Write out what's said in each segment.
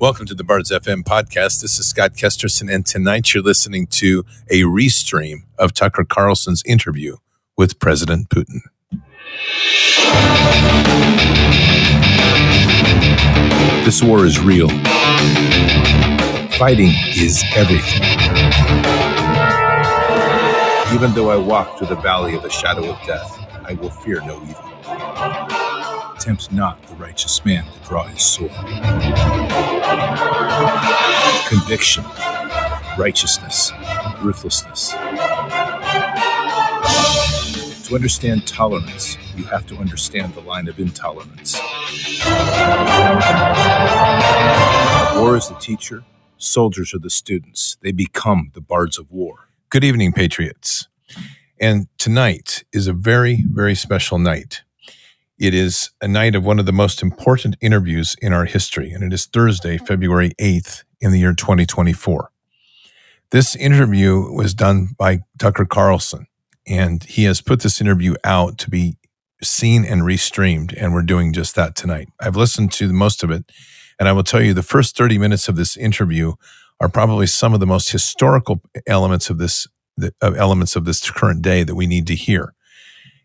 Welcome to the Bards FM podcast. This is Scott Kesterson, and tonight you're listening to a restream of Tucker Carlson's interview with President Putin. This war is real. Fighting is everything. Even though I walk through the valley of the shadow of death, I will fear no evil. Tempt not the righteous man to draw his sword. Conviction, righteousness, ruthlessness. To understand tolerance, you have to understand the line of intolerance. War is the teacher, soldiers are the students. They become the bards of war. Good evening, patriots. And tonight is a very, very special night. It is a night of one of the most important interviews in our history, and it is Thursday, February 8th in the year 2024. This interview was done by Tucker Carlson, and he has put this interview out to be seen and restreamed, and we're doing just that tonight. I've listened to most of it, and I will tell you the first 30 minutes of this interview are probably some of the most historical elements of this current day that we need to hear.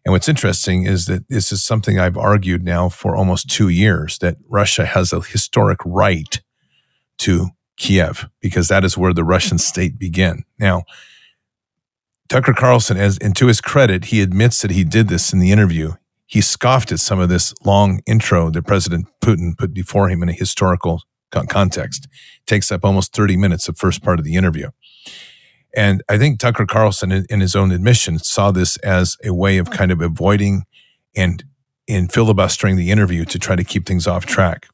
And what's interesting is that this is something I've argued now for almost 2 years, that Russia has a historic right to Kyiv, because that is where the Russian state began. Now, Tucker Carlson, and to his credit, he admits that he did this in the interview. He scoffed at some of this long intro that President Putin put before him in a historical context. It takes up almost 30 minutes, the first part of the interview. And I think Tucker Carlson, in his own admission, saw this as a way of kind of avoiding and in filibustering the interview to try to keep things off track.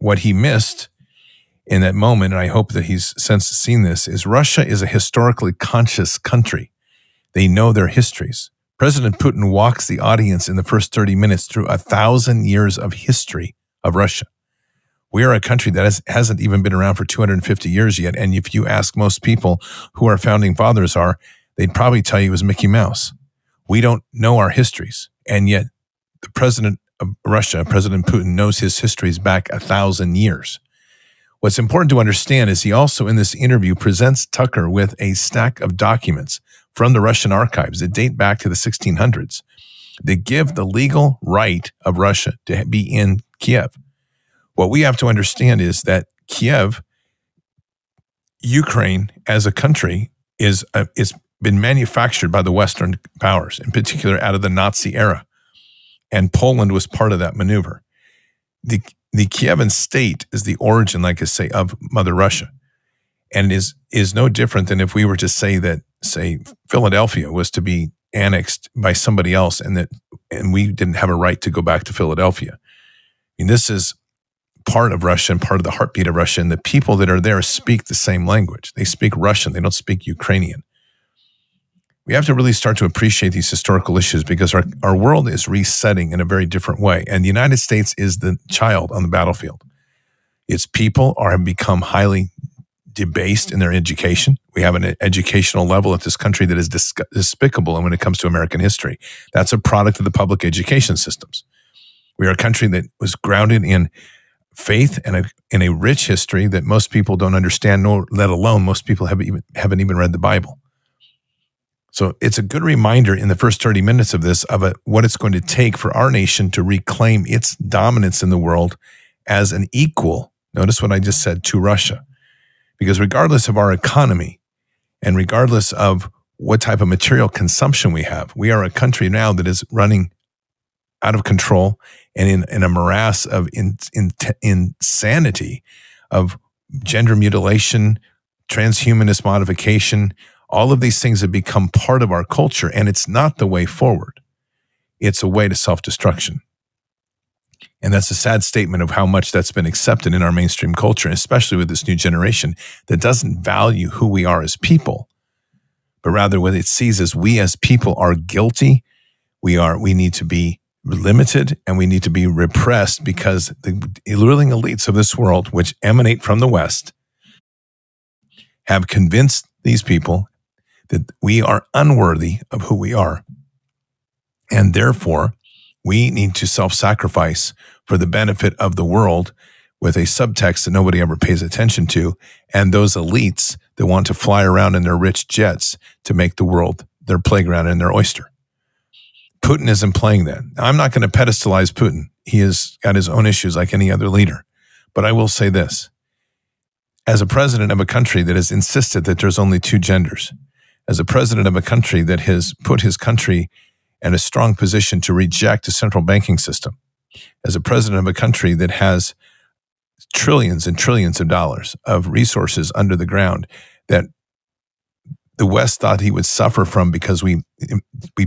What he missed in that moment, and I hope that he's since seen this, is Russia is a historically conscious country. They know their histories. President Putin walks the audience in the first 30 minutes through 1,000 years of history of Russia. We are a country that hasn't even been around for 250 years yet. And if you ask most people who our founding fathers are, they'd probably tell you it was Mickey Mouse. We don't know our histories. And yet the president of Russia, President Putin, knows his histories back 1,000 years. What's important to understand is he also in this interview presents Tucker with a stack of documents from the Russian archives that date back to the 1600s that give the legal right of Russia to be in Kiev. What we have to understand is that Kiev, Ukraine as a country, is been manufactured by the Western powers, in particular out of the Nazi era. And Poland was part of that maneuver. The Kievan state is the origin, like I say, of Mother Russia. And is no different than if we were to say that, say, Philadelphia was to be annexed by somebody else and we didn't have a right to go back to Philadelphia. I mean, this is part of Russia and part of the heartbeat of Russia, and the people that are there speak the same language. They speak Russian. They don't speak Ukrainian. We have to really start to appreciate these historical issues, because our world is resetting in a very different way, and the United States is the child on the battlefield. Its people have become highly debased in their education. We have an educational level at this country that is despicable when it comes to American history. That's a product of the public education systems. We are a country that was grounded in faith and in a rich history that most people don't understand, nor let alone most people haven't even read the Bible. So it's a good reminder in the first 30 minutes of this what it's going to take for our nation to reclaim its dominance in the world as an equal. Notice what I just said, to Russia, because regardless of our economy and regardless of what type of material consumption we have, we are a country now that is running out of control and in a morass of insanity, of gender mutilation, transhumanist modification. All of these things have become part of our culture, and it's not the way forward. It's a way to self-destruction. And that's a sad statement of how much that's been accepted in our mainstream culture, especially with this new generation that doesn't value who we are as people, but rather what it sees is we as people are guilty. We need to be limited, and we need to be repressed, because the ruling elites of this world, which emanate from the West, have convinced these people that we are unworthy of who we are. And therefore, we need to self-sacrifice for the benefit of the world, with a subtext that nobody ever pays attention to, and those elites that want to fly around in their rich jets to make the world their playground and their oyster. Putin isn't playing that. I'm not going to pedestalize Putin. He has got his own issues like any other leader. But I will say this. As a president of a country that has insisted that there's only two genders, as a president of a country that has put his country in a strong position to reject a central banking system, as a president of a country that has trillions and trillions of dollars of resources under the ground that the West thought he would suffer from because we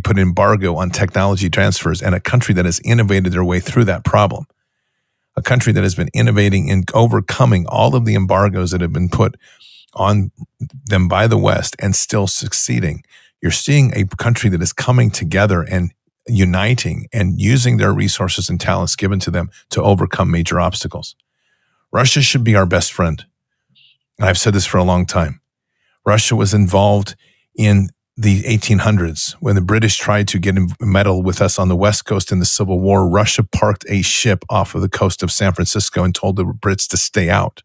put embargo on technology transfers, and a country that has innovated their way through that problem, a country that has been innovating and overcoming all of the embargoes that have been put on them by the West and still succeeding. You're seeing a country that is coming together and uniting and using their resources and talents given to them to overcome major obstacles. Russia should be our best friend. And I've said this for a long time. Russia was involved in the 1800s when the British tried to get in meddle with us on the West Coast in the Civil War. Russia parked a ship off of the coast of San Francisco and told the Brits to stay out.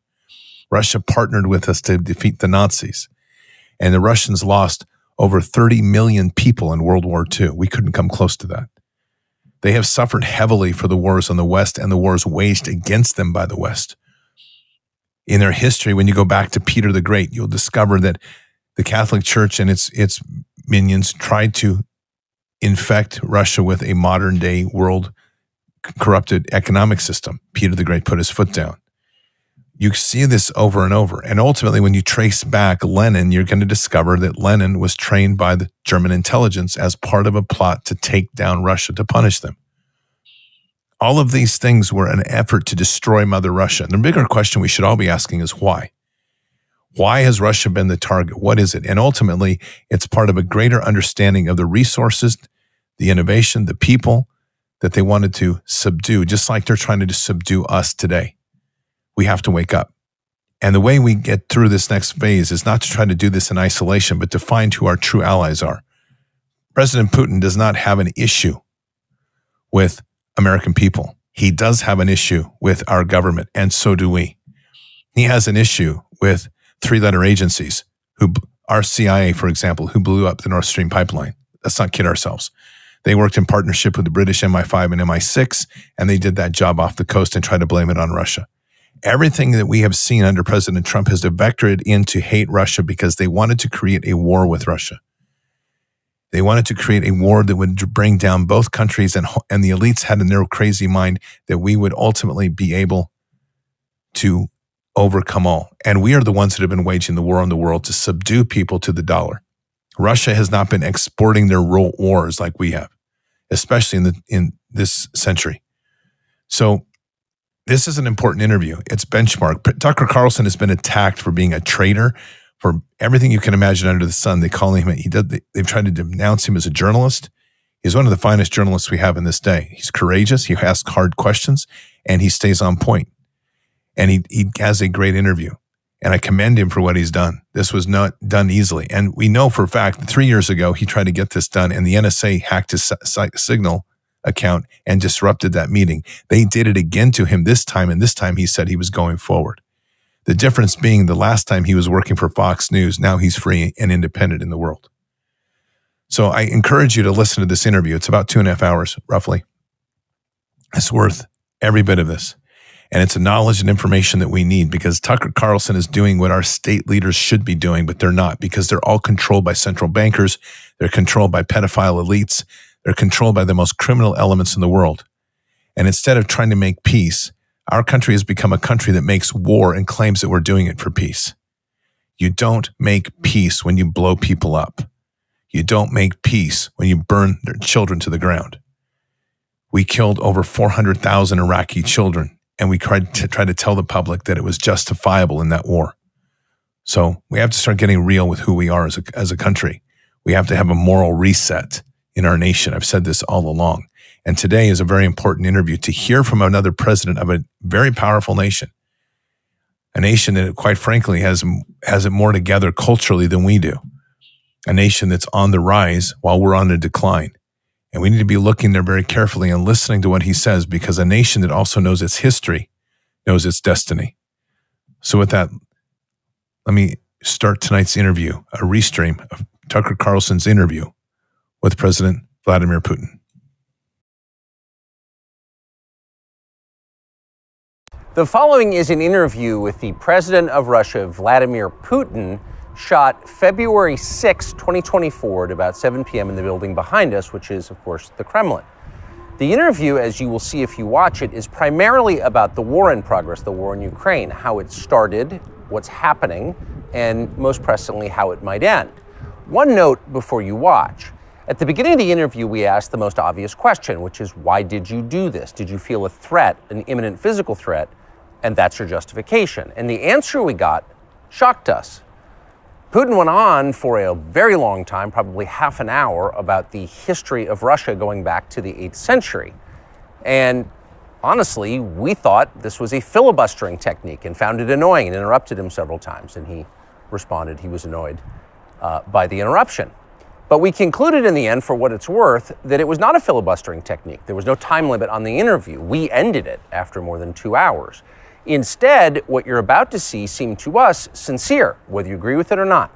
Russia partnered with us to defeat the Nazis. And the Russians lost over 30 million people in World War II. We couldn't come close to that. They have suffered heavily for the wars on the West and the wars waged against them by the West. In their history, when you go back to Peter the Great, you'll discover that the Catholic Church and its minions tried to infect Russia with a modern-day world-corrupted economic system. Peter the Great put his foot down. You see this over and over. And ultimately, when you trace back Lenin, you're going to discover that Lenin was trained by the German intelligence as part of a plot to take down Russia, to punish them. All of these things were an effort to destroy Mother Russia. And the bigger question we should all be asking is why? Why has Russia been the target? What is it? And ultimately, it's part of a greater understanding of the resources, the innovation, the people that they wanted to subdue, just like they're trying to subdue us today. We have to wake up. And the way we get through this next phase is not to try to do this in isolation, but to find who our true allies are. President Putin does not have an issue with American people. He does have an issue with our government, and so do we. He has an issue with three-letter agencies, who our CIA, for example, who blew up the Nord Stream pipeline. Let's not kid ourselves. They worked in partnership with the British MI5 and MI6, and they did that job off the coast and tried to blame it on Russia. Everything that we have seen under President Trump has vectored in to hate Russia because they wanted to create a war with Russia. They wanted to create a war that would bring down both countries, and the elites had in their crazy mind that we would ultimately be able to overcome all. And we are the ones that have been waging the war on the world to subdue people to the dollar. Russia has not been exporting their real wars like we have, especially in this century. So this is an important interview. It's benchmark. Tucker Carlson has been attacked for being a traitor, for everything you can imagine under the sun. They call him, they've tried to denounce him as a journalist. He's one of the finest journalists we have in this day. He's courageous, he asks hard questions, and he stays on point. And he has a great interview. And I commend him for what he's done. This was not done easily. And we know for a fact that 3 years ago, he tried to get this done, and the NSA hacked his Signal account and disrupted that meeting. They did it again to him this time, and this time he said he was going forward. The difference being the last time he was working for Fox News, now he's free and independent in the world. So I encourage you to listen to this interview. It's about 2.5 hours, roughly. It's worth every bit of this. And it's a knowledge and information that we need, because Tucker Carlson is doing what our state leaders should be doing, but they're not, because they're all controlled by central bankers. They're controlled by pedophile elites. They're controlled by the most criminal elements in the world. And instead of trying to make peace, our country has become a country that makes war and claims that we're doing it for peace. You don't make peace when you blow people up. You don't make peace when you burn their children to the ground. We killed over 400,000 Iraqi children, and we tried to tell the public that it was justifiable in that war. So we have to start getting real with who we are as a country. We have to have a moral reset in our nation. I've said this all along. And today is a very important interview to hear from another president of a very powerful nation, a nation that, quite frankly, has it more together culturally than we do, a nation that's on the rise while we're on the decline. And we need to be looking there very carefully and listening to what he says, because a nation that also knows its history knows its destiny. So with that, let me start tonight's interview, a restream of Tucker Carlson's interview with President Vladimir Putin. The following is an interview with the President of Russia, Vladimir Putin, shot February 6, 2024 at about 7 p.m. in the building behind us, which is, of course, the Kremlin. The interview, as you will see if you watch it, is primarily about the war in progress, the war in Ukraine, how it started, what's happening, and most pressingly, how it might end. One note before you watch. At the beginning of the interview, we asked the most obvious question, which is, why did you do this? Did you feel a threat, an imminent physical threat? And that's your justification. And the answer we got shocked us. Putin went on for a very long time, probably half an hour, about the history of Russia going back to the 8th century. And honestly, we thought this was a filibustering technique and found it annoying and interrupted him several times. And he responded he was annoyed by the interruption. But we concluded in the end, for what it's worth, that it was not a filibustering technique. There was no time limit on the interview. We ended it after more than 2 hours. Instead, what you're about to see seemed to us sincere, whether you agree with it or not.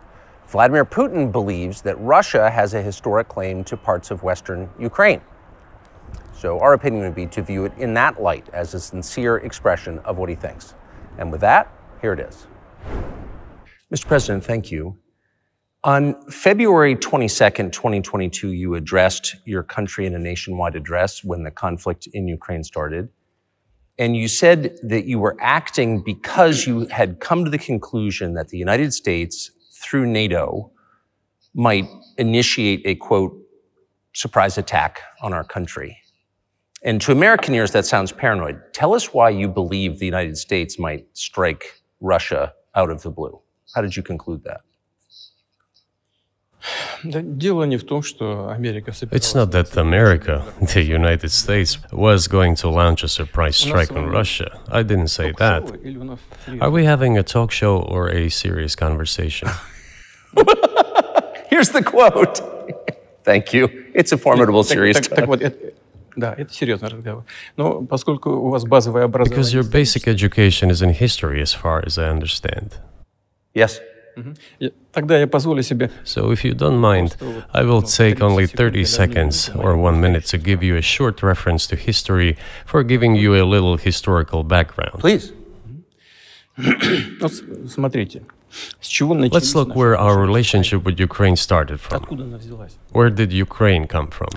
Vladimir Putin believes that Russia has a historic claim to parts of Western Ukraine. So our opinion would be to view it in that light, as a sincere expression of what he thinks. And with that, here it is. Mr. President, thank you. On February 22nd, 2022, you addressed your country in a nationwide address when the conflict in Ukraine started. And you said that you were acting because you had come to the conclusion that the United States, through NATO, might initiate a, quote, surprise attack on our country. And to American ears, that sounds paranoid. Tell us why you believe the United States might strike Russia out of the blue. How did you conclude that? It's not that America, the United States, was going to launch a surprise strike on Russia. I didn't say that. Are we having a talk show or a serious conversation? Here's the quote. Thank you. It's a formidable series. Because your basic education is in history, as far as I understand. Yes. So if you don't mind, I will take only 30 seconds or 1 minute to give you a short reference to history for giving you a little historical background. Please. Let's look where our relationship with Ukraine started from. Where did Ukraine come from?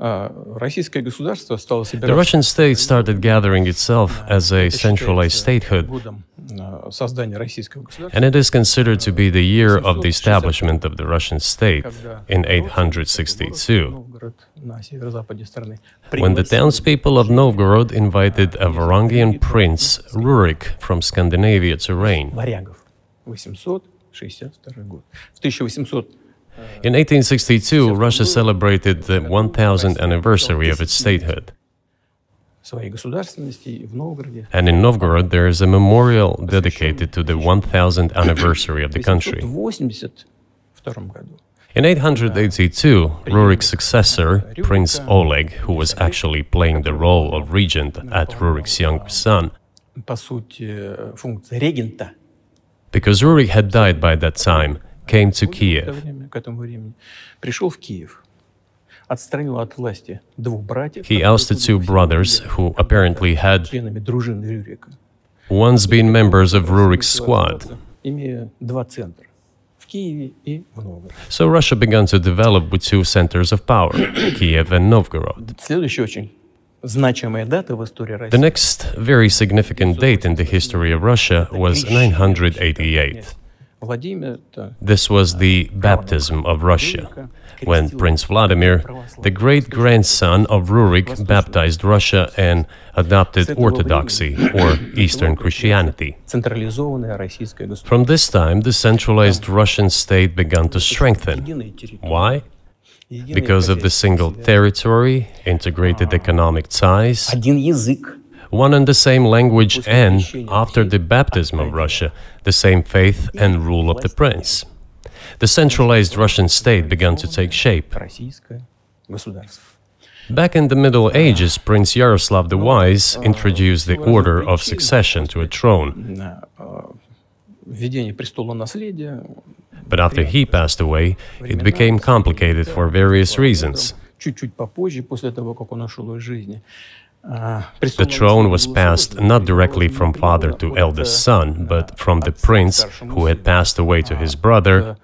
The Russian state started gathering itself as a centralized statehood, and it is considered to be the year of the establishment of the Russian state in 862, when the townspeople of Novgorod invited a Varangian prince, Rurik, from Scandinavia to reign. In 1862, Russia celebrated the 1000th anniversary of its statehood. And in Novgorod, there is a memorial dedicated to the 1000th anniversary of the country. In 882, Rurik's successor, Prince Oleg, who was actually playing the role of regent at Rurik's young son, because Rurik had died by that time, came to Kiev. He ousted two brothers who apparently had once been members of Rurik's squad. So Russia began to develop with two centers of power, Kiev and Novgorod. The next very significant date in the history of Russia was 988. This was the baptism of Russia, when Prince Vladimir, the great-grandson of Rurik, baptized Russia and adopted Orthodoxy, or Eastern Christianity. From this time, the centralized Russian state began to strengthen. Why? Because of the single territory, integrated economic ties, one and the same language, and, after the baptism of Russia, the same faith and rule of the prince. The centralized Russian state began to take shape. Back in the Middle Ages, Prince Yaroslav the Wise introduced the order of succession to a throne. But after he passed away, it became complicated for various reasons. The throne was passed not directly from father to eldest son, but from the prince who had passed away to his brother,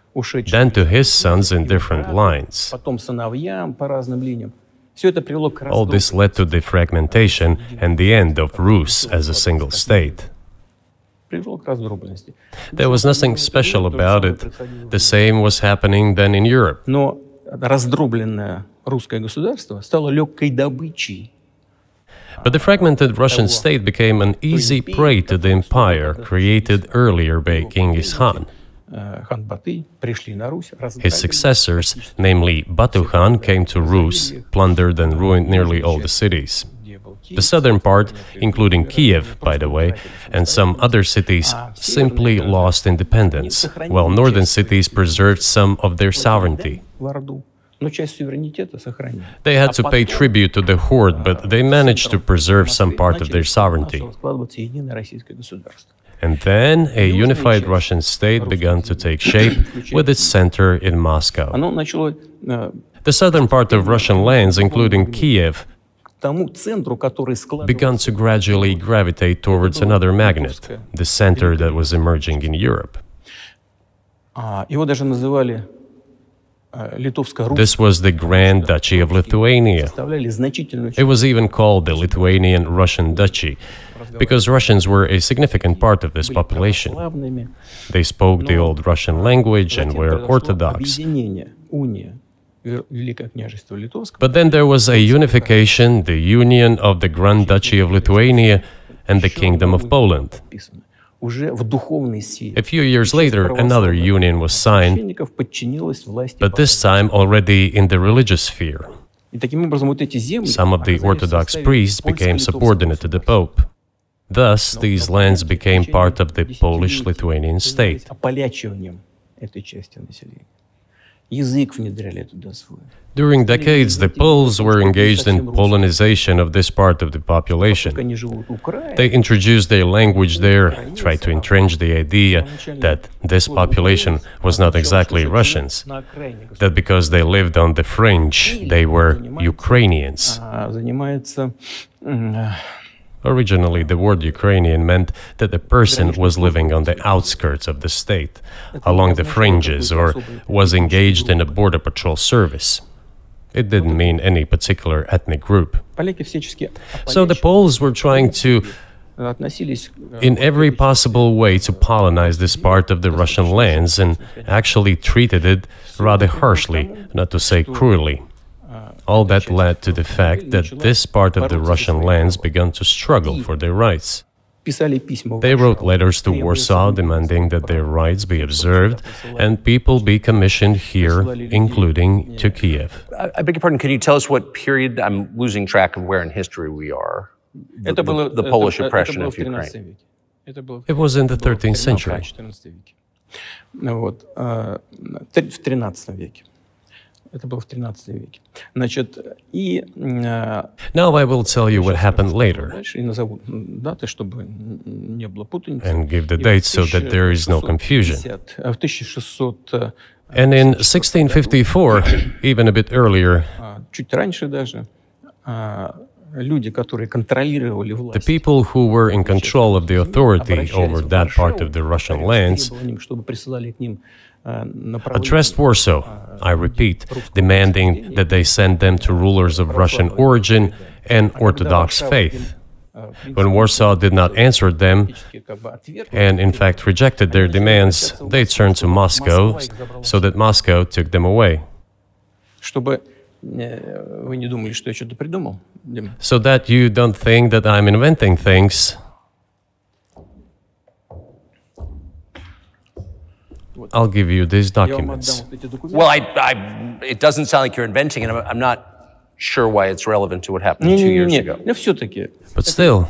then to his sons in different lines. All this led to the fragmentation and the end of Rus as a single state. There was nothing special about it. The same was happening then in Europe. But the fragmented Russian state became an easy prey to the empire created earlier by Genghis Khan. His successors, namely Batu Khan, came to Rus, plundered and ruined nearly all the cities. The southern part, including Kyiv, by the way, and some other cities simply lost independence, while northern cities preserved some of their sovereignty. They had to pay tribute to the horde, but they managed to preserve some part of their sovereignty. And then a unified Russian state began to take shape with its center in Moscow. The southern part of Russian lands, including Kiev, began to gradually gravitate towards another magnet, the center that was emerging in Europe. This was the Grand Duchy of Lithuania. It was even called the Lithuanian Russian Duchy, because Russians were a significant part of this population. They spoke the old Russian language and were Orthodox. But then there was a unification, the union of the Grand Duchy of Lithuania and the Kingdom of Poland. A few years later, another union was signed, but this time already in the religious sphere. Some of the Orthodox priests became subordinate to the Pope. Thus, these lands became part of the Polish-Lithuanian state. During decades, the Poles were engaged in Polonization of this part of the population. They introduced their language there, tried to entrench the idea that this population was not exactly Russians, that because they lived on the fringe, they were Ukrainians. Originally, the word Ukrainian meant that the person was living on the outskirts of the state, along the fringes, or was engaged in a border patrol service. It didn't mean any particular ethnic group. So the Poles were trying to, in every possible way, to Polonize this part of the Russian lands, and actually treated it rather harshly, not to say cruelly. All that led to the fact that this part of the Russian lands began to struggle for their rights. They wrote letters to Warsaw demanding that their rights be observed and people be commissioned here, including to Kiev. I beg your pardon, could you tell us what period? I'm losing track of where in history we are. The Polish oppression of Ukraine. It was in the 13th century. Now I will tell you what happened later and give the dates so that there is no confusion. And in 1654, even a bit earlier, the people who were in control of the authority over that part of the Russian lands addressed Warsaw, I repeat, demanding that they send them to rulers of Russian origin and Orthodox faith. When Warsaw did not answer them, and in fact rejected their demands, they turned to Moscow, so that Moscow took them away. So that you don't think that I'm inventing things, I'll give you these documents. Well, it doesn't sound like you're inventing it. I'm not sure why it's relevant to what happened 2 years ago. But still,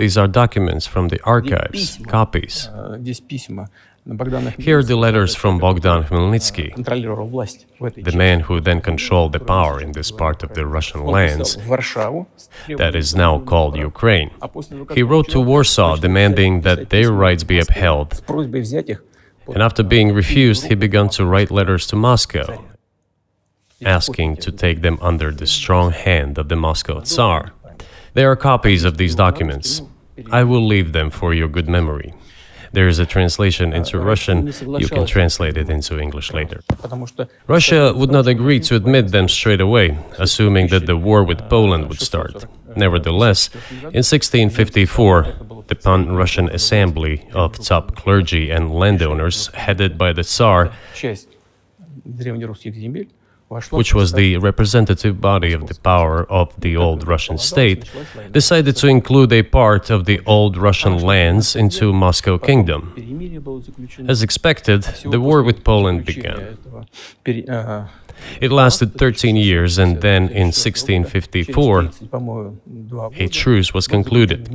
these are documents from the archives, copies. Here are the letters from Bogdan Khmelnytsky, the man who then controlled the power in this part of the Russian lands that is now called Ukraine. He wrote to Warsaw demanding that their rights be upheld, and after being refused, he began to write letters to Moscow, asking to take them under the strong hand of the Moscow Tsar. There are copies of these documents. I will leave them for your good memory. There is a translation into Russian, you can translate it into English later. Russia would not agree to admit them straight away, assuming that the war with Poland would start. Nevertheless, in 1654, the Pan-Russian assembly of top clergy and landowners, headed by the Tsar, which was the representative body of the power of the old Russian state, decided to include a part of the old Russian lands into Moscow Kingdom. As expected, the war with Poland began. It lasted 13 years, and then in 1654, a truce was concluded.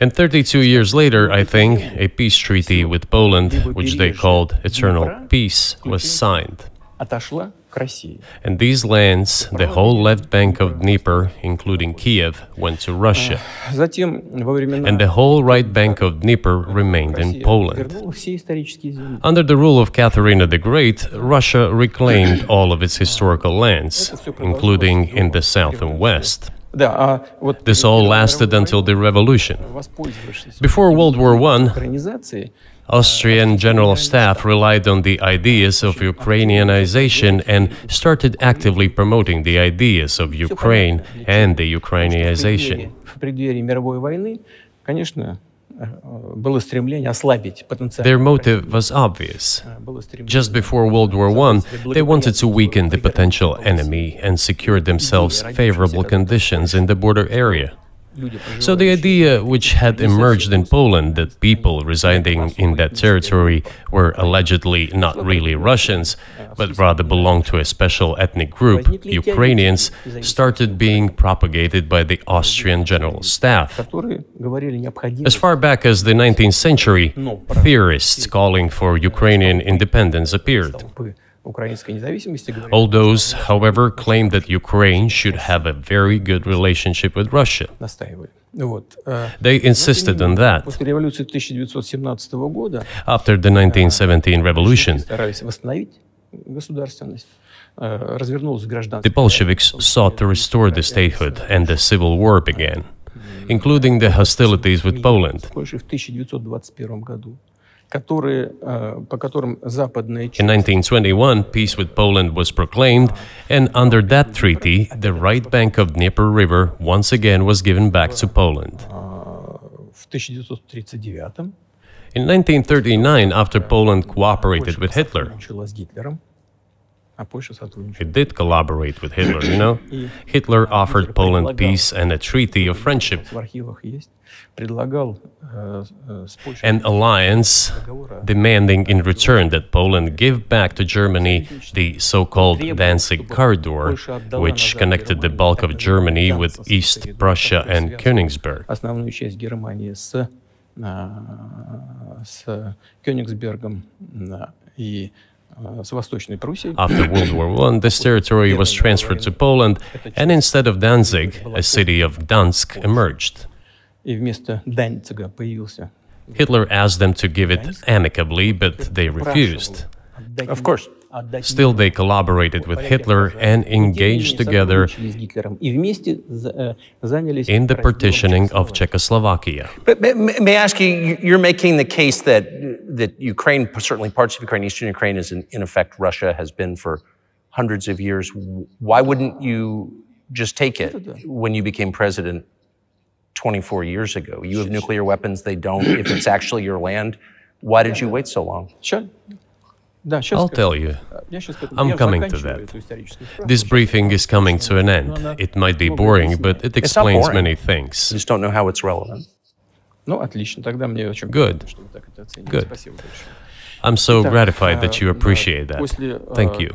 And 32 years later, I think, a peace treaty with Poland, which they called Eternal Peace, was signed. And these lands, the whole left bank of Dnieper, including Kiev, went to Russia. And the whole right bank of Dnieper remained in Poland. Under the rule of Catherine the Great, Russia reclaimed all of its historical lands, including in the south and west. This all lasted until the revolution. Before World War I, Austrian General Staff relied on the ideas of Ukrainianization and started actively promoting the ideas of Ukraine and the Ukrainianization. Their motive was obvious. Just before World War I, they wanted to weaken the potential enemy and secure themselves favorable conditions in the border area. So the idea which had emerged in Poland that people residing in that territory were allegedly not really Russians, but rather belonged to a special ethnic group, Ukrainians, started being propagated by the Austrian General Staff. As far back as the 19th century, theorists calling for Ukrainian independence appeared. All those, however, claimed that Ukraine should have a very good relationship with Russia. They insisted on that. After the 1917 revolution, the Bolsheviks sought to restore the statehood, and the civil war began, including the hostilities with Poland. In 1921, peace with Poland was proclaimed, and under that treaty, the right bank of Dnieper River once again was given back to Poland. In 1939, after Poland cooperated with Hitler, it did collaborate with Hitler, you know? Hitler offered Poland peace and a treaty of friendship, an alliance demanding in return that Poland give back to Germany the so-called Danzig corridor, which connected the bulk of Germany with East Prussia and Königsberg. After World War I, this territory was transferred to Poland, and instead of Danzig, a city of Dansk emerged. Hitler asked them to give it amicably, but they refused. Of course. Still, they collaborated with Hitler and engaged together in the partitioning of Czechoslovakia. But may I ask you, you're making the case that Ukraine, certainly parts of Ukraine, eastern Ukraine, is in effect Russia, has been for hundreds of years. Why wouldn't you just take it when you became president 24 years ago? You have nuclear weapons, they don't. If it's actually your land, why did you wait so long? Sure. I'll tell you. I'm coming to that. This briefing is coming to an end. It might be boring, but it explains many things. I just don't know how it's relevant. Good. Good. I'm so gratified that you appreciate that. Thank you.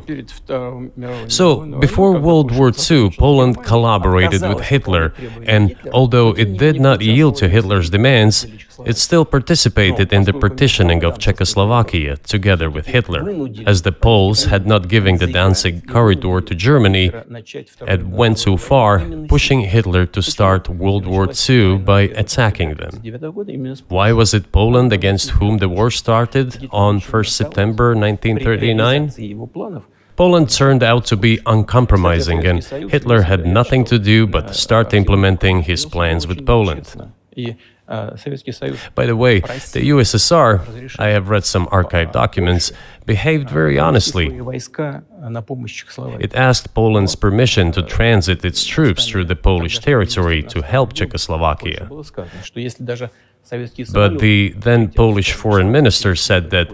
So, before World War II, Poland collaborated with Hitler, and although it did not yield to Hitler's demands, it still participated in the partitioning of Czechoslovakia together with Hitler. As the Poles had not given the Danzig corridor to Germany, it went too far, pushing Hitler to start World War II by attacking them. Why was it Poland against whom the war started on 1st September 1939? Poland turned out to be uncompromising, and Hitler had nothing to do but start implementing his plans with Poland. By the way, the USSR, I have read some archived documents, behaved very honestly. It asked Poland's permission to transit its troops through the Polish territory to help Czechoslovakia. But the then Polish foreign minister said that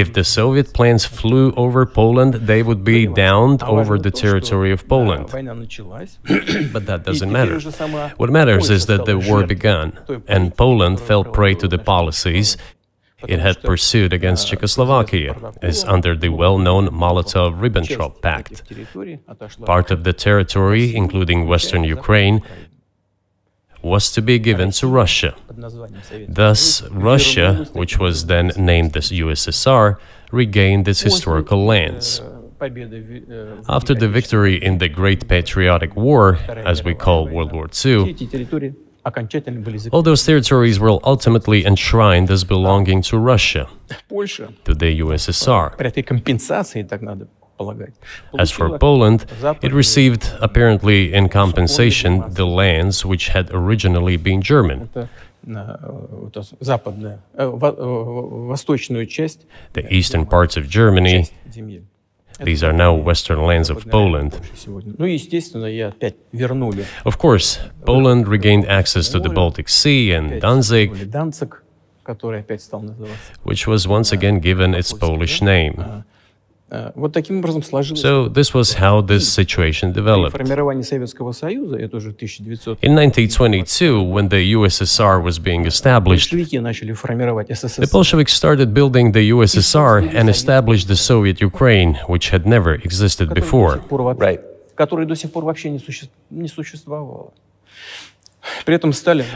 if the Soviet planes flew over Poland, they would be downed over the territory of Poland. But that doesn't matter. What matters is that the war began, and Poland fell prey to the policies it had pursued against Czechoslovakia, is under the well-known Molotov-Ribbentrop Pact. Part of the territory, including western Ukraine, was to be given to Russia. Thus, Russia, which was then named the USSR, regained its historical lands. After the victory in the Great Patriotic War, as we call World War II, all those territories were ultimately enshrined as belonging to Russia, to the USSR. As for Poland, it received, apparently in compensation, the lands which had originally been German. The eastern parts of Germany, these are now western lands of Poland. Of course, Poland regained access to the Baltic Sea and Danzig, which was once again given its Polish name. So this was how this situation developed. In 1922, when the USSR was being established, the Bolsheviks started building the USSR and established the Soviet Ukraine, which had never existed before. Right.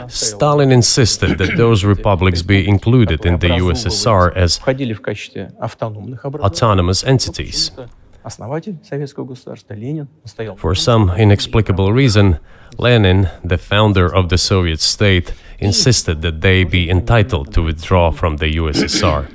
Stalin insisted that those republics be included in the USSR as autonomous entities. For some inexplicable reason, Lenin, the founder of the Soviet state, insisted that they be entitled to withdraw from the USSR.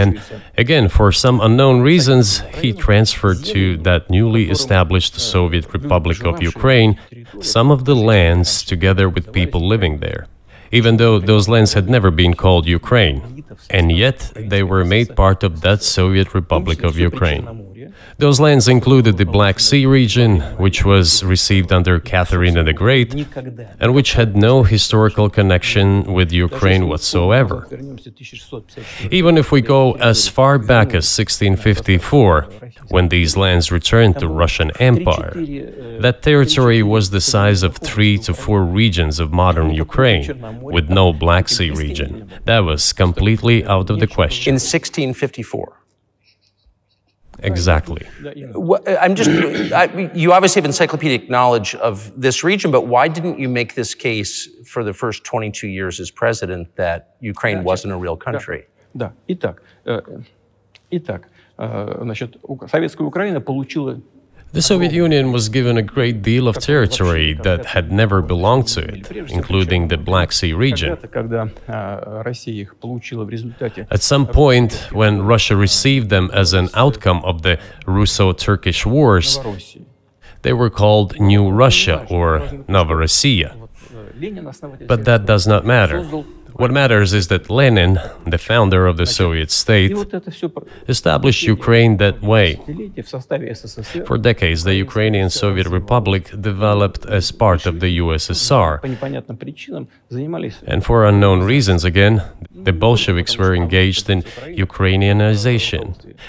And again, for some unknown reasons, he transferred to that newly established Soviet Republic of Ukraine some of the lands together with people living there, even though those lands had never been called Ukraine, and yet they were made part of that Soviet Republic of Ukraine. Those lands included the Black Sea region, which was received under Catherine the Great, and which had no historical connection with Ukraine whatsoever. Even if we go as far back as 1654, when these lands returned to Russian Empire, that territory was the size of 3 to 4 regions of modern Ukraine, with no Black Sea region. That was completely out of the question. In 1654. Exactly. I'm you obviously have encyclopedic knowledge of this region, but why didn't you make this case for the first 22 years as president that Ukraine wasn't a real country? The Soviet Union was given a great deal of territory that had never belonged to it, including the Black Sea region. At some point, when Russia received them as an outcome of the Russo-Turkish Wars, they were called New Russia or Novorossiya. But that does not matter. What matters is that Lenin, the founder of the Soviet state, established Ukraine that way. For decades, the Ukrainian Soviet Republic developed as part of the USSR. And for unknown reasons again, the Bolsheviks were engaged in Ukrainianization.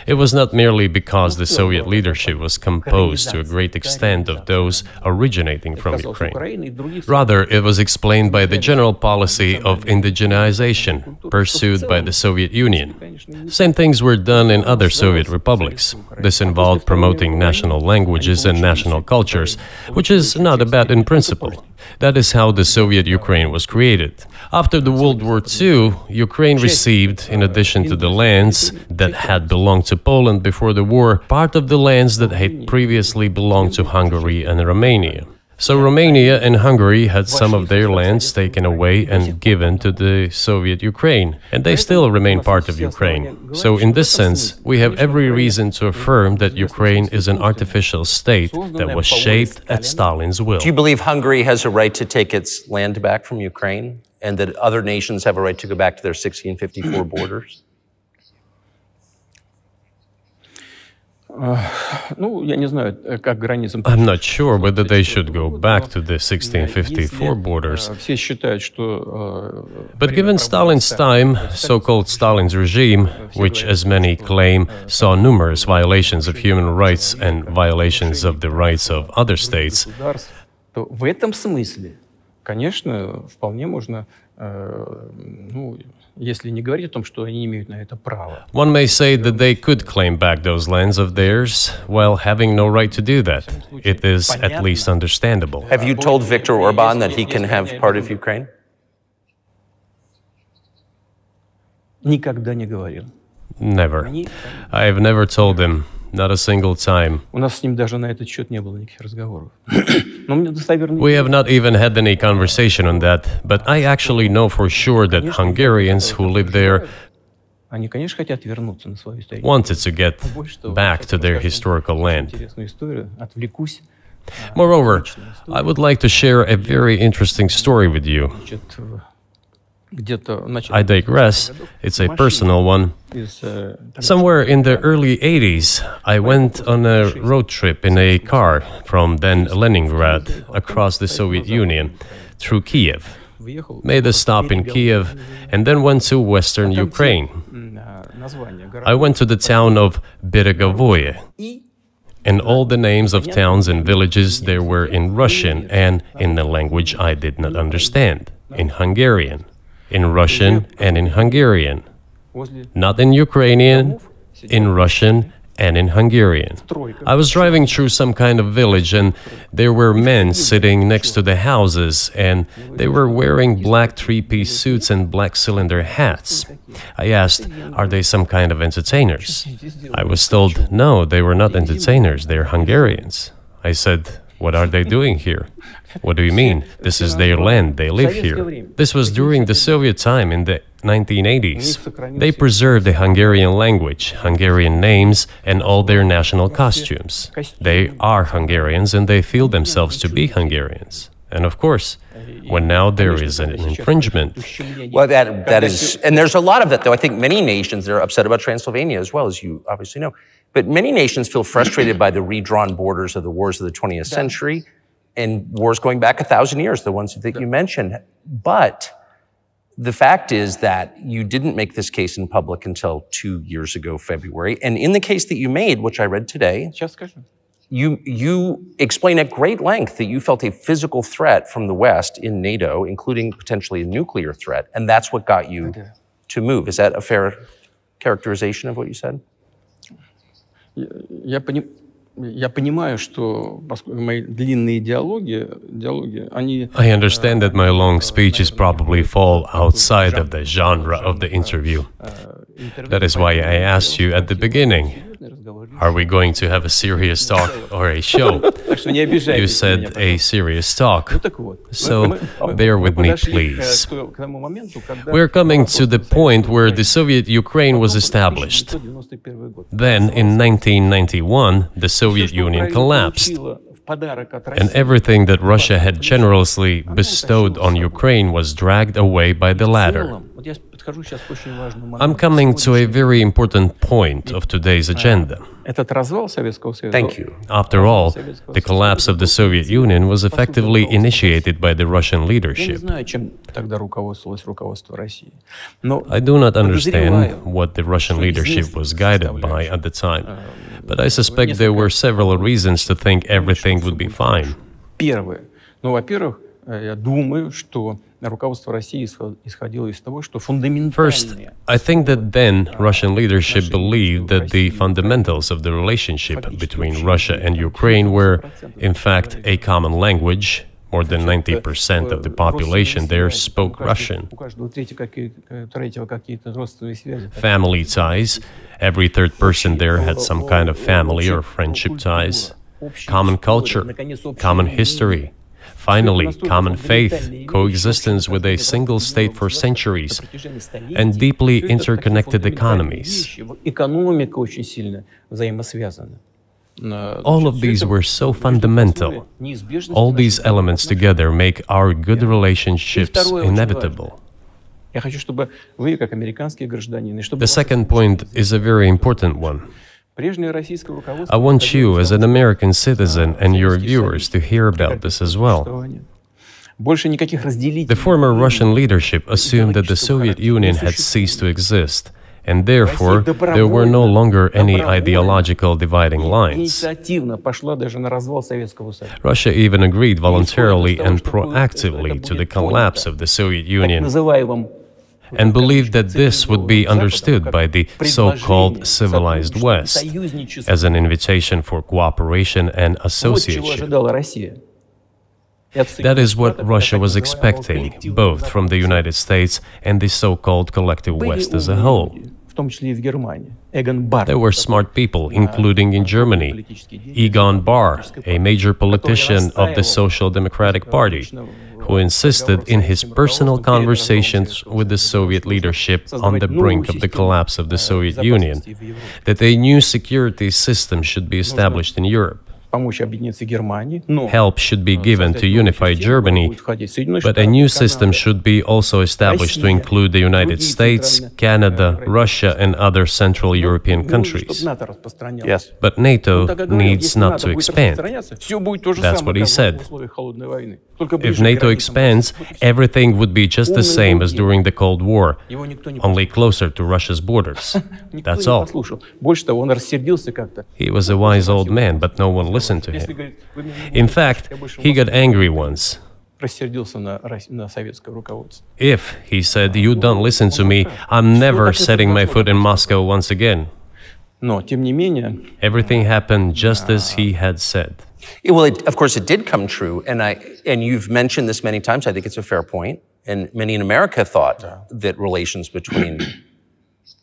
It was not merely because the Soviet leadership was composed to a great extent of those originating from Ukraine. Rather, it was explained by the general policy of indigenous homogenization pursued by the Soviet Union. Same things were done in other Soviet republics. This involved promoting national languages and national cultures, which is not bad in principle. That is how the Soviet Ukraine was created. After the World War II, Ukraine received, in addition to the lands that had belonged to Poland before the war, part of the lands that had previously belonged to Hungary and Romania. So Romania and Hungary had some of their lands taken away and given to the Soviet Ukraine, and they still remain part of Ukraine. So in this sense, we have every reason to affirm that Ukraine is an artificial state that was shaped at Stalin's will. Do you believe Hungary has a right to take its land back from Ukraine, and that other nations have a right to go back to their 1654 borders? I'm not sure whether they should go back to the 1654 borders. But given Stalin's time, so-called Stalin's regime, which as many claim saw numerous violations of human rights and violations of the rights of other states, one may say that they could claim back those lands of theirs while having no right to do that. It is at least understandable. Have you told Viktor Orban that he can have part of Ukraine? Never. I have never told him. Not a single time. We have not even had any conversation on that, but I actually know for sure that Hungarians who live there wanted to get back to their historical land. Moreover, I would like to share a very interesting story with you. I digress, it's a personal one. Somewhere in the early 80s, I went on a road trip in a car from then Leningrad across the Soviet Union through Kyiv, made a stop in Kyiv, and then went to western Ukraine. I went to the town of Beregovoye, and all the names of towns and villages there were in Russian and in the language I did not understand, in Hungarian. In Russian and in Hungarian. Not in Ukrainian, in Russian and in Hungarian. I was driving through some kind of village and there were men sitting next to the houses and they were wearing black three-piece suits and black cylinder hats. I asked, are they some kind of entertainers? I was told, no, they were not entertainers, they're Hungarians. I said, what are they doing here? What do you mean? This is their land, they live here. This was during the Soviet time in the 1980s. They preserved the Hungarian language, Hungarian names, and all their national costumes. They are Hungarians and they feel themselves to be Hungarians. And of course, when now there is an infringement. Well, that is, and there's a lot of that, though. I think many nations are upset about Transylvania as well, as you obviously know. But many nations feel frustrated by the redrawn borders of the wars of the 20th century and wars going back 1,000 years, the ones that you mentioned. But the fact is that you didn't make this case in public until 2 years ago, February. And in the case that you made, which I read today, you explain at great length that you felt a physical threat from the West in NATO, including potentially a nuclear threat, and that's what got you to move. Is that a fair characterization of what you said? I understand that my long speeches probably fall outside of the genre of the interview. That is why I asked you at the beginning, are we going to have a serious talk or a show? You said a serious talk, so bear with me, please. We're coming to the point where the Soviet Ukraine was established. Then, in 1991, the Soviet Union collapsed, and everything that Russia had generously bestowed on Ukraine was dragged away by the latter. I'm coming to a very important point of today's agenda. Thank you. After all, the collapse of the Soviet Union was effectively initiated by the Russian leadership. I do not understand what the Russian leadership was guided by at the time, but I suspect there were several reasons to think everything would be fine. руководство России исходило из того, что фундаментальные... First, I think that then Russian leadership believed that the fundamentals of the relationship between Russia and Ukraine were, in fact, a common language. More than 90% of the population there spoke Russian. Family ties. Every third person there had some kind of family or friendship ties. Common culture, common history. Finally, common faith, coexistence with a single state for centuries, and deeply interconnected economies. All of these were so fundamental. All these elements together make our good relationships inevitable. The second point is a very important one. I want you, as an American citizen, and your viewers to hear about this as well. The former Russian leadership assumed that the Soviet Union had ceased to exist, and therefore there were no longer any ideological dividing lines. Russia even agreed voluntarily and proactively to the collapse of the Soviet Union, and believed that this would be understood by the so-called civilized West as an invitation for cooperation and association. That is what Russia was expecting, both from the United States and the so-called collective West as a whole. There were smart people, including in Germany. Egon Bahr, a major politician of the Social Democratic Party, who insisted in his personal conversations with the Soviet leadership on the brink of the collapse of the Soviet Union, that a new security system should be established in Europe. Help should be given to unify Germany, but a new system should be also established to include the United States, Canada, Russia, and other Central European countries. Yes. But NATO needs not to expand. That's what he said. If NATO expands, everything would be just the same as during the Cold War, only closer to Russia's borders. That's all. He was a wise old man, but no one listened. Listen to him. In fact, he got angry once. If, he said, you don't listen to me, I'm never setting my foot in Moscow once again. Everything happened just as he had said. Well, of course, it did come true, and you've mentioned this many times. I think it's a fair point, and many in America thought that relations between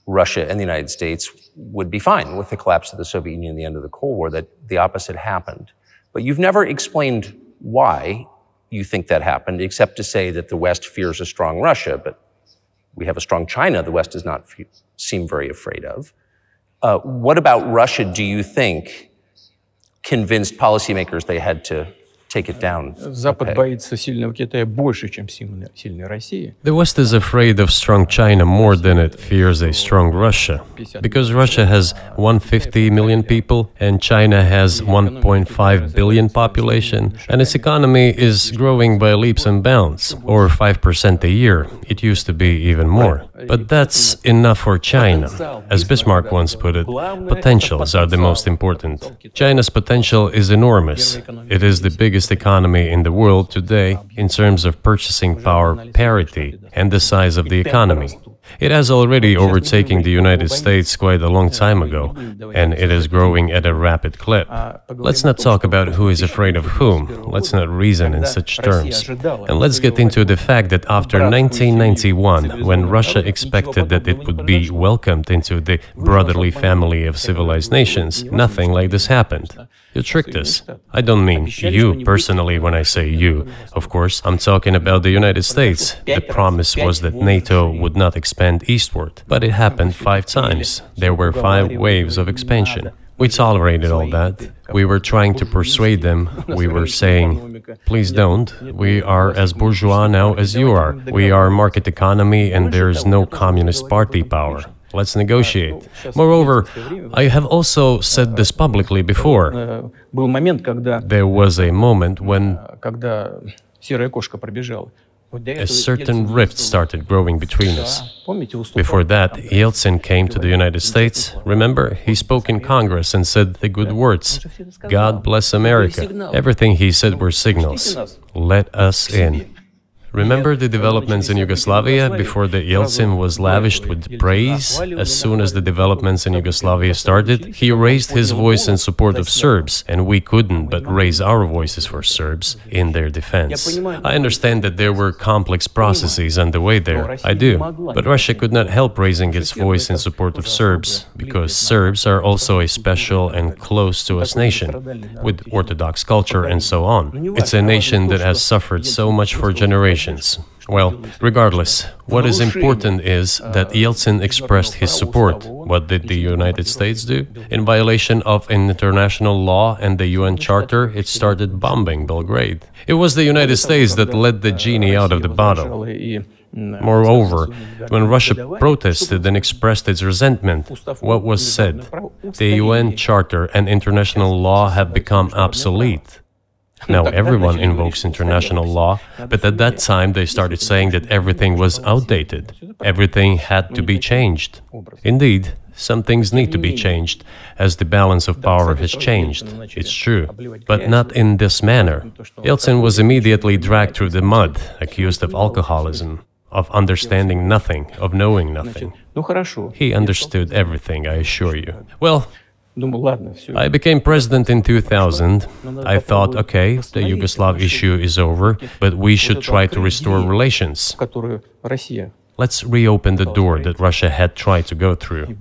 Russia and the United States would be fine with the collapse of the Soviet Union and the end of the Cold War, that the opposite happened. But you've never explained why you think that happened, except to say that the West fears a strong Russia, but we have a strong China the West does not seem very afraid of. What about Russia, do you think, convinced policymakers they had to take it down? The West is afraid of strong China more than it fears a strong Russia, because Russia has 150 million people and China has 1.5 billion population, and its economy is growing by leaps and bounds, or 5% a year. It used to be even more. But that's enough for China. As Bismarck once put it, potentials are the most important. China's potential is enormous. It is the biggest economy in the world today in terms of purchasing power parity and the size of the economy. It has already overtaken the United States quite a long time ago, and it is growing at a rapid clip. Let's not talk about who is afraid of whom, let's not reason in such terms. And let's get into the fact that after 1991, when Russia expected that it would be welcomed into the brotherly family of civilized nations, nothing like this happened. You tricked us. I don't mean you personally when I say you. Of course, I'm talking about the United States. The promise was that NATO would not expand eastward, but it happened 5 times. There were 5 waves of expansion. We tolerated all that. We were trying to persuade them. We were saying, please don't. We are as bourgeois now as you are. We are market economy and there is no communist party power. Let's negotiate. Moreover, I have also said this publicly before. There was a moment when a certain rift started growing between us. Before that, Yeltsin came to the United States. Remember, he spoke in Congress and said the good words, God bless America. Everything he said were signals. Let us in. Remember the developments in Yugoslavia before the Yeltsin was lavished with praise? As soon as the developments in Yugoslavia started, he raised his voice in support of Serbs, and we couldn't but raise our voices for Serbs in their defense. I understand that there were complex processes underway there, I do. But Russia could not help raising its voice in support of Serbs, because Serbs are also a special and close to us nation, with Orthodox culture and so on. It's a nation that has suffered so much for generations. Well, regardless, what is important is that Yeltsin expressed his support. What did the United States do? In violation of international law and the UN Charter, it started bombing Belgrade. It was the United States that let the genie out of the bottle. Moreover, when Russia protested and expressed its resentment, what was said? The UN Charter and international law have become obsolete. Now everyone invokes international law, but at that time they started saying that everything was outdated. Everything had to be changed. Indeed, some things need to be changed, as the balance of power has changed, it's true, but not in this manner. Yeltsin was immediately dragged through the mud, accused of alcoholism, of understanding nothing, of knowing nothing. He understood everything, I assure you. Well, I became president in 2000. I thought, okay, the Yugoslav issue is over, but we should try to restore relations. Let's reopen the door that Russia had tried to go through.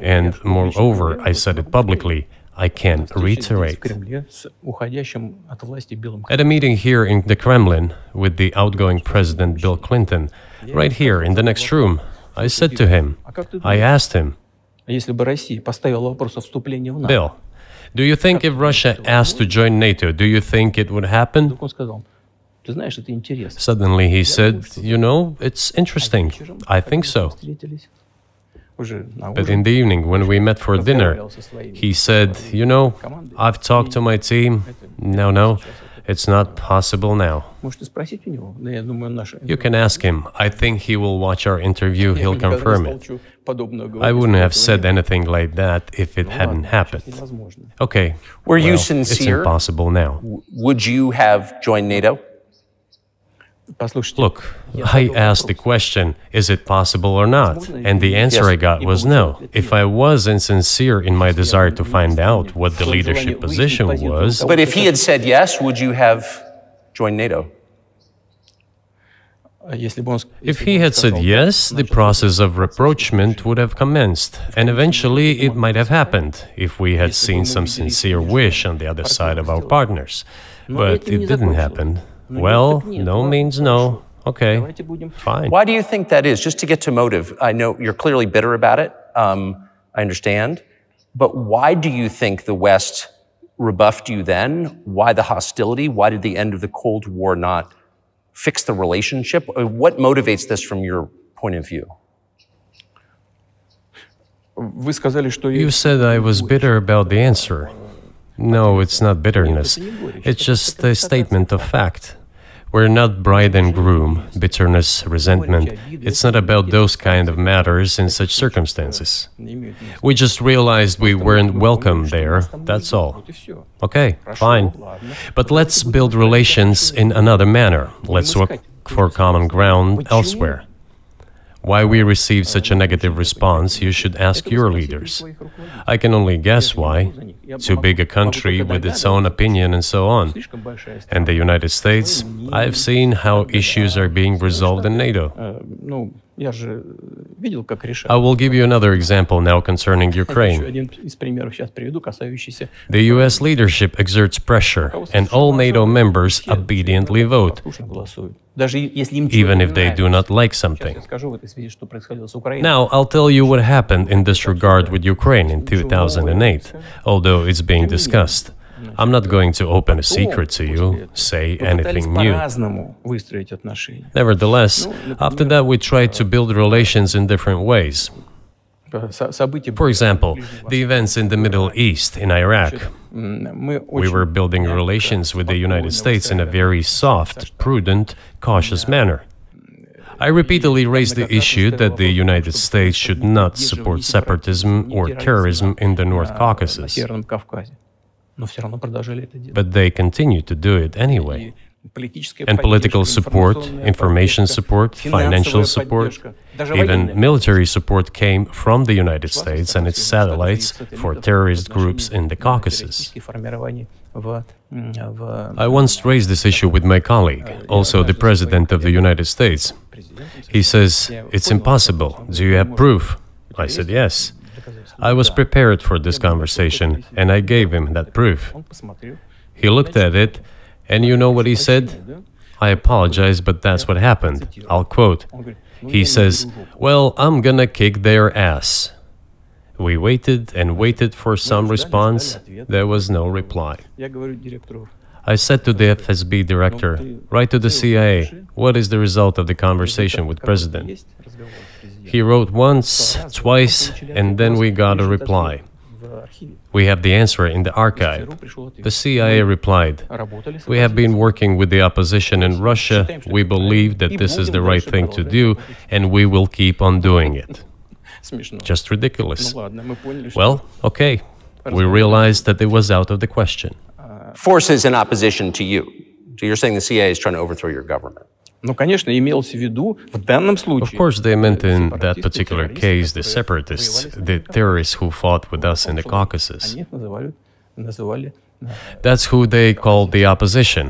And moreover, I said it publicly, I can reiterate. At a meeting here in the Kremlin with the outgoing president Bill Clinton, right here in the next room, I said to him, I asked him, Bill, do you think if Russia asked to join NATO, do you think it would happen? Suddenly he said, you know, it's interesting, I think so. But in the evening, when we met for dinner, he said, you know, I've talked to my team, no, it's not possible now. You can ask him. I think he will watch our interview, he'll confirm it. I wouldn't have said anything like that if it hadn't happened. Okay, were you sincere? It's impossible now. Would you have joined NATO? Look, I asked the question, is it possible or not? And the answer I got was no. If I was insincere in my desire to find out what the leadership position was... But if he had said yes, would you have joined NATO? If he had said yes, the process of rapprochement would have commenced, and eventually it might have happened, if we had seen some sincere wish on the other side of our partners. But it didn't happen. Well, no means no. Okay, fine. Why do you think that is? Just to get to motive, I know you're clearly bitter about it, I understand, but why do you think the West rebuffed you then? Why the hostility? Why did the end of the Cold War not fix the relationship? What motivates this from your point of view? You said I was bitter about the answer. No, it's not bitterness, it's just a statement of fact. We're not bride and groom, bitterness, resentment. It's not about those kind of matters in such circumstances. We just realized we weren't welcome there, that's all. Okay, fine. But let's build relations in another manner. Let's work for common ground elsewhere. Why we received such a negative response, you should ask your leaders. I can only guess why. Too big a country with its own opinion and so on. And the United States, I've seen how issues are being resolved in NATO. I will give you another example now concerning Ukraine. The US leadership exerts pressure, and all NATO members obediently vote, even if they do not like something. Now, I'll tell you what happened in this regard with Ukraine in 2008, although it's being discussed. I'm not going to open a secret to you, say anything new. Nevertheless, after that we tried to build relations in different ways. For example, the events in the Middle East, in Iraq. We were building relations with the United States in a very soft, prudent, cautious manner. I repeatedly raised the issue that the United States should not support separatism or terrorism in the North Caucasus. But they continue to do it anyway. and political support, information support, financial support, even military support came from the United States and its satellites for terrorist groups in the Caucasus. I once raised this issue with my colleague, also the President of the United States. He says, "It's impossible. Do you have proof?" I said, "Yes." I was prepared for this conversation, and I gave him that proof. He looked at it, and you know what he said? "I apologize, but that's what happened." I'll quote. He says, "Well, I'm gonna kick their ass." We waited and waited for some response. There was no reply. I said to the FSB director, "Write to the CIA, what is the result of the conversation with President?" He wrote once, twice, and then we got a reply. We have the answer in the archive. The CIA replied, "We have been working with the opposition in Russia. We believe that this is the right thing to do, and we will keep on doing it." Just ridiculous. Well, okay, we realized that it was out of the question. Forces in opposition to you. So you're saying the CIA is trying to overthrow your government. Of course, they meant in that particular case the separatists, the terrorists who fought with us in the Caucasus. That's who they called the opposition.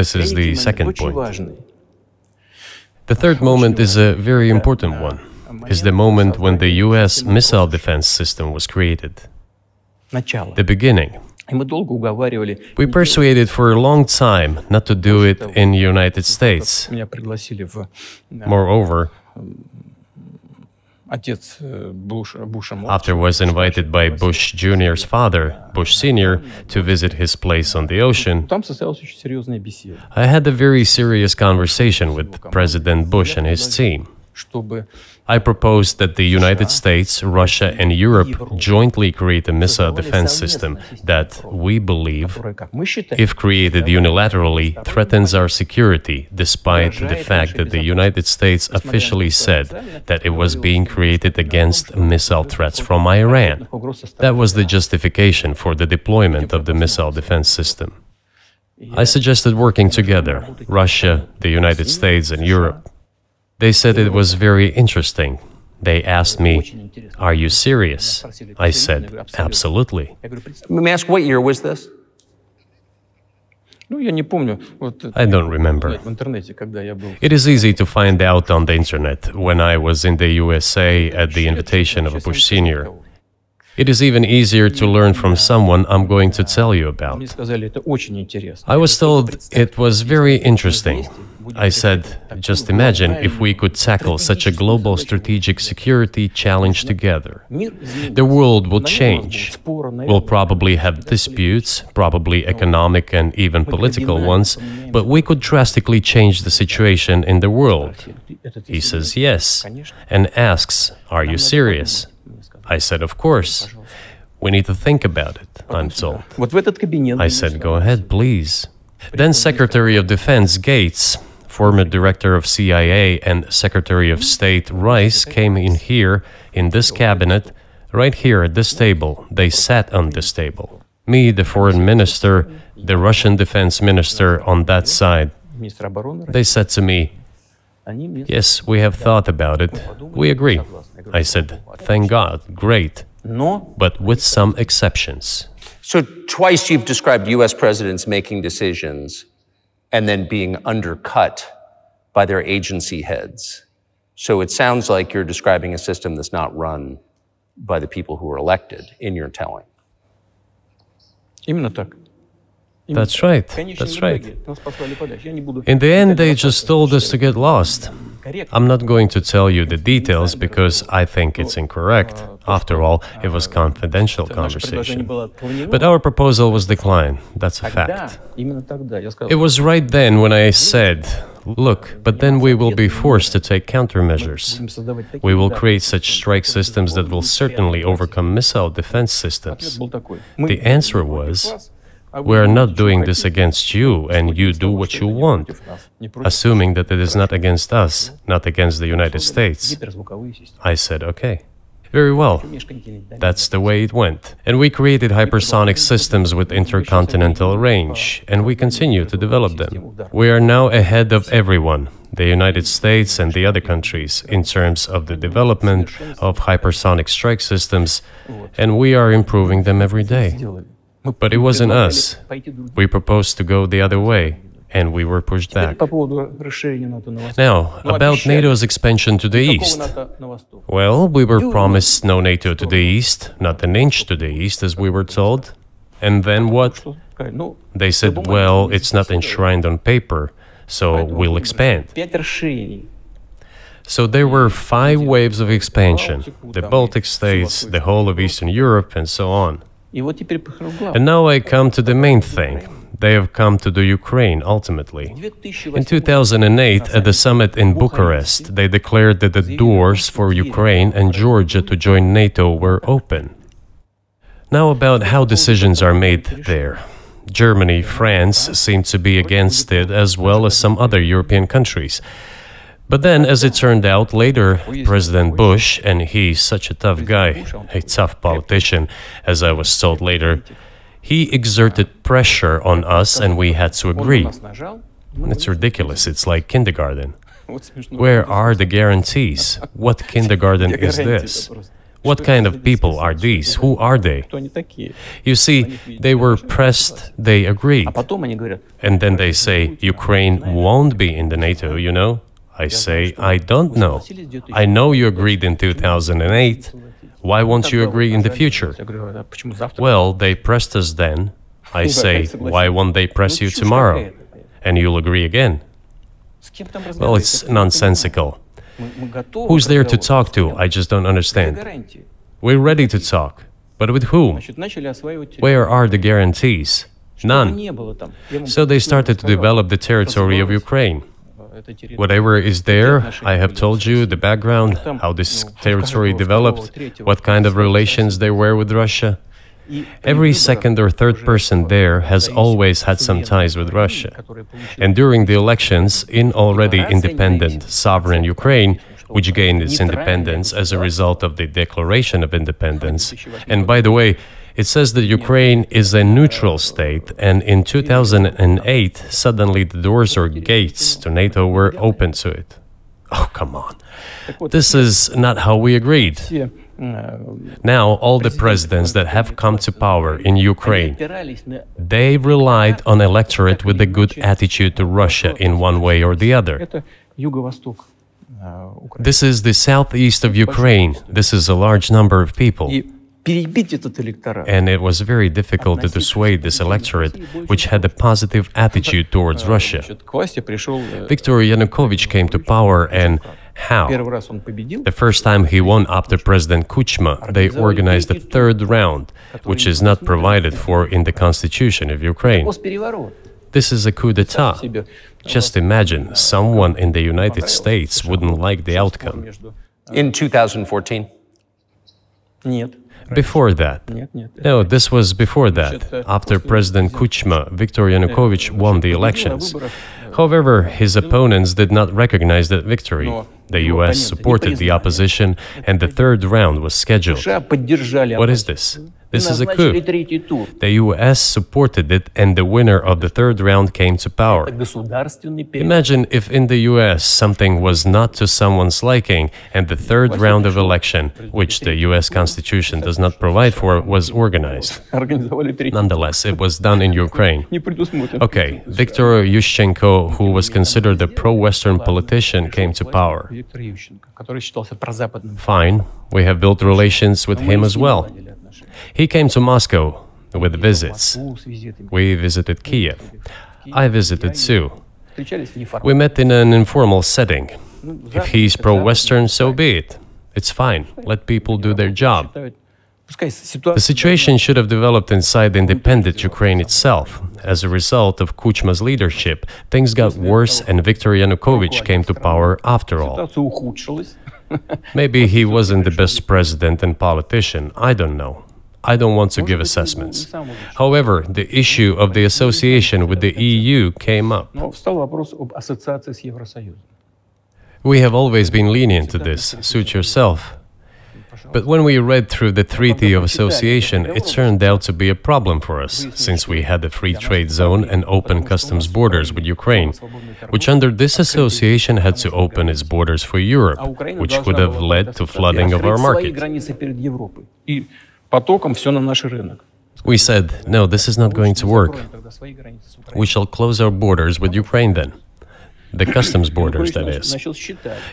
This is the second point. The third moment is a very important one. It's the moment when the US missile defense system was created. The beginning. We persuaded for a long time not to do it in the United States. Moreover, after I was invited by Bush Jr.'s father, Bush Sr., to visit his place on the ocean, I had a very serious conversation with President Bush and his team. I proposed that the United States, Russia, and Europe jointly create a missile defense system that we believe, if created unilaterally, threatens our security, despite the fact that the United States officially said that it was being created against missile threats from Iran. That was the justification for the deployment of the missile defense system. I suggested working together, Russia, the United States, and Europe. They said it was very interesting. They asked me, "Are you serious?" I said, "Absolutely." Let me ask, what year was this? I don't remember. It is easy to find out on the internet when I was in the USA at the invitation of Bush Sr. It is even easier to learn from someone I'm going to tell you about. I was told it was very interesting. I said, "Just imagine if we could tackle such a global strategic security challenge together. The world will change. We'll probably have disputes, probably economic and even political ones, but we could drastically change the situation in the world." He says yes, and asks, "Are you serious?" I said, "Of course. We need to think about it," I'm told. I said, "Go ahead, please." Then Secretary of Defense Gates, former Director of CIA and Secretary of State Rice, came in here, in this cabinet, right here at this table. They sat on this table. Me, the foreign minister, the Russian defense minister on that side. They said to me, "Yes, we have thought about it. We agree." I said, "Thank God, great, but with some exceptions." So twice you've described U.S. presidents making decisions and then being undercut by their agency heads. So it sounds like you're describing a system that's not run by the people who are elected, in your telling. That's right, that's right. In the end, they just told us to get lost. I'm not going to tell you the details because I think it's incorrect. After all, it was a confidential conversation. But our proposal was declined, that's a fact. It was right then when I said, "Look, but then we will be forced to take countermeasures. We will create such strike systems that will certainly overcome missile defense systems." The answer was, "We are not doing this against you, and you do what you want," assuming that it is not against us, not against the United States. I said, "Okay." Very well. That's the way it went. And we created hypersonic systems with intercontinental range, and we continue to develop them. We are now ahead of everyone, the United States and the other countries, in terms of the development of hypersonic strike systems, and we are improving them every day. But it wasn't us. We proposed to go the other way, and we were pushed back. Now, about NATO's expansion to the east. Well, we were promised no NATO to the east, not an inch to the east, as we were told. And then what? They said, well, it's not enshrined on paper, so we'll expand. So there were 5 waves of expansion, the Baltic states, the whole of Eastern Europe, and so on. And now I come to the main thing. They have come to the Ukraine, ultimately. In 2008, at the summit in Bucharest, they declared that the doors for Ukraine and Georgia to join NATO were open. Now about how decisions are made there. Germany, France seem to be against it, as well as some other European countries. But then, as it turned out later, President Bush, and he's such a tough guy, a tough politician, as I was told later, he exerted pressure on us and we had to agree. It's ridiculous, it's like kindergarten. Where are the guarantees? What kindergarten is this? What kind of people are these? Who are they? You see, they were pressed, they agreed. And then they say, Ukraine won't be in the NATO, you know? I say, I don't know. I know you agreed in 2008. Why won't you agree in the future? Well, they pressed us then. I say, why won't they press you tomorrow? And you'll agree again. Well, it's nonsensical. Who's there to talk to? I just don't understand. We're ready to talk. But with whom? Where are the guarantees? None. So they started to develop the territory of Ukraine. Whatever is there, I have told you the background, how this territory developed, what kind of relations there were with Russia. Every second or third person there has always had some ties with Russia. And during the elections, in already independent, sovereign Ukraine, which gained its independence as a result of the Declaration of Independence, and by the way, it says that Ukraine is a neutral state, and in 2008, suddenly the doors or gates to NATO were open to it. Oh, come on. This is not how we agreed. Now, all the presidents that have come to power in Ukraine, they relied on electorate with a good attitude to Russia in one way or the other. This is the southeast of Ukraine. This is a large number of people. And it was very difficult to dissuade this electorate, which had a positive attitude towards Russia. Viktor Yanukovych came to power, and how? The first time he won after President Kuchma, they organized a third round, which is not provided for in the constitution of Ukraine. This is a coup d'etat. Just imagine, someone in the United States wouldn't like the outcome. In 2014? Before that. No, this was before that, after President Kuchma, Viktor Yanukovych won the elections. However, his opponents did not recognize that victory. The US supported the opposition, and the third round was scheduled. What is this? This is a coup. The US supported it, and the winner of the third round came to power. Imagine if in the US something was not to someone's liking, and the third round of election, which the US Constitution does not provide for, was organized. Nonetheless, it was done in Ukraine. Okay, Viktor Yushchenko, who was considered a pro-Western politician, came to power. Fine, we have built relations with him as well. He came to Moscow with visits. We visited Kyiv. I visited too. We met in an informal setting. If he's pro-Western, so be it. It's fine, let people do their job. The situation should have developed inside the independent Ukraine itself. As a result of Kuchma's leadership, things got worse and Viktor Yanukovych came to power after all. Maybe he wasn't the best president and politician, I don't know. I don't want to give assessments. However, the issue of the association with the EU came up. We have always been lenient to this, suit yourself. But when we read through the Treaty of Association, it turned out to be a problem for us, since we had a free trade zone and open customs borders with Ukraine, which under this association had to open its borders for Europe, which could have led to flooding of our market. We said, no, this is not going to work. We shall close our borders with Ukraine then. The customs borders, that is.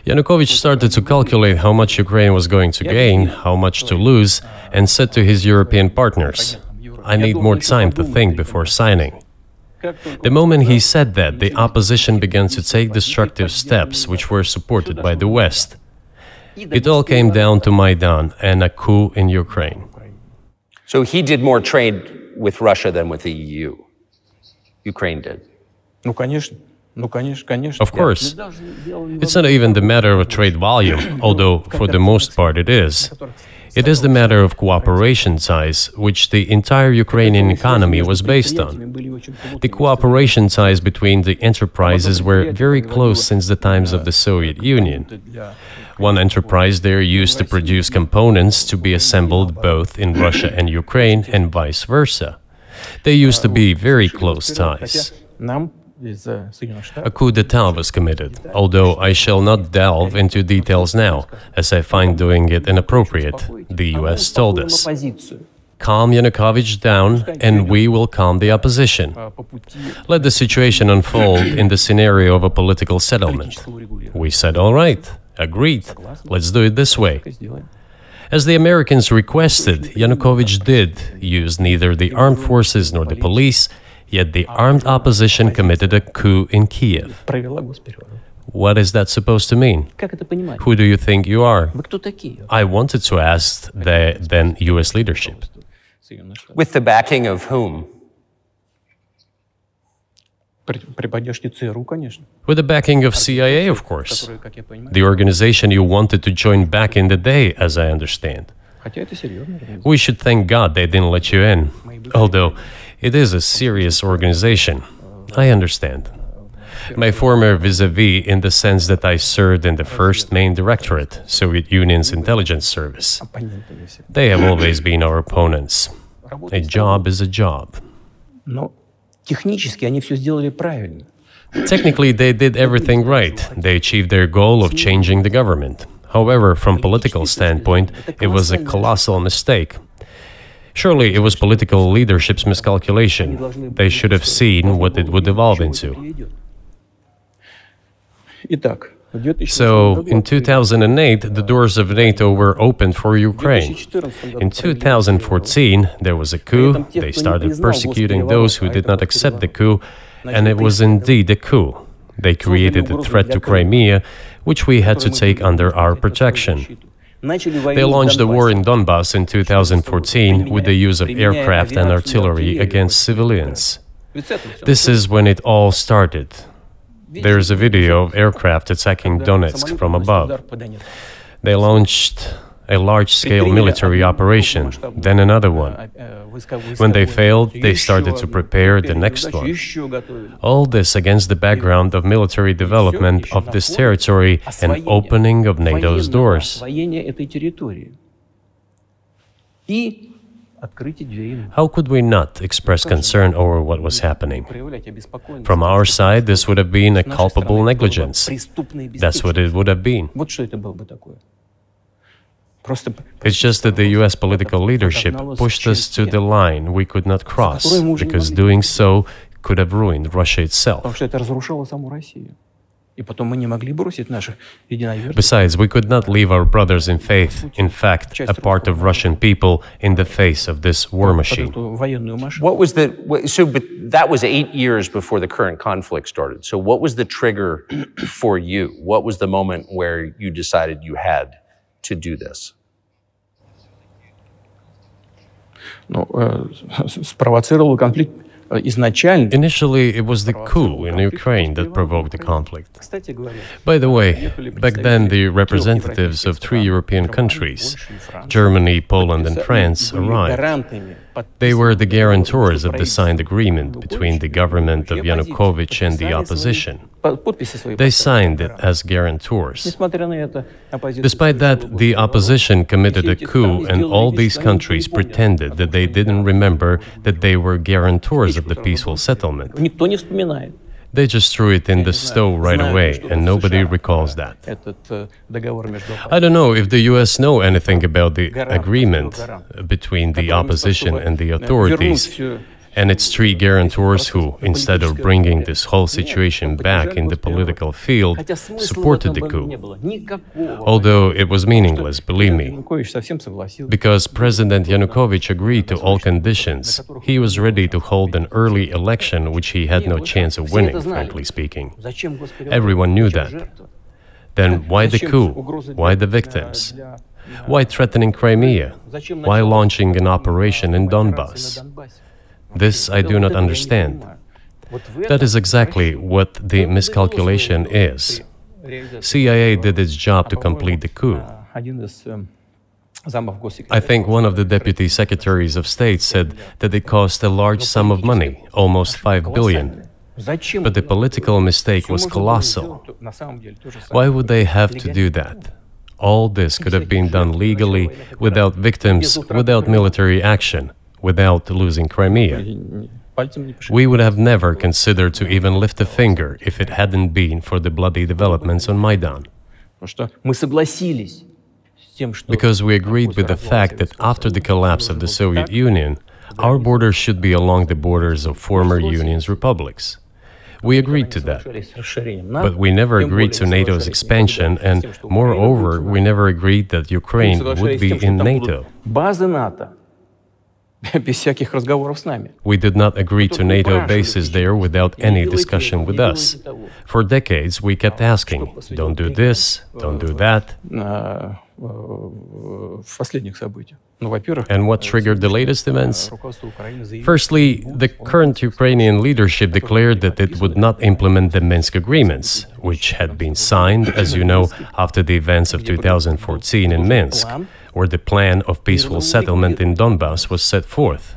Yanukovych started to calculate how much Ukraine was going to gain, how much to lose, and said to his European partners, I need more time to think before signing. The moment he said that, the opposition began to take destructive steps, which were supported by the West. It all came down to Maidan and a coup in Ukraine. So he did more trade with Russia than with the EU. Ukraine did. Of course. It's not even the matter of trade volume, although for the most part it is. It is the matter of cooperation ties, which the entire Ukrainian economy was based on. The cooperation ties between the enterprises were very close since the times of the Soviet Union. One enterprise there used to produce components to be assembled both in Russia and Ukraine and vice versa. They used to be very close ties. A coup d'etat was committed, although I shall not delve into details now, as I find doing it inappropriate, the US told us. Calm Yanukovych down, and we will calm the opposition. Let the situation unfold in the scenario of a political settlement. We said, all right, agreed, let's do it this way. As the Americans requested, Yanukovych did use neither the armed forces nor the police. Yet the armed opposition committed a coup in Kyiv. What is that supposed to mean? Who do you think you are? I wanted to ask the then US leadership. With the backing of whom? With the backing of CIA, of course. The organization you wanted to join back in the day, as I understand. We should thank God they didn't let you in, although it is a serious organization. I understand. My former vis-a-vis in the sense that I served in the first main directorate, Soviet Union's intelligence service. They have always been our opponents. A job is a job. Technically, they did everything right. They achieved their goal of changing the government. However, from a political standpoint, it was a colossal mistake. Surely it was political leadership's miscalculation. They should have seen what it would evolve into. So, in 2008, the doors of NATO were opened for Ukraine. In 2014, there was a coup, they started persecuting those who did not accept the coup, and it was indeed a coup. They created a threat to Crimea, which we had to take under our protection. They launched the war in Donbass in 2014 with the use of aircraft and artillery against civilians. This is when it all started. There is a video of aircraft attacking Donetsk from above. They launched a large-scale military operation, then another one. When they failed, they started to prepare the next one. All this against the background of military development of this territory and opening of NATO's doors. How could we not express concern over what was happening? From our side, this would have been a culpable negligence. That's what it would have been. It's just that the US political leadership pushed us to the line we could not cross, because doing so could have ruined Russia itself. Besides, we could not leave our brothers in faith, in fact, a part of Russian people, in the face of this war machine. But that was 8 years before the current conflict started. So what was the trigger for you? What was the moment where you decided you had to do this? Initially, it was the coup in Ukraine that provoked the conflict. By the way, back then the representatives of 3 European countries, Germany, Poland and France, arrived. They were the guarantors of the signed agreement between the government of Yanukovych and the opposition. They signed it as guarantors. Despite that, the opposition committed a coup, and all these countries pretended that they didn't remember that they were guarantors of the peaceful settlement. They just threw it in the stove right away, and nobody recalls that. I don't know if the US know anything about the agreement between the opposition and the authorities, and its three guarantors who, instead of bringing this whole situation back in the political field, supported the coup. Although it was meaningless, believe me, because President Yanukovych agreed to all conditions. He was ready to hold an early election, which he had no chance of winning, frankly speaking. Everyone knew that. Then why the coup? Why the victims? Why threatening Crimea? Why launching an operation in Donbass? This I do not understand. That is exactly what the miscalculation is. CIA did its job to complete the coup. I think one of the deputy secretaries of state said that it cost a large sum of money, almost $5 billion. But the political mistake was colossal. Why would they have to do that? All this could have been done legally, without victims, without military action, without losing Crimea. We would have never considered to even lift a finger if it hadn't been for the bloody developments on Maidan. Because we agreed with the fact that after the collapse of the Soviet Union, our borders should be along the borders of former Union's republics. We agreed to that, but we never agreed to NATO's expansion, and moreover, we never agreed that Ukraine would be in NATO. We did not agree to NATO bases there without any discussion with us. For decades, we kept asking, don't do this, don't do that. And what triggered the latest events? Firstly, the current Ukrainian leadership declared that it would not implement the Minsk agreements, which had been signed, as you know, after the events of 2014 in Minsk, where the plan of peaceful settlement in Donbass was set forth.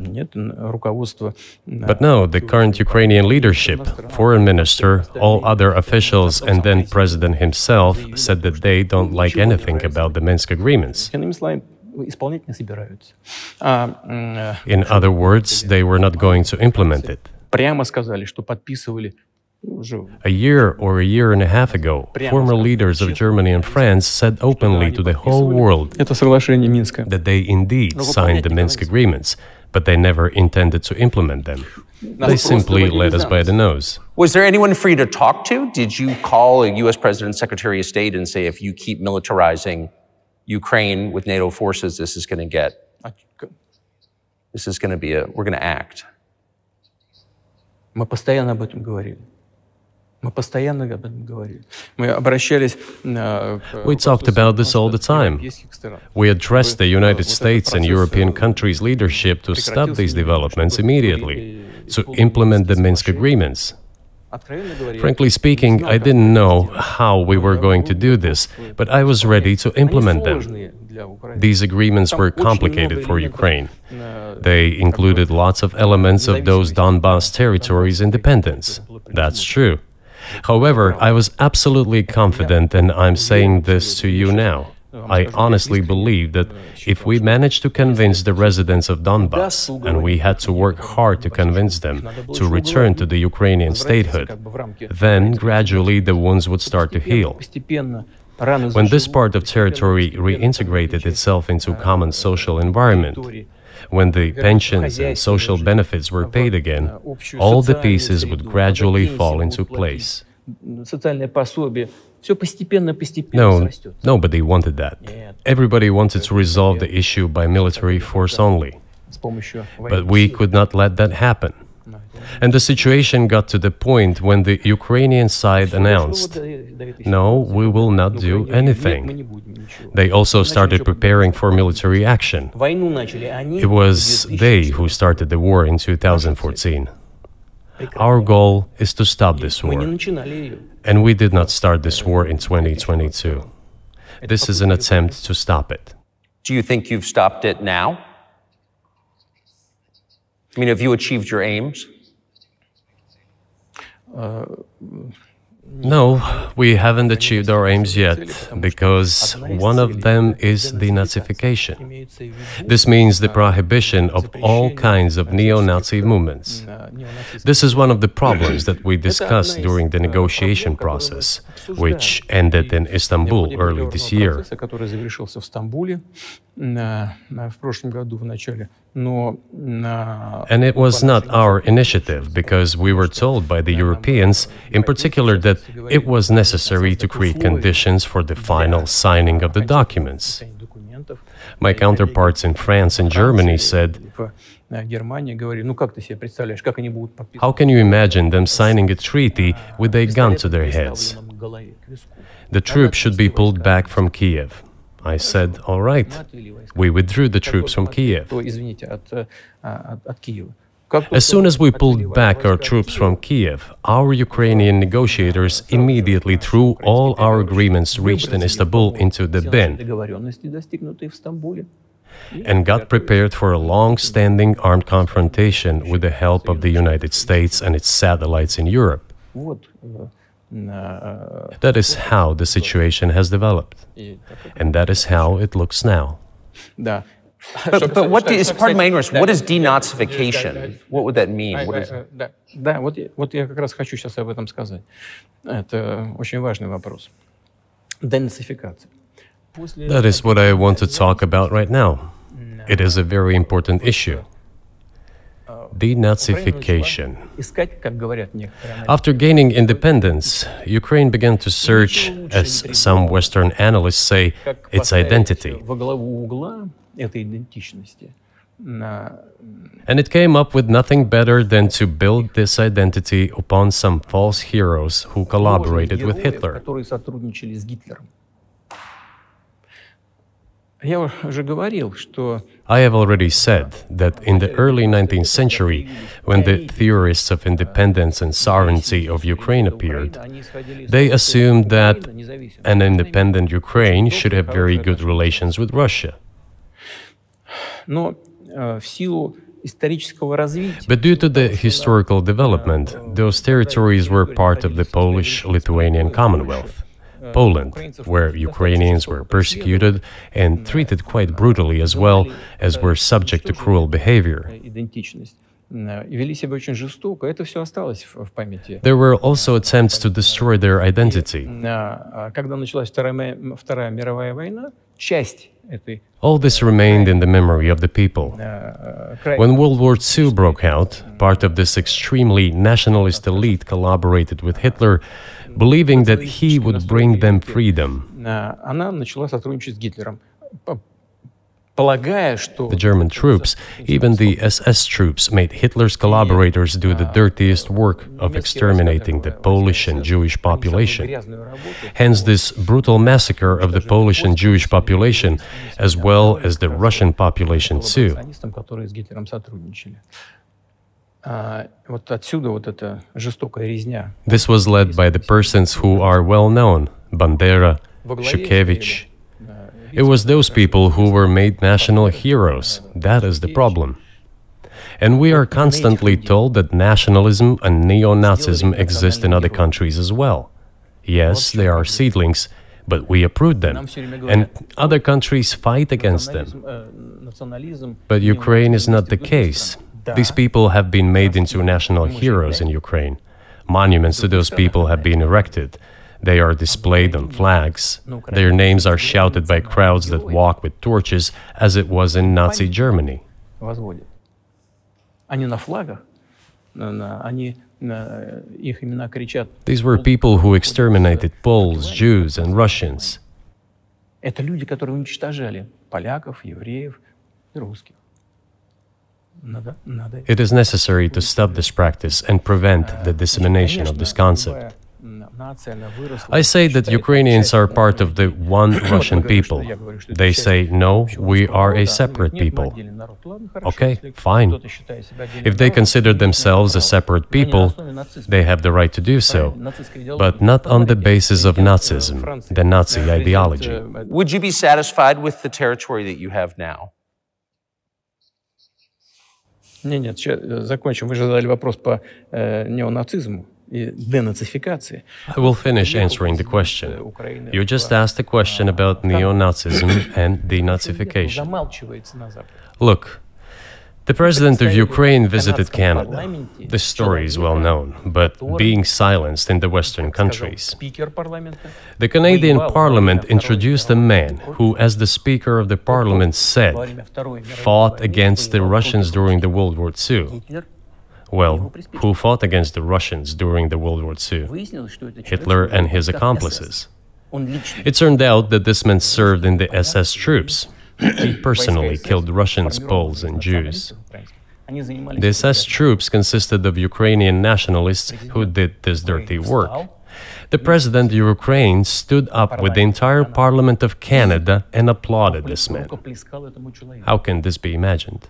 But now, the current Ukrainian leadership, foreign minister, all other officials, and then president himself said that they don't like anything about the Minsk agreements. In other words, they were not going to implement it. A year or a year and a half ago, former leaders of Germany and France said openly to the whole world that they indeed signed the Minsk agreements, but they never intended to implement them. They simply led us by the nose. Was there anyone for you to talk to? Did you call a U.S. President, Secretary of State and say, if you keep militarizing Ukraine with NATO forces, we're going to act? We talked about this all the time. We addressed the United States and European countries' leadership to stop these developments immediately, to implement the Minsk agreements. Frankly speaking, I didn't know how we were going to do this, but I was ready to implement them. These agreements were complicated for Ukraine. They included lots of elements of those Donbass territories' independence. That's true. However, I was absolutely confident, and I'm saying this to you now. I honestly believe that if we managed to convince the residents of Donbass, and we had to work hard to convince them to return to the Ukrainian statehood, then gradually the wounds would start to heal. When this part of territory reintegrated itself into a common social environment, when the pensions and social benefits were paid again, all the pieces would gradually fall into place. No, nobody wanted that. Everybody wanted to resolve the issue by military force only. But we could not let that happen. And the situation got to the point when the Ukrainian side announced, no, we will not do anything. They also started preparing for military action. It was they who started the war in 2014. Our goal is to stop this war. And we did not start this war in 2022. This is an attempt to stop it. Do you think you've stopped it now? I mean, have you achieved your aims? No, we haven't achieved our aims yet, because one of them is denazification. This means the prohibition of all kinds of neo-Nazi movements. This is one of the problems that we discussed during the negotiation process, which ended in Istanbul early this year. And it was not our initiative, because we were told by the Europeans, in particular, that it was necessary to create conditions for the final signing of the documents. My counterparts in France and Germany said, "How can you imagine them signing a treaty with a gun to their heads? The troops should be pulled back from Kyiv." I said, "All right." We withdrew the troops from Kyiv. As soon as we pulled back our troops from Kyiv, our Ukrainian negotiators immediately threw all our agreements reached in Istanbul into the bin and got prepared for a long-standing armed confrontation with the help of the United States and its satellites in Europe. That is how the situation has developed, and that is how it looks now. But what is, pardon my ignorance, what is denazification? What would that mean? That is what I want to talk about right now. It is a very important issue. Denazification. After gaining independence, Ukraine began to search, as some Western analysts say, its identity. And it came up with nothing better than to build this identity upon some false heroes who collaborated with Hitler. I have already said that in the early 19th century, when the theorists of independence and sovereignty of Ukraine appeared, they assumed that an independent Ukraine should have very good relations with Russia. But due to the historical development, those territories were part of the Polish-Lithuanian Commonwealth, Poland, where Ukrainians were persecuted and treated quite brutally, as well as were subject to cruel behavior. There were also attempts to destroy their identity. All this remained in the memory of the people. When World War II broke out, part of this extremely nationalist elite collaborated with Hitler, believing that he would bring them freedom. The German troops, even the SS troops, made Hitler's collaborators do the dirtiest work of exterminating the Polish and Jewish population. Hence, this brutal massacre of the Polish and Jewish population, as well as the Russian population too. This was led by the persons who are well known, Bandera, Shukevich. It was those people who were made national heroes. That is the problem. And we are constantly told that nationalism and neo-Nazism exist in other countries as well. Yes, they are seedlings, but we uproot them, and other countries fight against them. But Ukraine is not the case. These people have been made into national heroes in Ukraine. Monuments to those people have been erected. They are displayed on flags. Their names are shouted by crowds that walk with torches, as it was in Nazi Germany. These were people who exterminated Poles, Jews, and Russians. It is necessary to stop this practice and prevent the dissemination of this concept. I say that Ukrainians are part of the one Russian people. They say, no, we are a separate people. Okay, fine. If they consider themselves a separate people, they have the right to do so, but not on the basis of Nazism, the Nazi ideology. Would you be satisfied with the territory that you have now? No, I will finish answering the question. You just asked a question about neo-Nazism and denazification. Look, the president of Ukraine visited Canada. This story is well known, but being silenced in the Western countries. The Canadian Parliament introduced a man who, as the Speaker of the Parliament said, fought against the Russians during the World War II. Well, who fought against the Russians during the World War II? Hitler and his accomplices. It turned out that this man served in the SS troops. He personally killed Russians, Poles, and Jews. The SS troops consisted of Ukrainian nationalists who did this dirty work. The president of Ukraine stood up with the entire Parliament of Canada and applauded this man. How can this be imagined?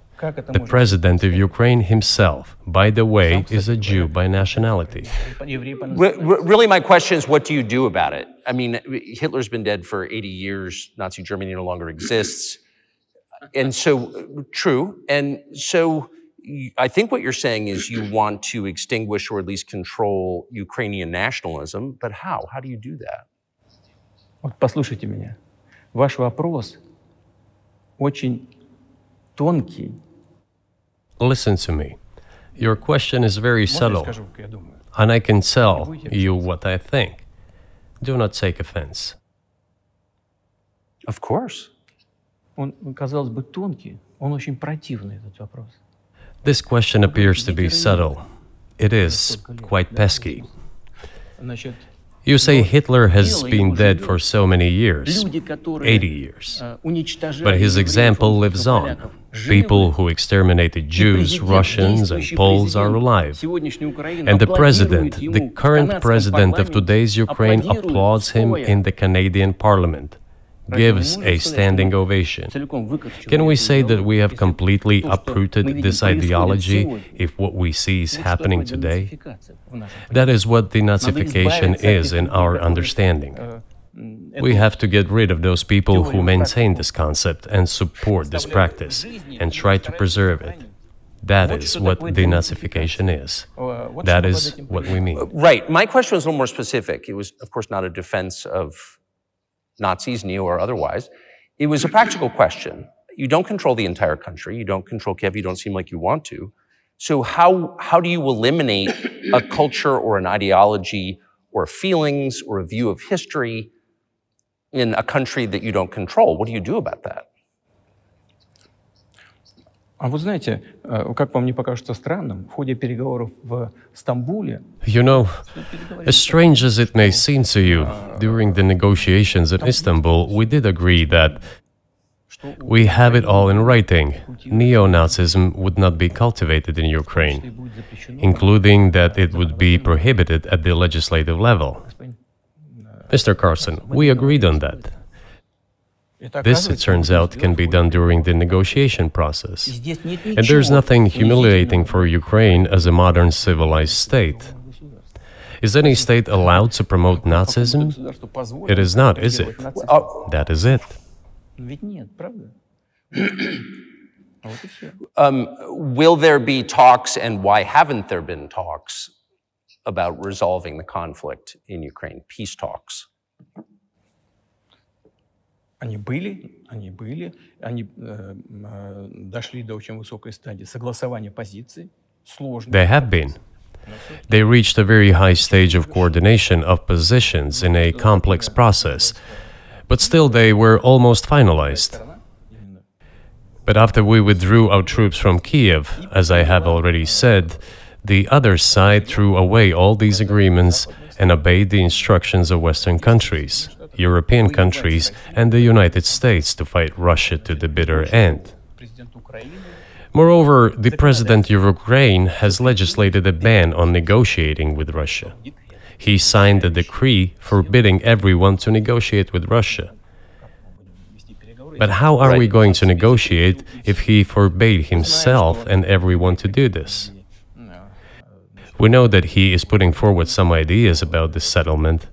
The president of Ukraine himself, by the way, is a Jew by nationality. Really, my question is, what do you do about it? I mean, Hitler's been dead for 80 years. Nazi Germany no longer exists. And so, true. And so, I think what you're saying is you want to extinguish or at least control Ukrainian nationalism. But how? How do you do that? Послушайте меня. Ваш вопрос очень тонкий. Listen to me. Your question is very subtle, and I can tell you what I think. Do not take offense. Of course. Казалось бы, тонкий. Он очень противный, этот вопрос. This question appears to be subtle. It is quite pesky. You say Hitler has been dead for so many years, 80 years, but his example lives on. People who exterminated Jews, Russians, and Poles are alive. And the president, the current president of today's Ukraine, applauds him in the Canadian Parliament, gives a standing ovation. Can we say that we have completely uprooted this ideology if what we see is happening today? That is what denazification is in our understanding. We have to get rid of those people who maintain this concept and support this practice and try to preserve it. That is what denazification is. That is what we mean. Right. My question was a little more specific. It was, of course, not a defense of Nazis, neo or otherwise. It was a practical question. You don't control the entire country. You don't control Kiev. You don't seem like you want to. So how do you eliminate a culture or an ideology or feelings or a view of history in a country that you don't control? What do you do about that? You know, as strange as it may seem to you, during the negotiations in Istanbul, we did agree that we have it all in writing. Neo-Nazism would not be cultivated in Ukraine, including that it would be prohibited at the legislative level. Mr. Carlson, we agreed on that. This, it turns out, can be done during the negotiation process. And there's nothing humiliating for Ukraine as a modern civilized state. Is any state allowed to promote Nazism? It is not, is it? That is it. Will there be talks, and why haven't there been talks, about resolving the conflict in Ukraine, peace talks? They have been. They reached a very high stage of coordination of positions in a complex process, but still they were almost finalized. But after we withdrew our troops from Kiev, as I have already said, the other side threw away all these agreements and obeyed the instructions of Western countries, European countries and the United States to fight Russia to the bitter end. Moreover, the president of Ukraine has legislated a ban on negotiating with Russia. He signed a decree forbidding everyone to negotiate with Russia. But how are we going to negotiate if he forbade himself and everyone to do this? We know that he is putting forward some ideas about this settlement.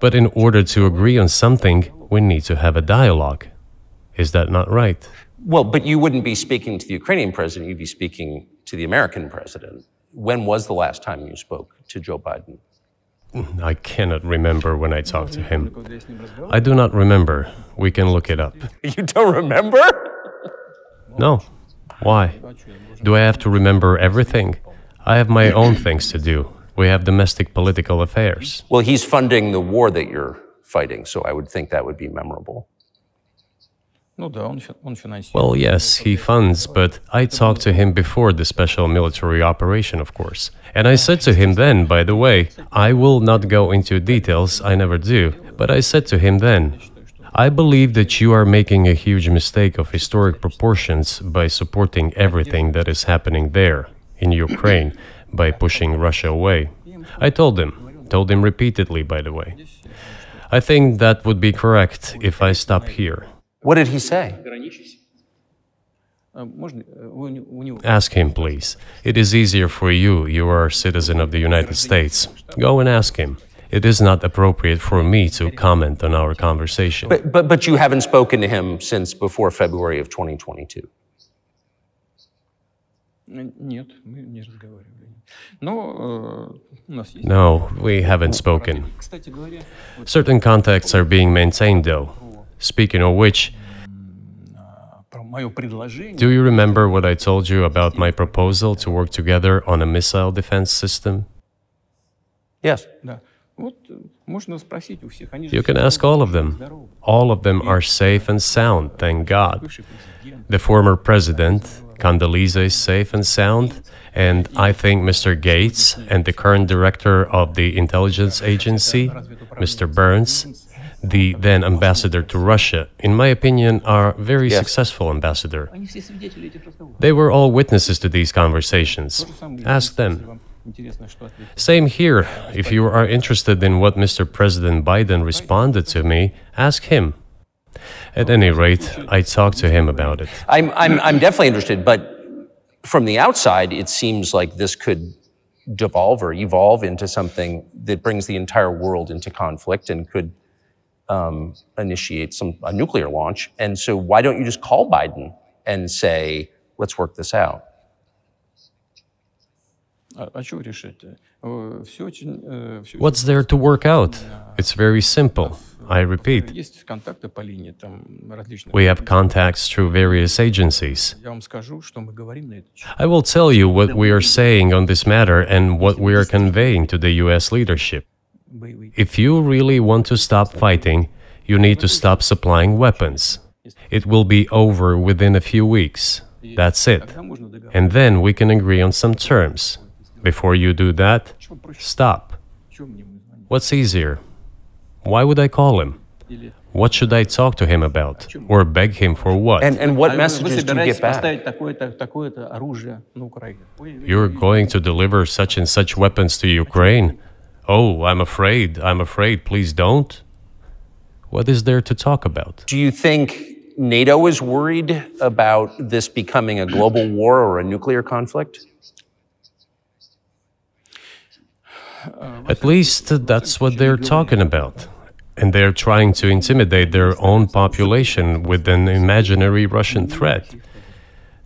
But in order to agree on something, we need to have a dialogue. Is that not right? Well, but you wouldn't be speaking to the Ukrainian president, you'd be speaking to the American president. When was the last time you spoke to Joe Biden? I cannot remember when I talked to him. I do not remember. We can look it up. You don't remember? No. Why? Do I have to remember everything? I have my own things to do. We have domestic political affairs. Well, he's funding the war that you're fighting, so I would think that would be memorable. Well, yes, he funds, but I talked to him before the special military operation, of course. And I said to him then, by the way, I will not go into details, I never do, but I said to him then, I believe that you are making a huge mistake of historic proportions by supporting everything that is happening there, in Ukraine, by pushing Russia away. I told him repeatedly, by the way. I think that would be correct if I stop here. What did he say? Ask him, please. It is easier for you. You are a citizen of the United States. Go and ask him. It is not appropriate for me to comment on our conversation. But you haven't spoken to him since before February of 2022. No, we haven't spoken. Certain contacts are being maintained, though. Speaking of which, do you remember what I told you about my proposal to work together on a missile defense system? Yes. You can ask all of them. All of them are safe and sound, thank God. The former president, Condoleezza, is safe and sound, and I think Mr. Gates and the current director of the intelligence agency, Mr. Burns, the then ambassador to Russia, in my opinion, are a very successful ambassador. They were all witnesses to these conversations. Ask them. Same here. If you are interested in what Mr. President Biden responded to me, ask him. At any rate, I talked to him about it. I'm definitely interested, but from the outside, it seems like this could devolve or evolve into something that brings the entire world into conflict and could initiate a nuclear launch. And so why don't you just call Biden and say, let's work this out? What's there to work out? It's very simple. I repeat, we have contacts through various agencies. I will tell you what we are saying on this matter and what we are conveying to the US leadership. If you really want to stop fighting, you need to stop supplying weapons. It will be over within a few weeks. That's it. And then we can agree on some terms. Before you do that, stop. What's easier? Why would I call him? What should I talk to him about? Or beg him for what? And what messages do you get back? You're going to deliver such and such weapons to Ukraine? Oh, I'm afraid, please don't. What is there to talk about? Do you think NATO is worried about this becoming a global war or a nuclear conflict? At least that's what they're talking about. And they're trying to intimidate their own population with an imaginary Russian threat.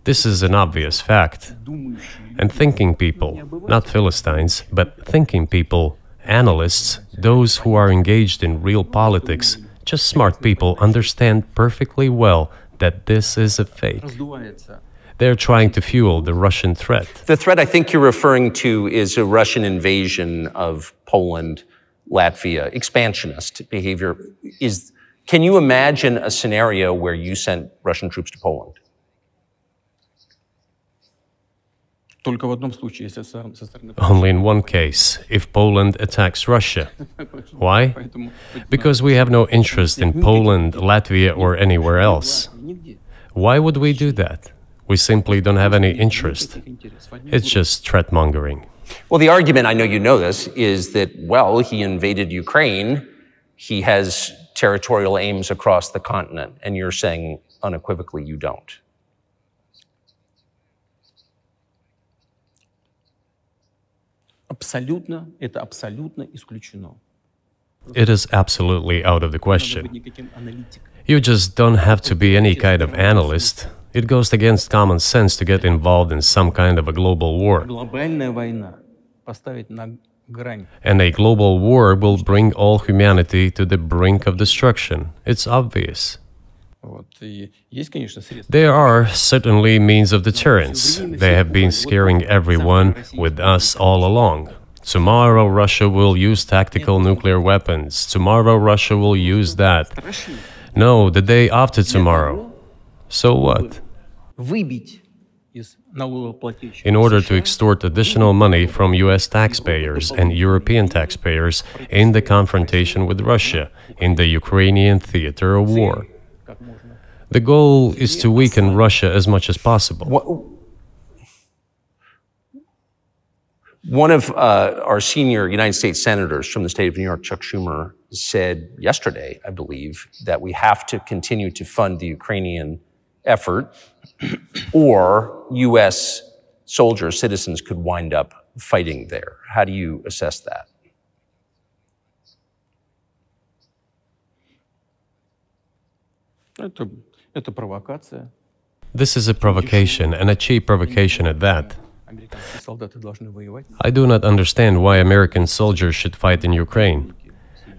This is an obvious fact. And thinking people, not Philistines, but thinking people, analysts, those who are engaged in real politics, just smart people, understand perfectly well that this is a fake. They're trying to fuel the Russian threat. The threat I think you're referring to is a Russian invasion of Poland, Latvia, expansionist behavior. Can you imagine a scenario where you sent Russian troops to Poland? Only in one case, if Poland attacks Russia. Why? Because we have no interest in Poland, Latvia, or anywhere else. Why would we do that? We simply don't have any interest. It's just threat-mongering. Well, the argument, I know you know this, is that, well, he invaded Ukraine, he has territorial aims across the continent, and you're saying unequivocally you don't. It is absolutely out of the question. You just don't have to be any kind of analyst. It goes against common sense to get involved in some kind of a global war. And a global war will bring all humanity to the brink of destruction. It's obvious. There are certainly means of deterrence. They have been scaring everyone with us all along. Tomorrow Russia will use tactical nuclear weapons. Tomorrow Russia will use that. No, the day after tomorrow. So what? In order to extort additional money from US taxpayers and European taxpayers in the confrontation with Russia, in the Ukrainian theater of war. The goal is to weaken Russia as much as possible. One of our senior United States senators from the state of New York, Chuck Schumer, said yesterday, I believe, that we have to continue to fund the Ukrainian effort, or U.S. soldiers, citizens could wind up fighting there. How do you assess that? This is a provocation, and a cheap provocation at that. I do not understand why American soldiers should fight in Ukraine.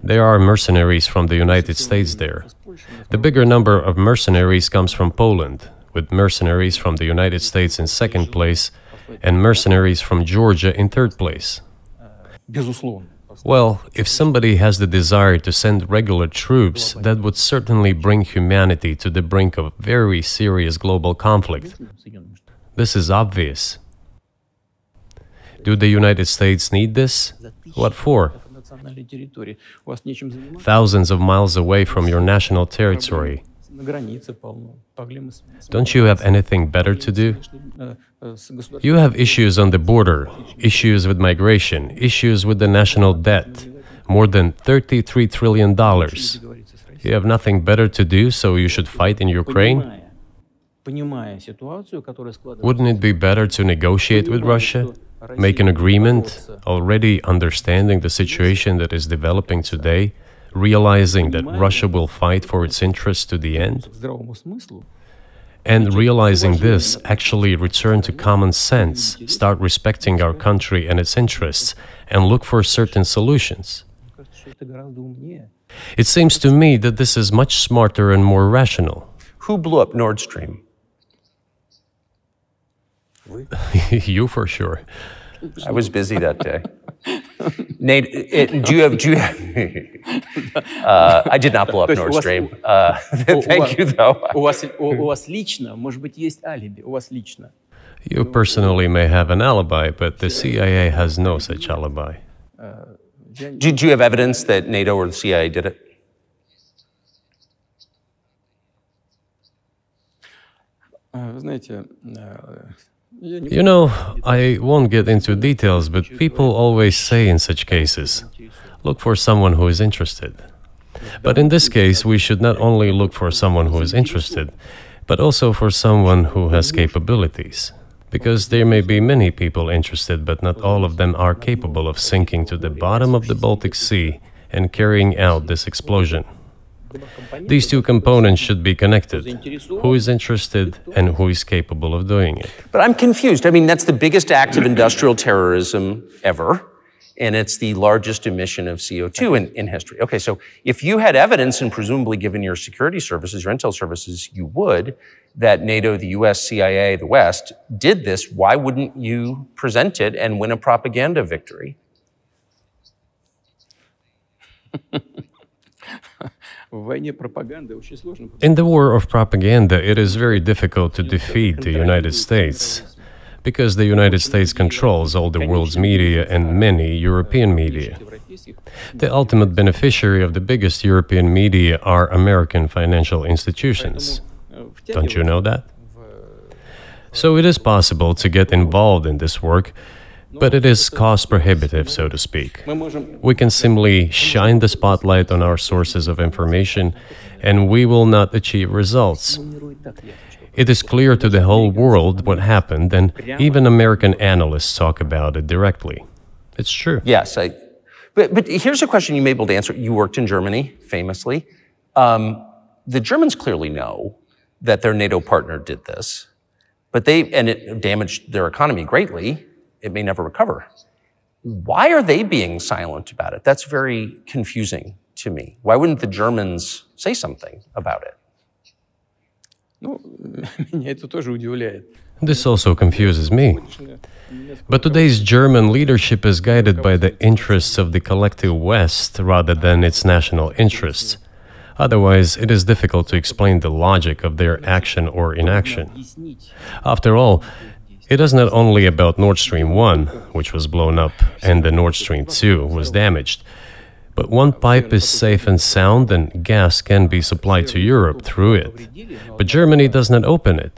There are mercenaries from the United States there. The bigger number of mercenaries comes from Poland, with mercenaries from the United States in second place and mercenaries from Georgia in third place. Well, if somebody has the desire to send regular troops, that would certainly bring humanity to the brink of very serious global conflict. This is obvious. Do the United States need this? What for? Thousands of miles away from your national territory. Don't you have anything better to do? You have issues on the border, issues with migration, issues with the national debt, more than $33 trillion. You have nothing better to do, so you should fight in Ukraine? Wouldn't it be better to negotiate with Russia? Make an agreement, already understanding the situation that is developing today, realizing that Russia will fight for its interests to the end? And realizing this, actually return to common sense, start respecting our country and its interests, and look for certain solutions. It seems to me that this is much smarter and more rational. Who blew up Nord Stream? You for sure. I was busy that day. Nate, do you have I did not blow up Nord Stream. Thank you, though. You personally may have an alibi, but the CIA has no such alibi. Do you have evidence that NATO or the CIA did it? You know, I won't get into details, but people always say in such cases, look for someone who is interested. But in this case, we should not only look for someone who is interested, but also for someone who has capabilities. Because there may be many people interested, but not all of them are capable of sinking to the bottom of the Baltic Sea and carrying out this explosion. These two components should be connected, who is interested and who is capable of doing it. But I'm confused. I mean, that's the biggest act of industrial terrorism ever, and it's the largest emission of CO2 in history. Okay, so if you had evidence, and presumably given your security services, your intel services, you would, that NATO, the US, CIA, the West did this, why wouldn't you present it and win a propaganda victory? In the war of propaganda, it is very difficult to defeat the United States, because the United States controls all the world's media and many European media. The ultimate beneficiary of the biggest European media are American financial institutions. Don't you know that? So it is possible to get involved in this work, but it is cost prohibitive, so to speak. We can simply shine the spotlight on our sources of information, and we will not achieve results. It is clear to the whole world what happened, and even American analysts talk about it directly. It's true. Yes, but here's a question you may be able to answer. You worked in Germany, famously. The Germans clearly know that their NATO partner did this, but it damaged their economy greatly. It may never recover. Why are they being silent about it? That's very confusing to me. Why wouldn't the Germans say something about it? This also confuses me. But today's German leadership is guided by the interests of the collective West rather than its national interests. Otherwise, it is difficult to explain the logic of their action or inaction. After all, it is not only about Nord Stream 1, which was blown up, and the Nord Stream 2 was damaged. But one pipe is safe and sound, and gas can be supplied to Europe through it. But Germany does not open it.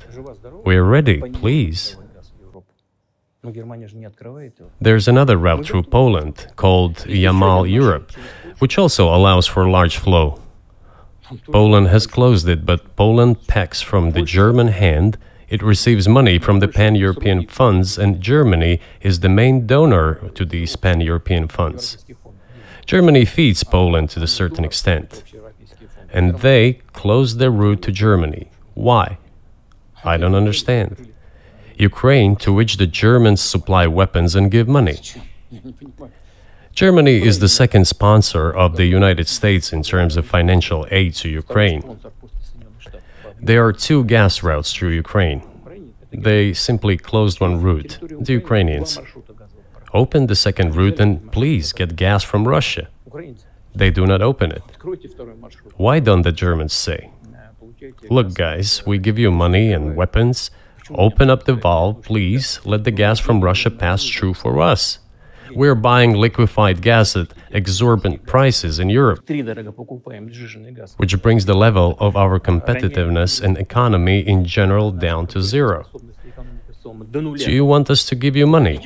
We're ready, please. There's another route through Poland, called Yamal Europe, which also allows for large flow. Poland has closed it, but Poland packs from the German hand. It receives money from the pan-European funds, and Germany is the main donor to these pan-European funds. Germany feeds Poland to a certain extent, and they close their route to Germany. Why? I don't understand. Ukraine, to which the Germans supply weapons and give money. Germany is the second sponsor of the United States in terms of financial aid to Ukraine. There are two gas routes through Ukraine. They simply closed one route, the Ukrainians. Open the second route and please get gas from Russia. They do not open it. Why don't the Germans say, "Look guys, we give you money and weapons, open up the valve, please, let the gas from Russia pass through for us. We're buying liquefied gas at exorbitant prices in Europe, which brings the level of our competitiveness and economy in general down to zero. Do you want us to give you money?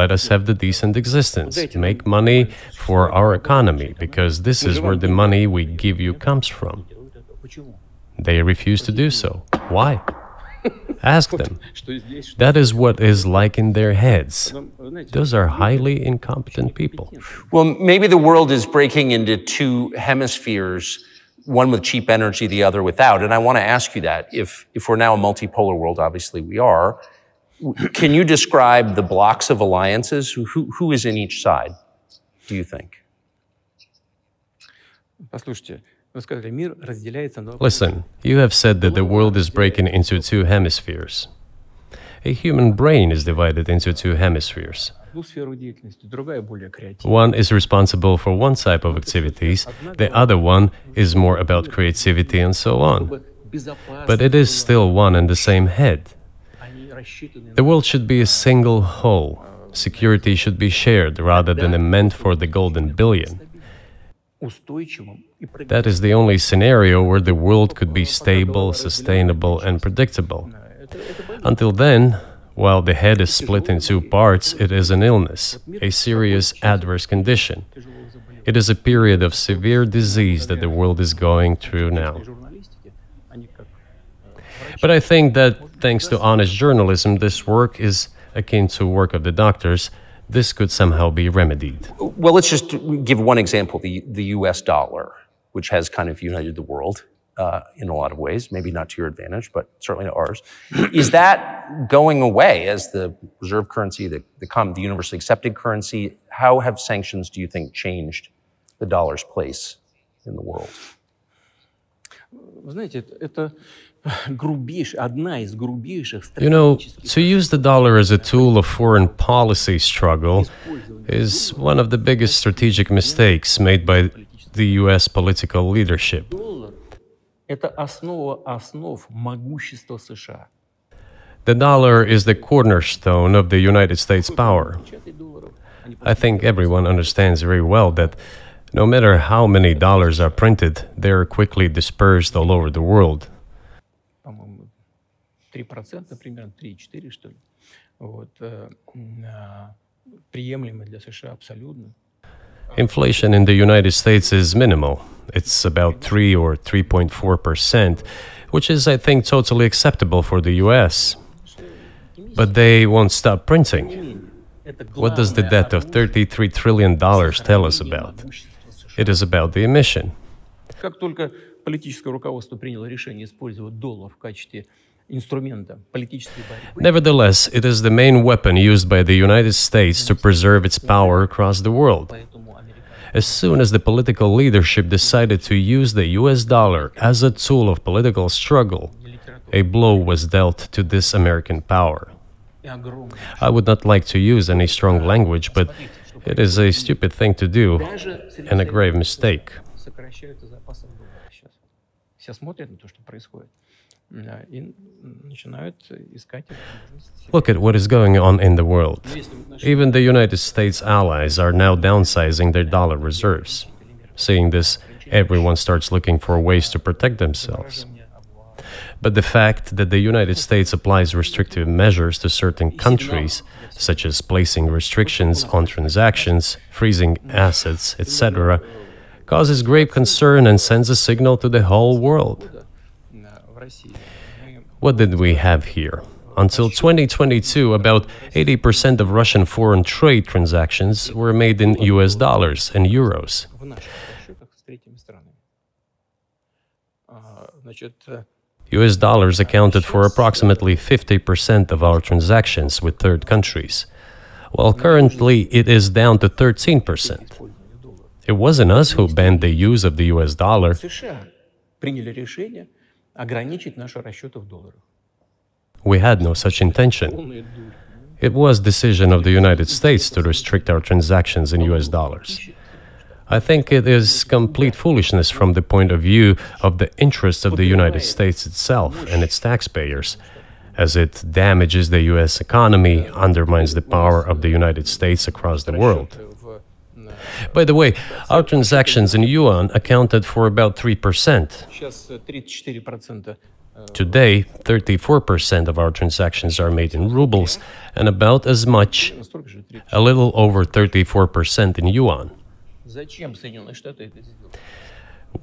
Let us have the decent existence, make money for our economy, because this is where the money we give you comes from." They refuse to do so. Why? Ask them. That is what is like in their heads. Those are highly incompetent people. Well, maybe the world is breaking into two hemispheres, one with cheap energy, the other without. And I want to ask you that. If we're now a multipolar world, obviously we are, can you describe the blocks of alliances? Who is in each side, do you think? Listen, you have said that the world is breaking into two hemispheres. A human brain is divided into two hemispheres. One is responsible for one type of activities, the other one is more about creativity and so on. But it is still one and the same head. The world should be a single whole. Security should be shared rather than a meant for the golden billion. That is the only scenario where the world could be stable, sustainable, and predictable. Until then, while the head is split in two parts, it is an illness, a serious adverse condition. It is a period of severe disease that the world is going through now. But I think that, thanks to honest journalism, this work is akin to work of the doctors. This could somehow be remedied. Well, let's just give one example, the US dollar, which has kind of united the world in a lot of ways, maybe not to your advantage, but certainly to ours. Is that going away as the reserve currency, the universally accepted currency? How have sanctions, do you think, changed the dollar's place in the world? You know, to use the dollar as a tool of foreign policy struggle is one of the biggest strategic mistakes made by the US political leadership. The dollar is the cornerstone of the United States power. I think everyone understands very well that no matter how many dollars are printed, they are quickly dispersed all over the world. Inflation in the United States is minimal. It's about 3 or 3.4%, which is, I think, totally acceptable for the US. But they won't stop printing. What does the debt of $33 trillion tell us about? It is about the emission. Nevertheless, it is the main weapon used by the United States to preserve its power across the world. As soon as the political leadership decided to use the US dollar as a tool of political struggle, a blow was dealt to this American power. I would not like to use any strong language, but it is a stupid thing to do and a grave mistake. Look at what is going on in the world. Even the United States allies are now downsizing their dollar reserves. Seeing this, everyone starts looking for ways to protect themselves. But the fact that the United States applies restrictive measures to certain countries, such as placing restrictions on transactions, freezing assets, etc., causes grave concern and sends a signal to the whole world. What did we have here? Until 2022, about 80% of Russian foreign trade transactions were made in US dollars and euros. US dollars accounted for approximately 50% of our transactions with third countries, while currently it is down to 13%. It wasn't us who banned the use of the US dollar. We had no such intention. It was the decision of the United States to restrict our transactions in US dollars. I think it is complete foolishness from the point of view of the interests of the United States itself and its taxpayers, as it damages the US economy, undermines the power of the United States across the world. By the way, our transactions in yuan accounted for about 3%. Today, 34% of our transactions are made in rubles and about as much, a little over 34% in yuan.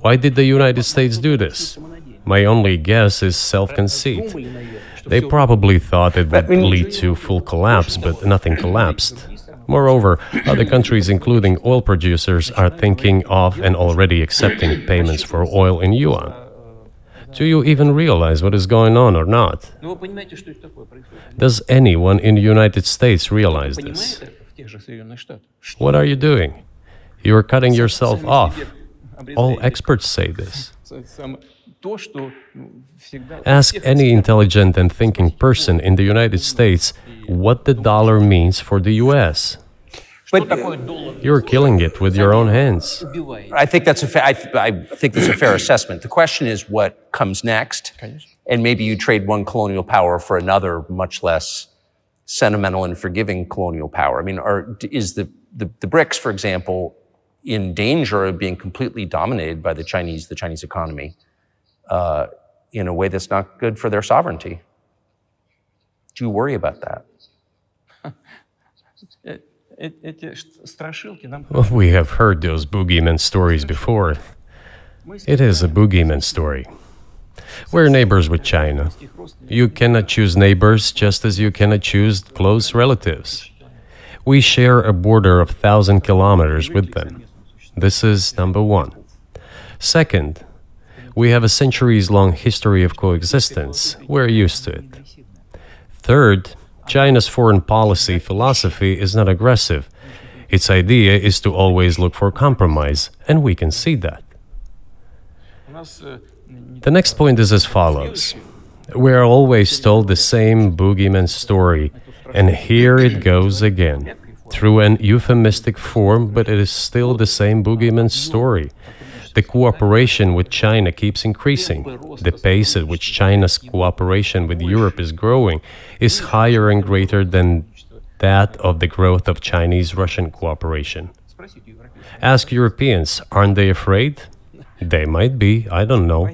Why did the United States do this? My only guess is self-conceit. They probably thought it would lead to full collapse, but nothing collapsed. Moreover, other countries, including oil producers, are thinking of and already accepting payments for oil in yuan. Do you even realize what is going on or not? Does anyone in the United States realize this? What are you doing? You are cutting yourself off. All experts say this. Ask any intelligent and thinking person in the United States what the dollar means for the US. You're killing it with your own hands. I think that's a fair assessment. The question is what comes next, and maybe you trade one colonial power for another, much less sentimental and forgiving colonial power. I mean, is the BRICS, for example, in danger of being completely dominated by the Chinese economy in a way that's not good for their sovereignty? Do you worry about that? Well, we have heard those boogeyman stories before. It is a boogeyman story. We're neighbors with China. You cannot choose neighbors just as you cannot choose close relatives. We share a border of 1,000 kilometers with them. This is number one. Second, we have a centuries-long history of coexistence. We're used to it. Third, China's foreign policy philosophy is not aggressive. Its idea is to always look for compromise, and we can see that. The next point is as follows. We are always told the same boogeyman story, and here it goes again, through an euphemistic form, but it is still the same boogeyman story. The cooperation with China keeps increasing. The pace at which China's cooperation with Europe is growing is higher and greater than that of the growth of Chinese-Russian cooperation. Ask Europeans, aren't they afraid? They might be, I don't know.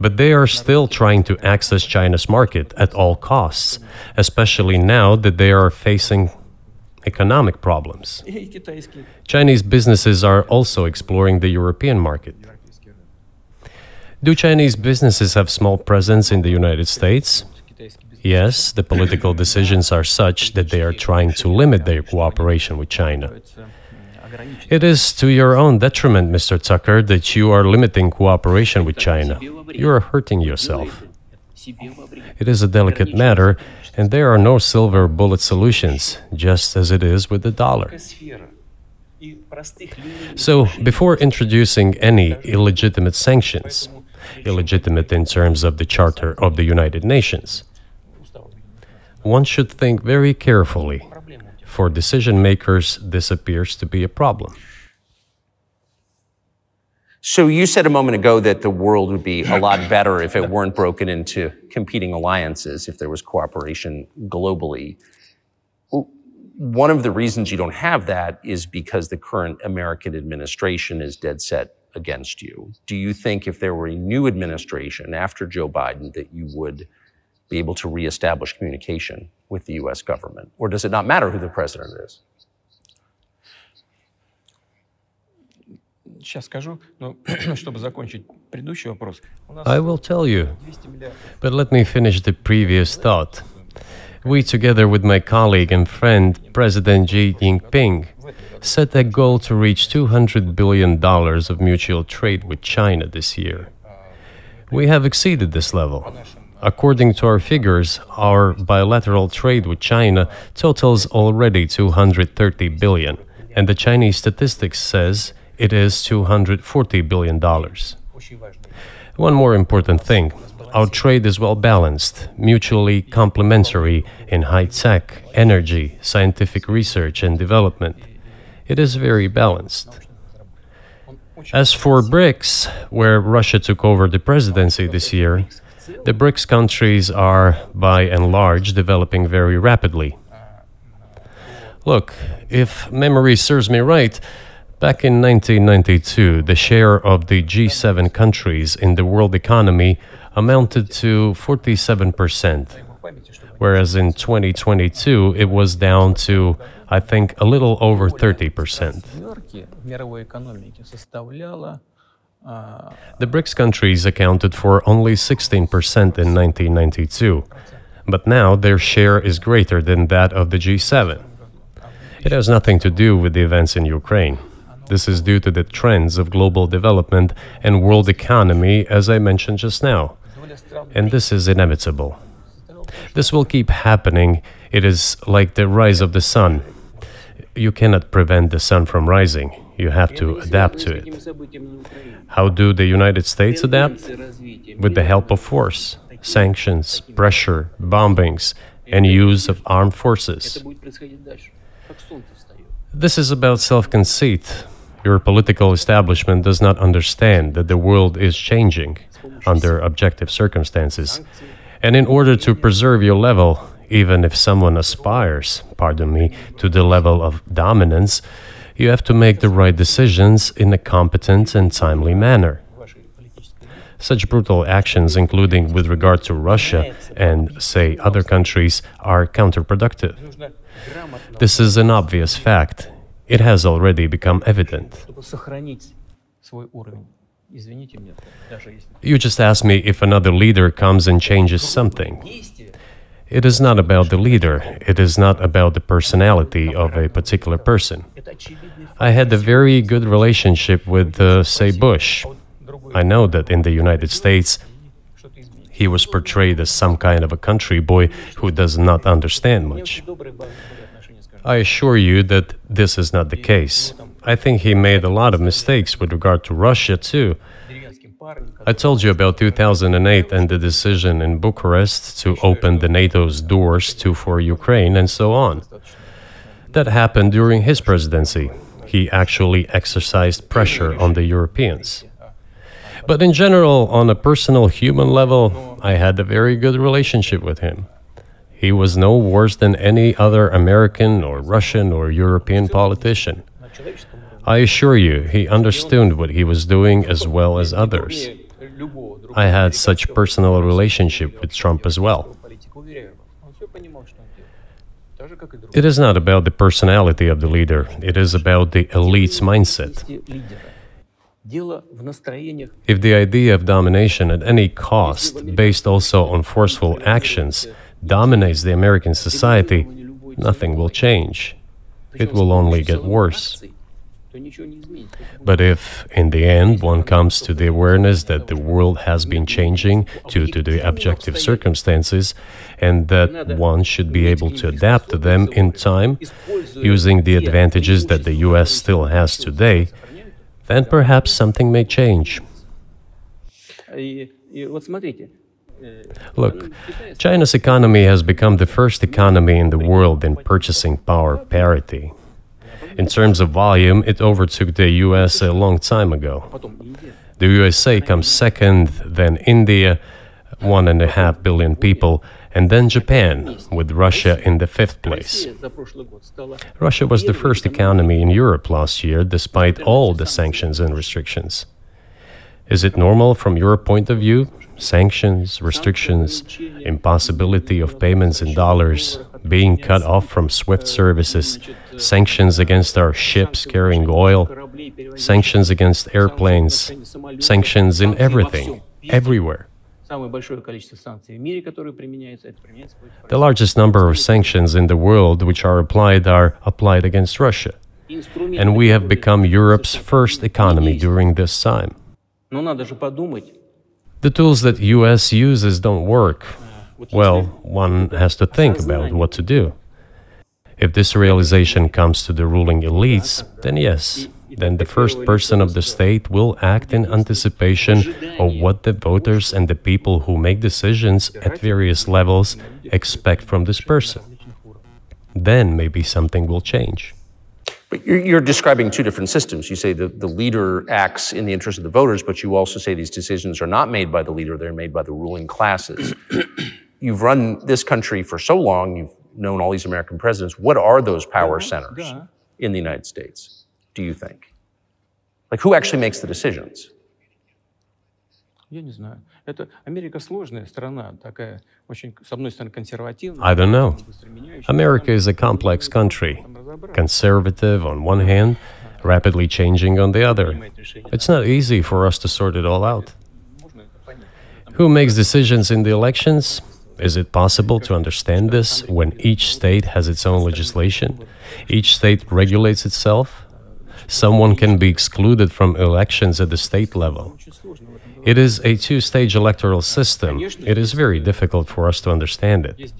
But they are still trying to access China's market at all costs, especially now that they are facing economic problems. Chinese businesses are also exploring the European market. Do Chinese businesses have small presence in the United States? Yes, the political decisions are such that they are trying to limit their cooperation with China. It is to your own detriment, Mr. Tucker, that you are limiting cooperation with China. You are hurting yourself. It is a delicate matter, and there are no silver bullet solutions, just as it is with the dollar. So, before introducing any illegitimate sanctions, illegitimate in terms of the Charter of the United Nations, one should think very carefully. For decision-makers, this appears to be a problem. So you said a moment ago that the world would be a lot better if it weren't broken into competing alliances, if there was cooperation globally. One of the reasons you don't have that is because the current American administration is dead set against you. Do you think if there were a new administration after Joe Biden that you would be able to reestablish communication with the U.S. government? Or does it not matter who the president is? I will tell you, but let me finish the previous thought. We, together with my colleague and friend, President Xi Jinping, set a goal to reach $200 billion of mutual trade with China this year. We have exceeded this level. According to our figures, our bilateral trade with China totals already $230 billion, and the Chinese statistics says it is $240 billion. One more important thing. Our trade is well-balanced, mutually complementary in high-tech, energy, scientific research and development. It is very balanced. As for BRICS, where Russia took over the presidency this year, the BRICS countries are, by and large, developing very rapidly. Look, if memory serves me right, back in 1992, the share of the G7 countries in the world economy amounted to 47%, whereas in 2022 it was down to, I think, a little over 30%. The BRICS countries accounted for only 16% in 1992, but now their share is greater than that of the G7. It has nothing to do with the events in Ukraine. This is due to the trends of global development and world economy, as I mentioned just now. And this is inevitable. This will keep happening. It is like the rise of the sun. You cannot prevent the sun from rising. You have to adapt to it. How do the United States adapt? With the help of force, sanctions, pressure, bombings, and use of armed forces. This is about self-conceit. Your political establishment does not understand that the world is changing under objective circumstances. And in order to preserve your level, even if someone aspires, pardon me, to the level of dominance, you have to make the right decisions in a competent and timely manner. Such brutal actions, including with regard to Russia and, say, other countries, are counterproductive. This is an obvious fact. It has already become evident. You just asked me if another leader comes and changes something. It is not about the leader. It is not about the personality of a particular person. I had a very good relationship with, say, Bush. I know that in the United States, he was portrayed as some kind of a country boy who does not understand much. I assure you that this is not the case. I think he made a lot of mistakes with regard to Russia, too. I told you about 2008 and the decision in Bucharest to open the NATO's doors for Ukraine and so on. That happened during his presidency. He actually exercised pressure on the Europeans. But in general, on a personal human level, I had a very good relationship with him. He was no worse than any other American or Russian or European politician. I assure you, he understood what he was doing as well as others. I had such a personal relationship with Trump as well. It is not about the personality of the leader, it is about the elite's mindset. If the idea of domination at any cost, based also on forceful actions, dominates the American society, nothing will change. It will only get worse. But if, in the end, one comes to the awareness that the world has been changing due to the objective circumstances and that one should be able to adapt to them in time, using the advantages that the US still has today, then perhaps something may change. Look, China's economy has become the first economy in the world in purchasing power parity. In terms of volume, it overtook the US a long time ago. The USA comes second, then India, 1.5 billion people, and then Japan, with Russia in the 5th place. Russia was the first economy in Europe last year, despite all the sanctions and restrictions. Is it normal from your point of view? Sanctions, restrictions, impossibility of payments in dollars, being cut off from SWIFT services, sanctions against our ships carrying oil, sanctions against airplanes, sanctions in everything, everywhere. The largest number of sanctions in the world which are applied against Russia. And we have become Europe's first economy during this time. The tools that US uses don't work. Well, one has to think about what to do. If this realization comes to the ruling elites, then yes, then the first person of the state will act in anticipation of what the voters and the people who make decisions at various levels expect from this person. Then maybe something will change. But you're describing two different systems. You say the leader acts in the interest of the voters, but you also say these decisions are not made by the leader, they're made by the ruling classes. You've run this country for so long, you've known all these American presidents. What are those power centers in the United States, do you think? Like, who actually makes the decisions? I don't know. America is a complex country, conservative on one hand, rapidly changing on the other. It's not easy for us to sort it all out. Who makes decisions in the elections? Is it possible to understand this when each state has its own legislation? Each state regulates itself? Someone can be excluded from elections at the state level. It is a two-stage electoral system. It is very difficult for us to understand it.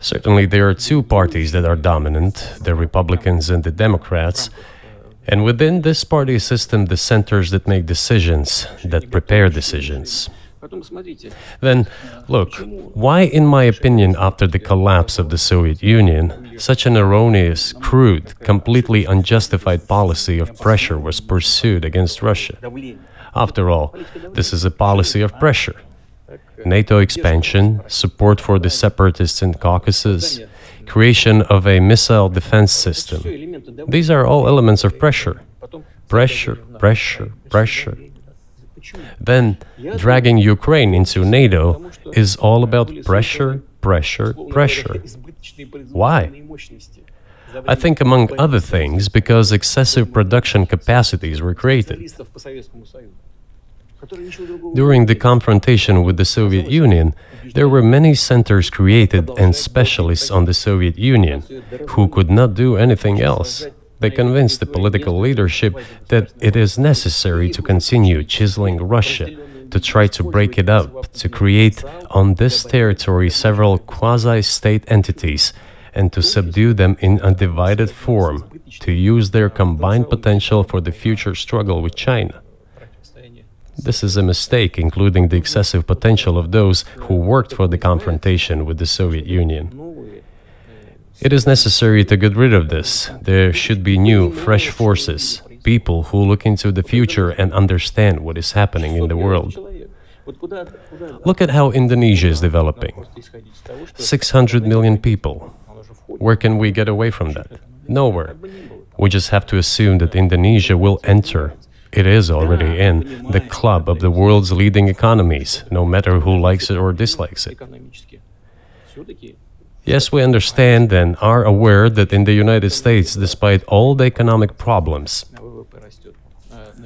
Certainly, there are two parties that are dominant, the Republicans and the Democrats, and within this party system, the centers that make decisions, that prepare decisions. Then, look, why, in my opinion, after the collapse of the Soviet Union, such an erroneous, crude, completely unjustified policy of pressure was pursued against Russia? After all, this is a policy of pressure. NATO expansion, support for the separatists in Caucasus, creation of a missile defense system. These are all elements of pressure. Pressure, pressure, pressure. Then, dragging Ukraine into NATO is all about pressure, pressure, pressure. Why? I think, among other things, because excessive production capacities were created. During the confrontation with the Soviet Union, there were many centers created and specialists on the Soviet Union who could not do anything else. They convinced the political leadership that it is necessary to continue chiseling Russia, to try to break it up, to create on this territory several quasi-state entities, and to subdue them in a divided form, to use their combined potential for the future struggle with China. This is a mistake, including the excessive potential of those who worked for the confrontation with the Soviet Union. It is necessary to get rid of this. There should be new, fresh forces, people who look into the future and understand what is happening in the world. Look at how Indonesia is developing. 600 million people. Where can we get away from that? Nowhere. We just have to assume that Indonesia will enter, it is already in, the club of the world's leading economies, no matter who likes it or dislikes it. Yes, we understand and are aware that in the United States, despite all the economic problems,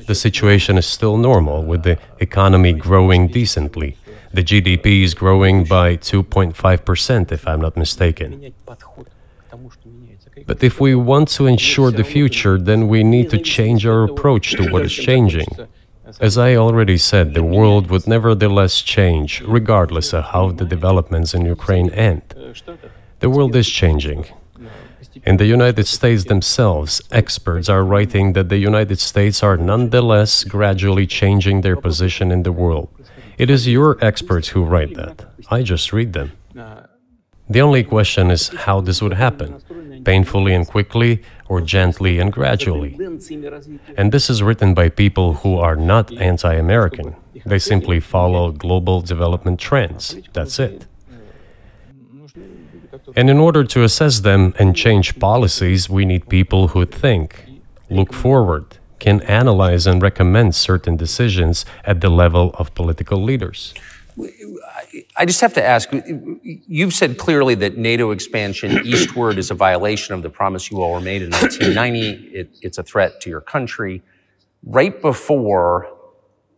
the situation is still normal, with the economy growing decently. The GDP is growing by 2.5%, if I'm not mistaken. But if we want to ensure the future, then we need to change our approach to what is changing. As I already said, the world would nevertheless change, regardless of how the developments in Ukraine end. The world is changing. In the United States themselves, experts are writing that the United States are nonetheless gradually changing their position in the world. It is your experts who write that. I just read them. The only question is how this would happen, painfully and quickly, or gently and gradually. And this is written by people who are not anti-American. They simply follow global development trends. That's it. And in order to assess them and change policies, we need people who think, look forward, can analyze and recommend certain decisions at the level of political leaders. I just have to ask, you've said clearly that NATO expansion eastward is a violation of the promise you all made in 1990. It's a threat to your country. Right before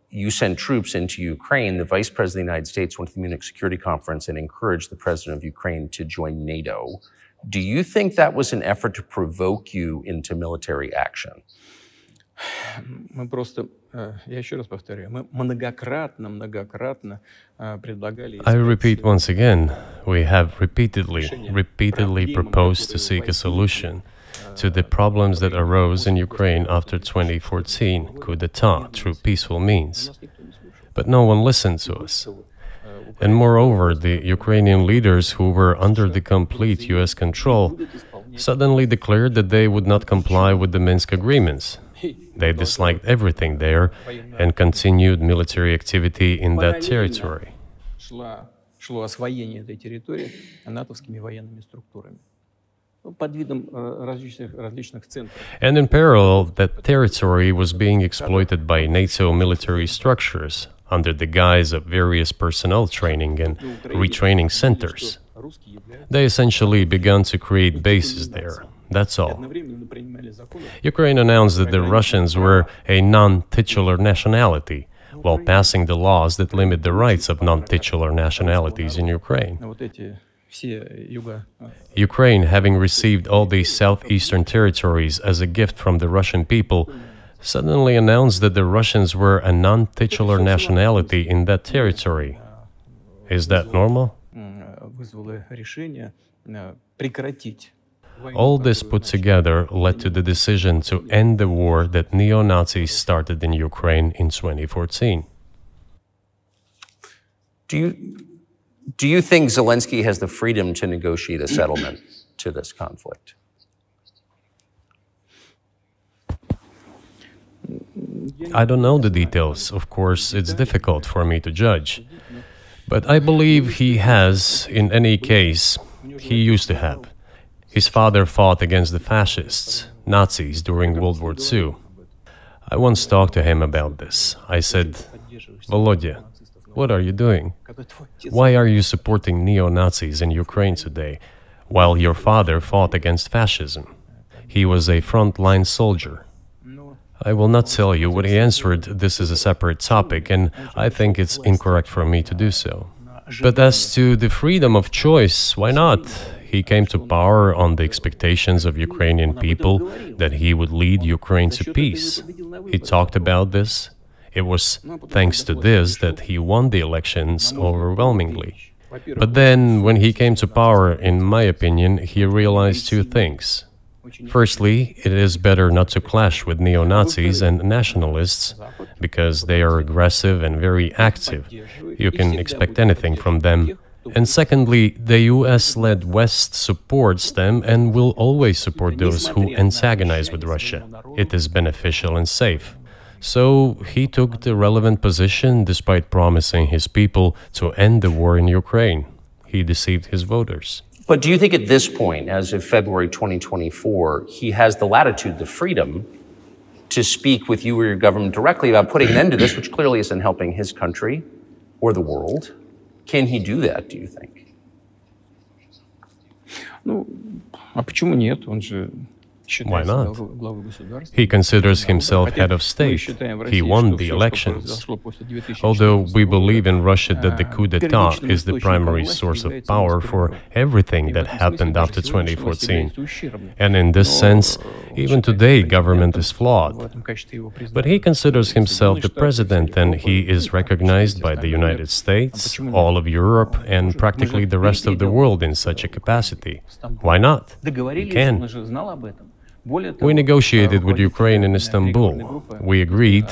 you sent troops into Ukraine, the Vice President of the United States went to the Munich Security Conference and encouraged the President of Ukraine to join NATO. Do you think that was an effort to provoke you into military action? I repeat once again, we have repeatedly proposed to seek a solution to the problems that arose in Ukraine after 2014 coup d'etat through peaceful means. But no one listened to us. And moreover, the Ukrainian leaders who were under the complete US control suddenly declared that they would not comply with the Minsk agreements. They disliked everything there and continued military activity in that territory. And in parallel, that territory was being exploited by NATO military structures under the guise of various personnel training and retraining centers. They essentially began to create bases there. That's all. Ukraine announced that the Russians were a non-titular nationality, while passing the laws that limit the rights of non-titular nationalities in Ukraine. Ukraine, having received all these southeastern territories as a gift from the Russian people, suddenly announced that the Russians were a non-titular nationality in that territory. Is that normal? All this put together led to the decision to end the war that neo-Nazis started in Ukraine in 2014. Do you think Zelensky has the freedom to negotiate a settlement to this conflict? I don't know the details. Of course, it's difficult for me to judge. But I believe he has, in any case, he used to have. His father fought against the fascists, Nazis, during World War II. I once talked to him about this. I said, Volodya, what are you doing? Why are you supporting neo-Nazis in Ukraine today, while your father fought against fascism? He was a frontline soldier. I will not tell you what he answered. This is a separate topic, and I think it's incorrect for me to do so. But as to the freedom of choice, why not? He came to power on the expectations of Ukrainian people that he would lead Ukraine to peace. He talked about this. It was thanks to this that he won the elections overwhelmingly. But then, when he came to power, in my opinion, he realized two things. Firstly, it is better not to clash with neo-Nazis and nationalists, because they are aggressive and very active. You can expect anything from them. And secondly, the US-led West supports them and will always support those who antagonize with Russia. It is beneficial and safe. So he took the relevant position despite promising his people to end the war in Ukraine. He deceived his voters. But do you think at this point, as of February 2024, he has the latitude, the freedom, to speak with you or your government directly about putting an end to this, which clearly isn't helping his country or the world? Can he do that, do you think? Why not? He considers himself head of state. He won the elections. Although we believe in Russia that the coup d'etat is the primary source of power for everything that happened after 2014. And in this sense, even today, government is flawed. But he considers himself the president, and he is recognized by the United States, all of Europe, and practically the rest of the world in such a capacity. Why not? He can. We negotiated with Ukraine in Istanbul. We agreed.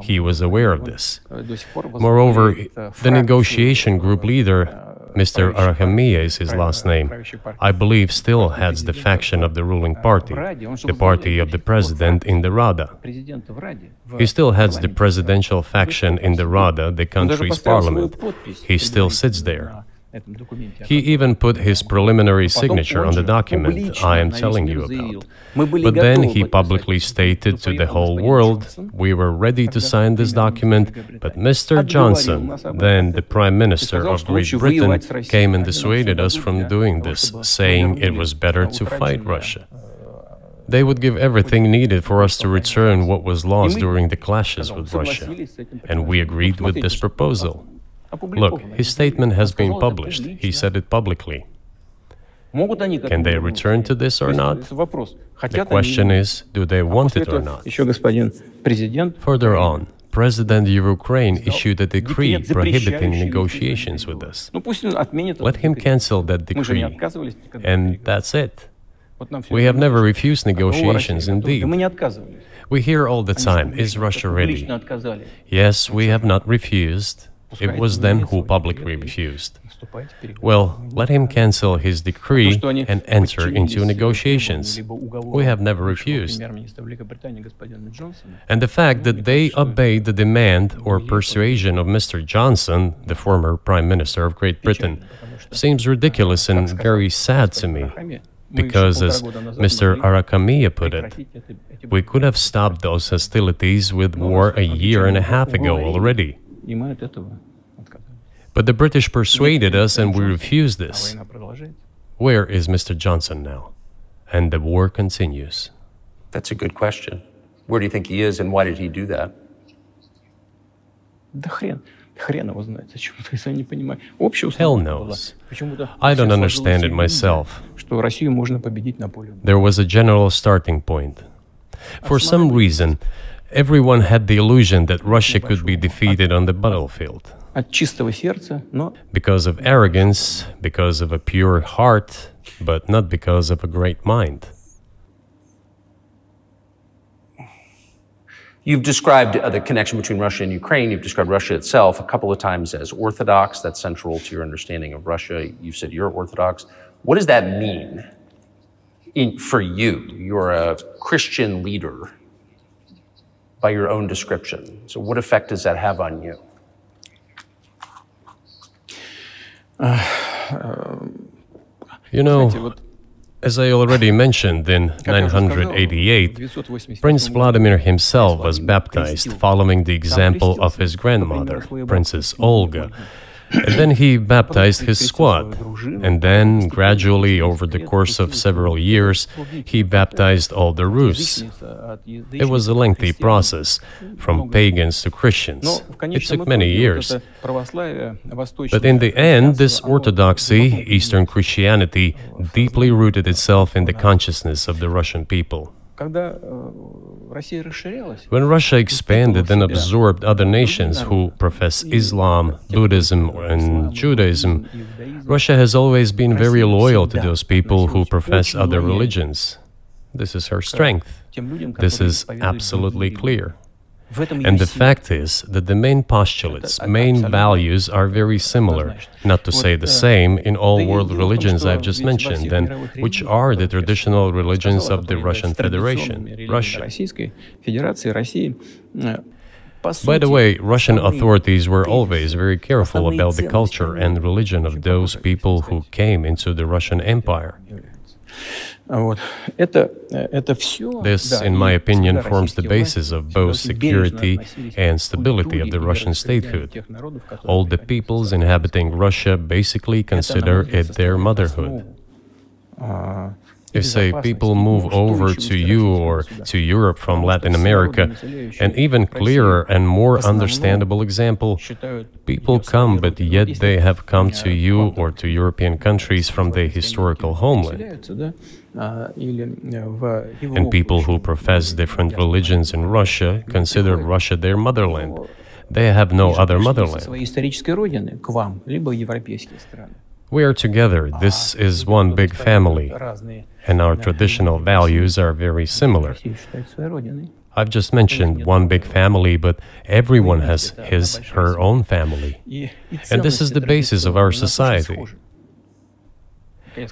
He was aware of this. Moreover, the negotiation group leader, Mr. Arhamia is his last name, I believe still heads the faction of the ruling party, the party of the president in the Rada. He still heads the presidential faction in the Rada, the country's parliament. He still sits there. He even put his preliminary signature on the document I am telling you about. But then he publicly stated to the whole world, we were ready to sign this document, but Mr. Johnson, then the Prime Minister of Great Britain, came and dissuaded us from doing this, saying it was better to fight Russia. They would give everything needed for us to return what was lost during the clashes with Russia. And we agreed with this proposal. Look, his statement has been published. He said it publicly. Can they return to this or not? The question is, do they want it or not? Further on, President of Ukraine issued a decree prohibiting negotiations with us. Let him cancel that decree, and that's it. We have never refused negotiations, indeed. We hear all the time, is Russia ready? Yes, we have not refused. It was them who publicly refused. Well, let him cancel his decree and enter into negotiations. We have never refused. And the fact that they obeyed the demand or persuasion of Mr. Johnson, the former Prime Minister of Great Britain, seems ridiculous and very sad to me. Because, as Mr. Arakamiya put it, we could have stopped those hostilities with war a year and a half ago already. But the British persuaded us and we refused this. Where is Mr. Johnson now? And the war continues. That's a good question. Where do you think he is and why did he do that? Hell knows. I don't understand it myself. There was a general starting point. For some reason, everyone had the illusion that Russia could be defeated on the battlefield. Because of arrogance, because of a pure heart, but not because of a great mind. You've described the connection between Russia and Ukraine. You've described Russia itself a couple of times as Orthodox. That's central to your understanding of Russia. You've said you're Orthodox. What does that mean for you? You're a Christian leader, by your own description. So what effect does that have on you? You know, as I already mentioned, in 988, Prince Vladimir himself was baptized following the example of his grandmother, Princess Olga. And then he baptized his squad, and then, gradually, over the course of several years, he baptized all the Rus. It was a lengthy process, from pagans to Christians. It took many years. But in the end, this orthodoxy, Eastern Christianity, deeply rooted itself in the consciousness of the Russian people. When Russia expanded and absorbed other nations who profess Islam, Buddhism, and Judaism, Russia has always been very loyal to those people who profess other religions. This is her strength. This is absolutely clear. And the fact is that the main postulates, main values are very similar, not to say the same, in all world religions I've just mentioned, and which are the traditional religions of the Russian Federation, Russia. By the way, Russian authorities were always very careful about the culture and religion of those people who came into the Russian Empire. This, in my opinion, forms the basis of both security and stability of the Russian statehood. All the peoples inhabiting Russia basically consider it their motherhood. If, say, people move over to you or to Europe from Latin America, an even clearer and more understandable example, people come, but yet they have come to you or to European countries from their historical homeland. And people who profess different religions in Russia consider Russia their motherland. They have no other motherland. We are together, this is one big family, and our traditional values are very similar. I've just mentioned one big family, but everyone has his, her own family. And this is the basis of our society.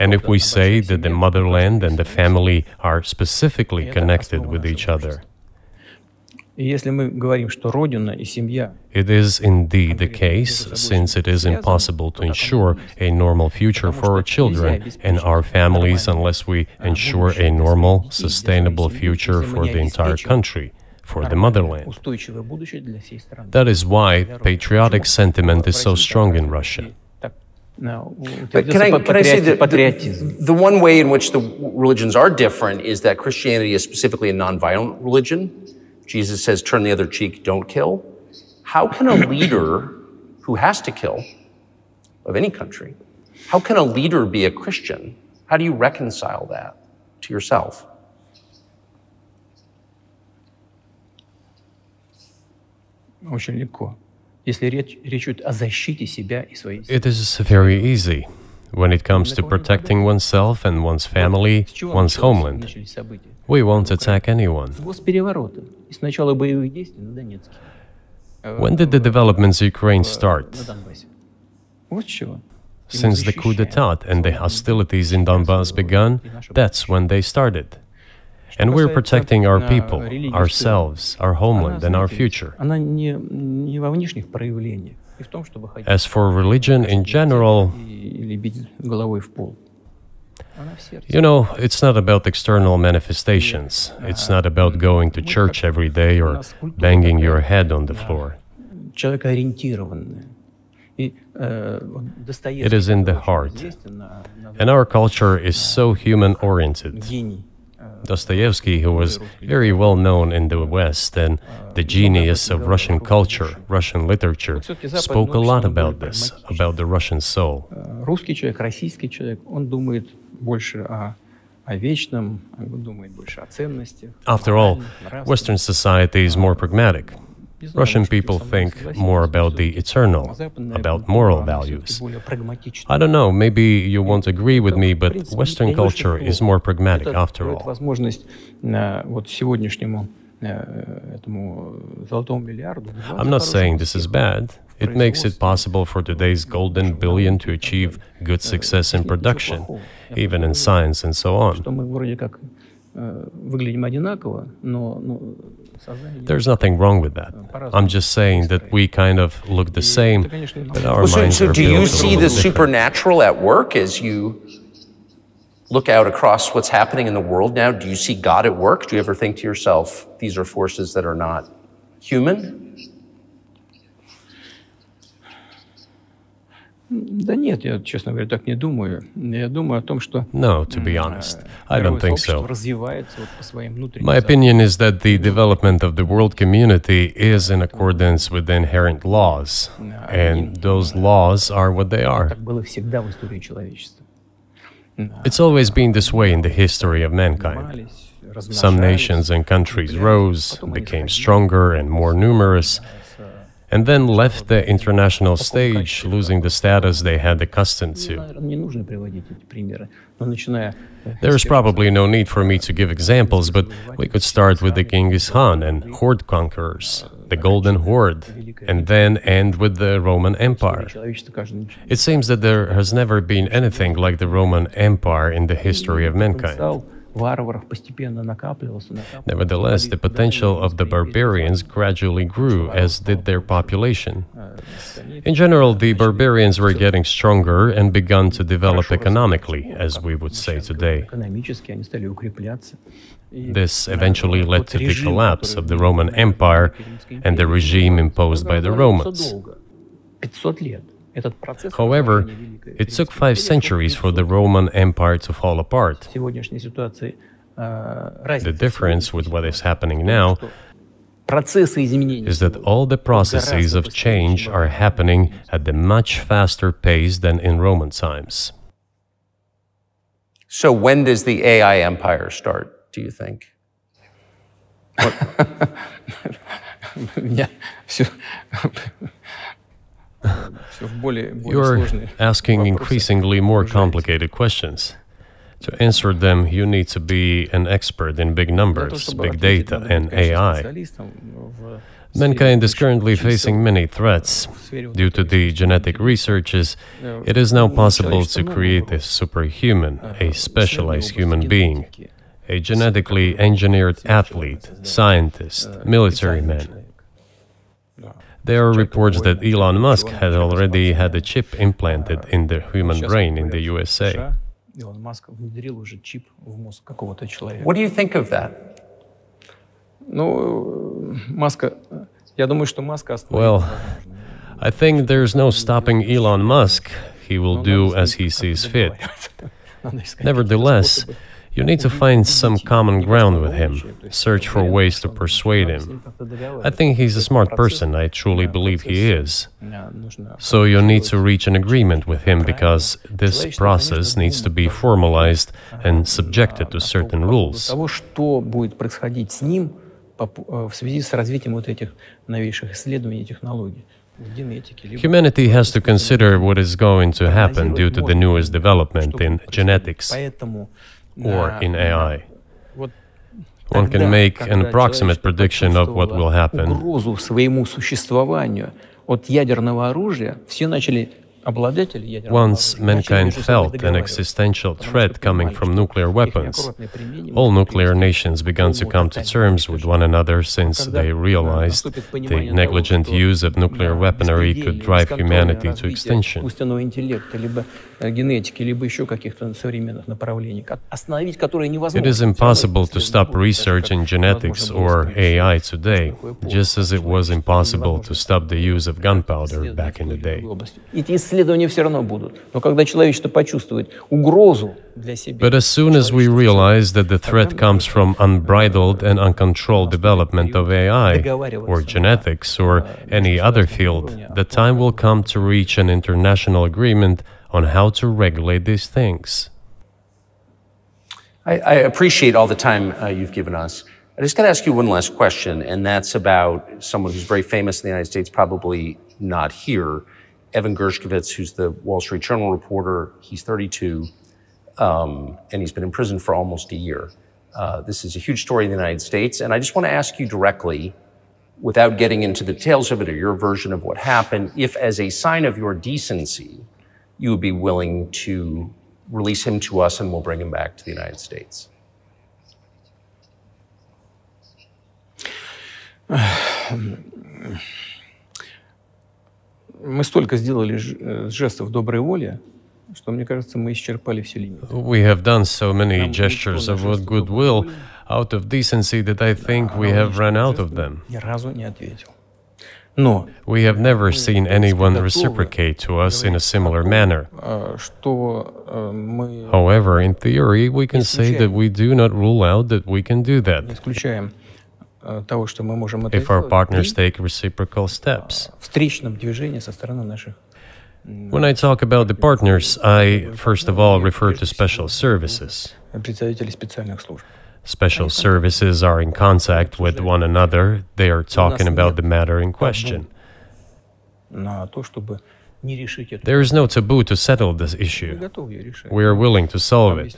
And if we say that the motherland and the family are specifically connected with each other, it is indeed the case, since it is impossible to ensure a normal future for our children and our families unless we ensure a normal, sustainable future for the entire country, for the motherland. That is why patriotic sentiment is so strong in Russia. But can I say that the one way in which the religions are different is that Christianity is specifically a non-violent religion. Jesus says, turn the other cheek, don't kill. How can a leader who has to kill, of any country, how can a leader be a Christian? How do you reconcile that to yourself? It is very easy when it comes to protecting oneself and one's family, one's homeland. We won't attack anyone. When did the developments in Ukraine start? Since the coup d'etat and the hostilities in Donbass began, that's when they started. And we're protecting our people, ourselves, our homeland and our future. As for religion in general, you know, it's not about external manifestations. It's not about going to church every day or banging your head on the floor. It is in the heart. And our culture is so human-oriented. Dostoevsky, who was very well known in the West and the genius of Russian culture, Russian literature, spoke a lot about this, about the Russian soul. After all, Western society is more pragmatic. Russian people think more about the eternal, about moral values. I don't know, maybe you won't agree with me, but Western culture is more pragmatic after all. I'm not saying this is bad. It makes it possible for today's golden billion to achieve good success in production, even in science and so on. There's nothing wrong with that. I'm just saying that we kind of look the same, but our minds are built a little different. So do you see the supernatural at work as you look out across what's happening in the world now? Do you see God at work? Do you ever think to yourself, these are forces that are not human? No, to be honest, I don't think so. My opinion is that the development of the world community is in accordance with the inherent laws, and those laws are what they are. It's always been this way in the history of mankind. Some nations and countries rose, became stronger and more numerous, and then left the international stage, losing the status they had accustomed to. There is probably no need for me to give examples, but we could start with the Genghis Khan and horde conquerors, the Golden Horde, and then end with the Roman Empire. It seems that there has never been anything like the Roman Empire in the history of mankind. Nevertheless, the potential of the barbarians gradually grew, as did their population. In general, the barbarians were getting stronger and began to develop economically, as we would say today. This eventually led to the collapse of the Roman Empire and the regime imposed by the Romans. However, it took 5 centuries for the Roman Empire to fall apart. The difference with what is happening now is that all the processes of change are happening at a much faster pace than in Roman times. So when does the AI empire start, do you think? You're asking increasingly more complicated questions. To answer them, you need to be an expert in big numbers, big data, and AI. Mankind is currently facing many threats. Due to the genetic researches, it is now possible to create a superhuman, a specialized human being, a genetically engineered athlete, scientist, military man. There are reports that Elon Musk has already had a chip implanted in the human brain in the USA. What do you think of that? Well, I think there's no stopping Elon Musk. He will do as he sees fit. Nevertheless, you need to find some common ground with him, search for ways to persuade him. I think he's a smart person, I truly believe he is. So you need to reach an agreement with him because this process needs to be formalized and subjected to certain rules. Humanity has to consider what is going to happen due to the newest development in genetics or in AI. One can make an approximate prediction of what will happen. Once mankind felt an existential threat coming from nuclear weapons, all nuclear nations began to come to terms with one another since they realized the negligent use of nuclear weaponry could drive humanity to extinction. It is impossible to stop research in genetics or AI today, just as it was impossible to stop the use of gunpowder back in the day. But as soon as we realize that the threat comes from unbridled and uncontrolled development of AI, or genetics, or any other field, the time will come to reach an international agreement on how to regulate these things. I appreciate all the time you've given us. I just got to ask you one last question, and that's about someone who's very famous in the United States, probably not here, Evan Gershkovich, who's the Wall Street Journal reporter. He's 32, and he's been in prison for almost a year. This is a huge story in the United States, and I just want to ask you directly, without getting into the details of it or your version of what happened, if as a sign of your decency, you would be willing to release him to us and we'll bring him back to the United States. We have done so many gestures of goodwill out of decency that I think we have run out of them. We have never seen anyone reciprocate to us in a similar manner. However, in theory, we can say that we do not rule out that we can do that, if our partners take reciprocal steps. When I talk about the partners, I first of all refer to special services. Special services are in contact with one another, they are talking about the matter in question. There is no taboo to settle this issue. We are willing to solve it.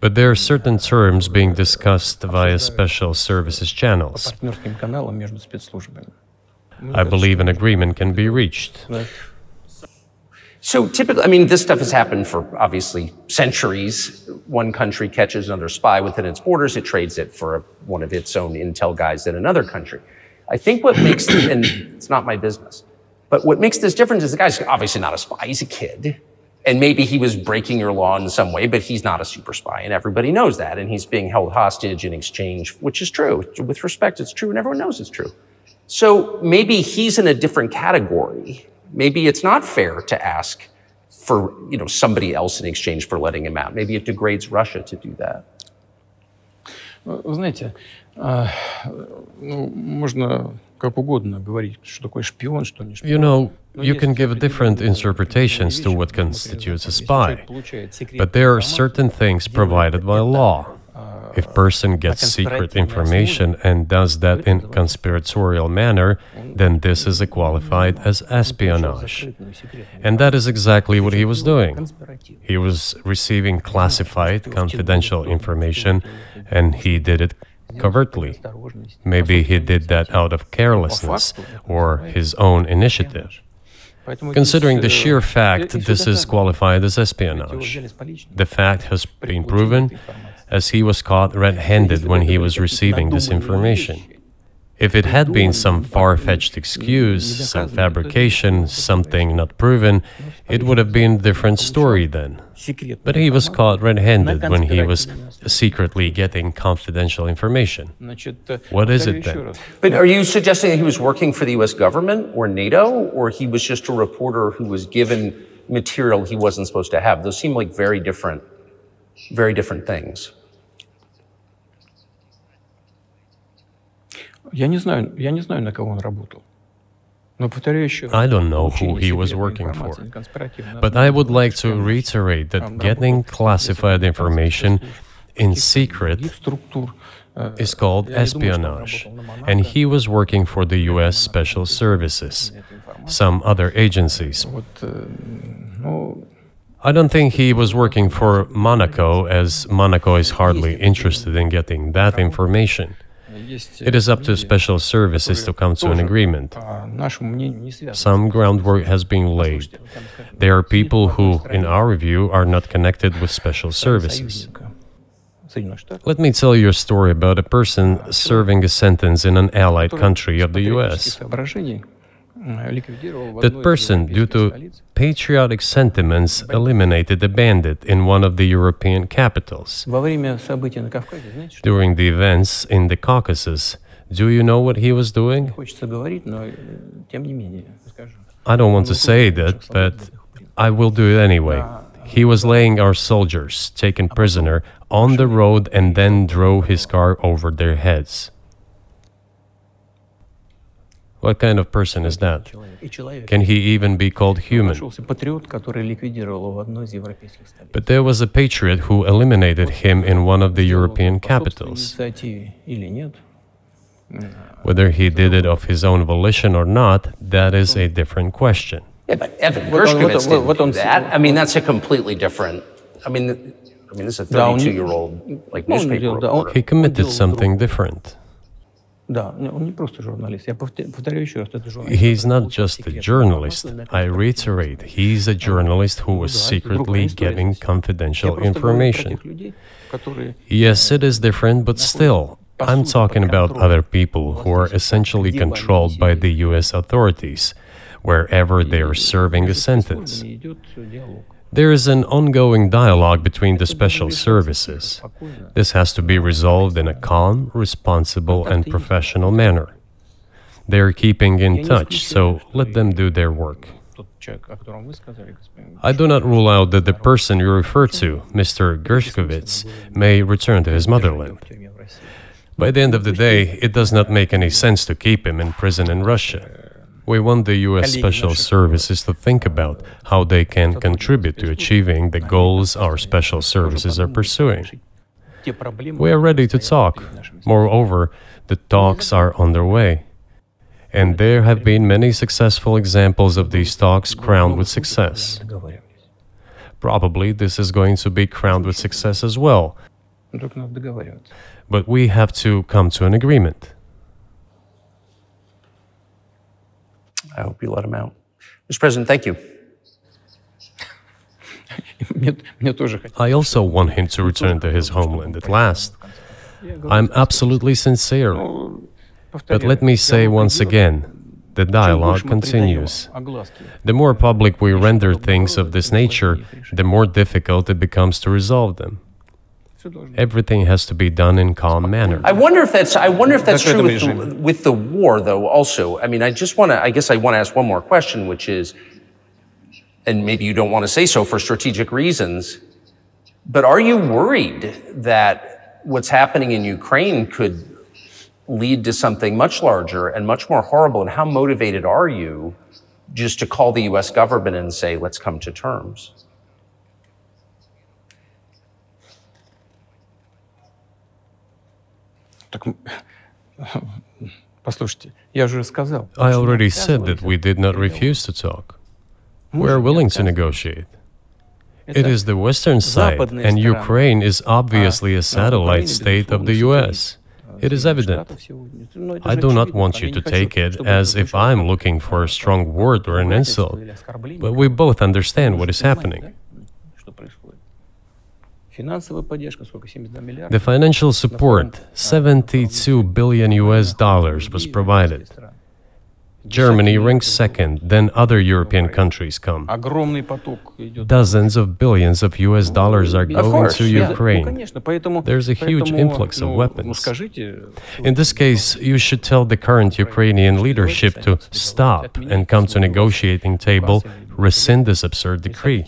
But there are certain terms being discussed via special services channels. I believe an agreement can be reached. So typically, I mean, this stuff has happened for, obviously, centuries. One country catches another spy within its borders, it trades it for one of its own intel guys in another country. I think what makes, and it's not my business, but what makes this difference is the guy's obviously not a spy, he's a kid. And maybe he was breaking your law in some way, but he's not a super spy, and everybody knows that, and he's being held hostage in exchange, which is true. With respect, it's true, and everyone knows it's true. So maybe he's in a different category Maybe it's not fair to ask for, you know, somebody else in exchange for letting him out. Maybe it degrades Russia to do that. Вы знаете, можно как угодно говорить, что такое шпион, что не шпион. You know, you can give different interpretations to what constitutes a spy, but there are certain things provided by law. If a person gets secret information and does that in a conspiratorial manner, then this is qualified as espionage. And that is exactly what he was doing. He was receiving classified, confidential information, and he did it covertly. Maybe he did that out of carelessness or his own initiative. Considering the sheer fact, this is qualified as espionage. The fact has been proven, as he was caught red-handed when he was receiving this information. If it had been some far-fetched excuse, some fabrication, something not proven, it would have been a different story then. But he was caught red-handed when he was secretly getting confidential information. What is it then? But are you suggesting that he was working for the U.S. government or NATO, or he was just a reporter who was given material he wasn't supposed to have? Those seem like very different things. I don't know who he was working for, but I would like to reiterate that getting classified information in secret is called espionage, and he was working for the U.S. Special Services, some other agencies. I don't think he was working for Monaco, as Monaco is hardly interested in getting that information. It is up to special services to come to an agreement. Some groundwork has been laid. There are people who, in our view, are not connected with special services. Let me tell you a story about a person serving a sentence in an allied country of the U.S. That person, due to patriotic sentiments, eliminated a bandit in one of the European capitals. During the events in the Caucasus, do you know what he was doing? I don't want to say that, but I will do it anyway. He was laying our soldiers, taken prisoner, on the road and then drove his car over their heads. What kind of person is that? Can he even be called human? But there was a patriot who eliminated him in one of the European capitals. Whether he did it of his own volition or not, that is a different question. Yeah, but Evan Gershkovich didn't do that. I mean, that's a completely different... I mean, this is a 32-year-old like, newspaper reporter. He committed something different. He's not just a journalist. I reiterate, he's a journalist who was secretly getting confidential information. Yes, it is different, but still, I'm talking about other people who are essentially controlled by the U.S. authorities, wherever they are serving a sentence. There is an ongoing dialogue between the special services. This has to be resolved in a calm, responsible, and professional manner. They are keeping in touch, so let them do their work. I do not rule out that the person you refer to, Mr. Gershkovich, may return to his motherland. By the end of the day, it does not make any sense to keep him in prison in Russia. We want the U.S. Special Services to think about how they can contribute to achieving the goals our Special Services are pursuing. We are ready to talk. Moreover, the talks are underway. And there have been many successful examples of these talks crowned with success. Probably this is going to be crowned with success as well. But we have to come to an agreement. I hope you let him out. Mr. President, thank you. I also want him to return to his homeland at last. I'm absolutely sincere. But let me say once again, the dialogue continues. The more public we render things of this nature, the more difficult it becomes to resolve them. Everything has to be done in calm manner. I wonder if that's true with the war, though, also. I mean, I guess I want to ask one more question, which is, and maybe you don't want to say so for strategic reasons, but are you worried that what's happening in Ukraine could lead to something much larger and much more horrible? And how motivated are you just to call the U.S. government and say, let's come to terms? I already said that we did not refuse to talk. We are willing to negotiate. It is the Western side, and Ukraine is obviously a satellite state of the U.S. It is evident. I do not want you to take it as if I am looking for a strong word or an insult, but we both understand what is happening. The financial support, $72 billion US, was provided. Germany ranks second, then other European countries come. Dozens of billions of US dollars are going to Ukraine. There's a huge influx of weapons. In this case, you should tell the current Ukrainian leadership to stop and come to a negotiating table, rescind this absurd decree.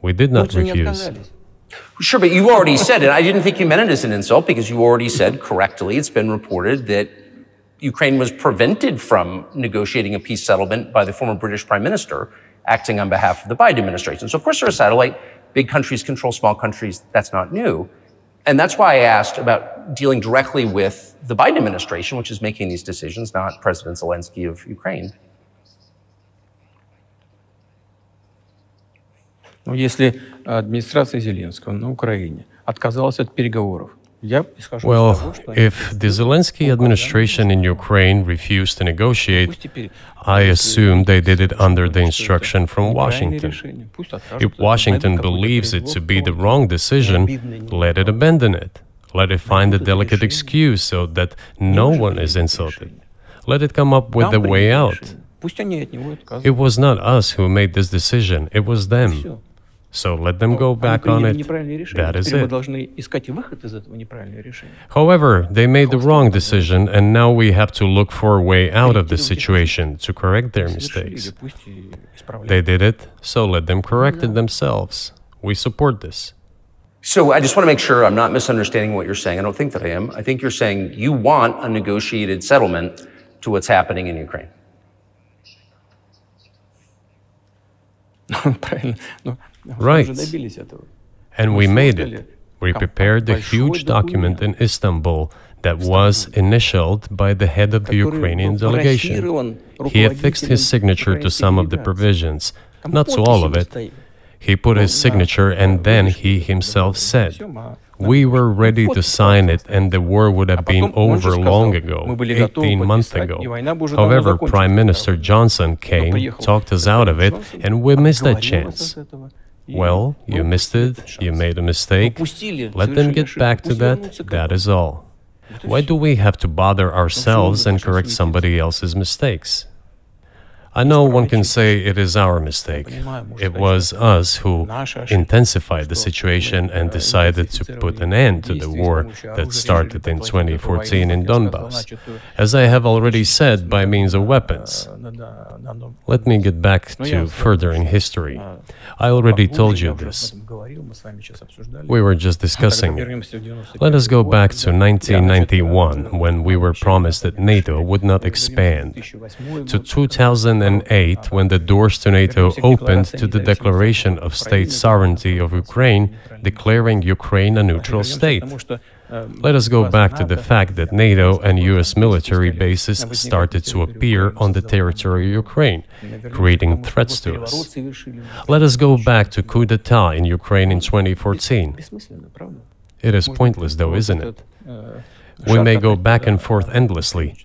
We did not refuse. Sure, but you already said it. I didn't think you meant it as an insult, because you already said correctly, it's been reported that Ukraine was prevented from negotiating a peace settlement by the former British Prime Minister acting on behalf of the Biden administration. So, of course, they're a satellite. Big countries control small countries. That's not new. And that's why I asked about dealing directly with the Biden administration, which is making these decisions, not President Zelensky of Ukraine. Если администрация Зеленского на Украине отказалась от переговоров. Well, if the Zelensky administration in Ukraine refused to negotiate, I assume they did it under the instruction from Washington. If Washington believes it to be the wrong decision, let it abandon it. Let it find a delicate excuse so that no one is insulted. Let it come up with a way out. It was not us who made this decision, it was them. So let them go back on it. That is it. However, they made the wrong decision, and now we have to look for a way out of the situation to correct their mistakes. They did it, so let them correct it themselves. We support this. So I just want to make sure I'm not misunderstanding what you're saying. I don't think that I am. I think you're saying you want a negotiated settlement to what's happening in Ukraine. Right. And we made it. We prepared a huge document in Istanbul that was initialed by the head of the Ukrainian delegation. He affixed his signature to some of the provisions, not to all of it. He put his signature and then he himself said, we were ready to sign it and the war would have been over long ago, 18 months ago. However, Prime Minister Johnson came, talked us out of it, and we missed that chance. Well, you missed it, you made a mistake, let them get back to that, that is all. Why do we have to bother ourselves and correct somebody else's mistakes? I know one can say it is our mistake. It was us who intensified the situation and decided to put an end to the war that started in 2014 in Donbass, as I have already said, by means of weapons. Let me get back to furthering history. I already told you this. We were just discussing it. Let us go back to 1991, when we were promised that NATO would not expand, to 2008, when the doors to NATO opened to the declaration of state sovereignty of Ukraine, declaring Ukraine a neutral state. Let us go back to the fact that NATO and US military bases started to appear on the territory of Ukraine, creating threats to us. Let us go back to coup d'etat in Ukraine in 2014. It is pointless though, isn't it? We may go back and forth endlessly,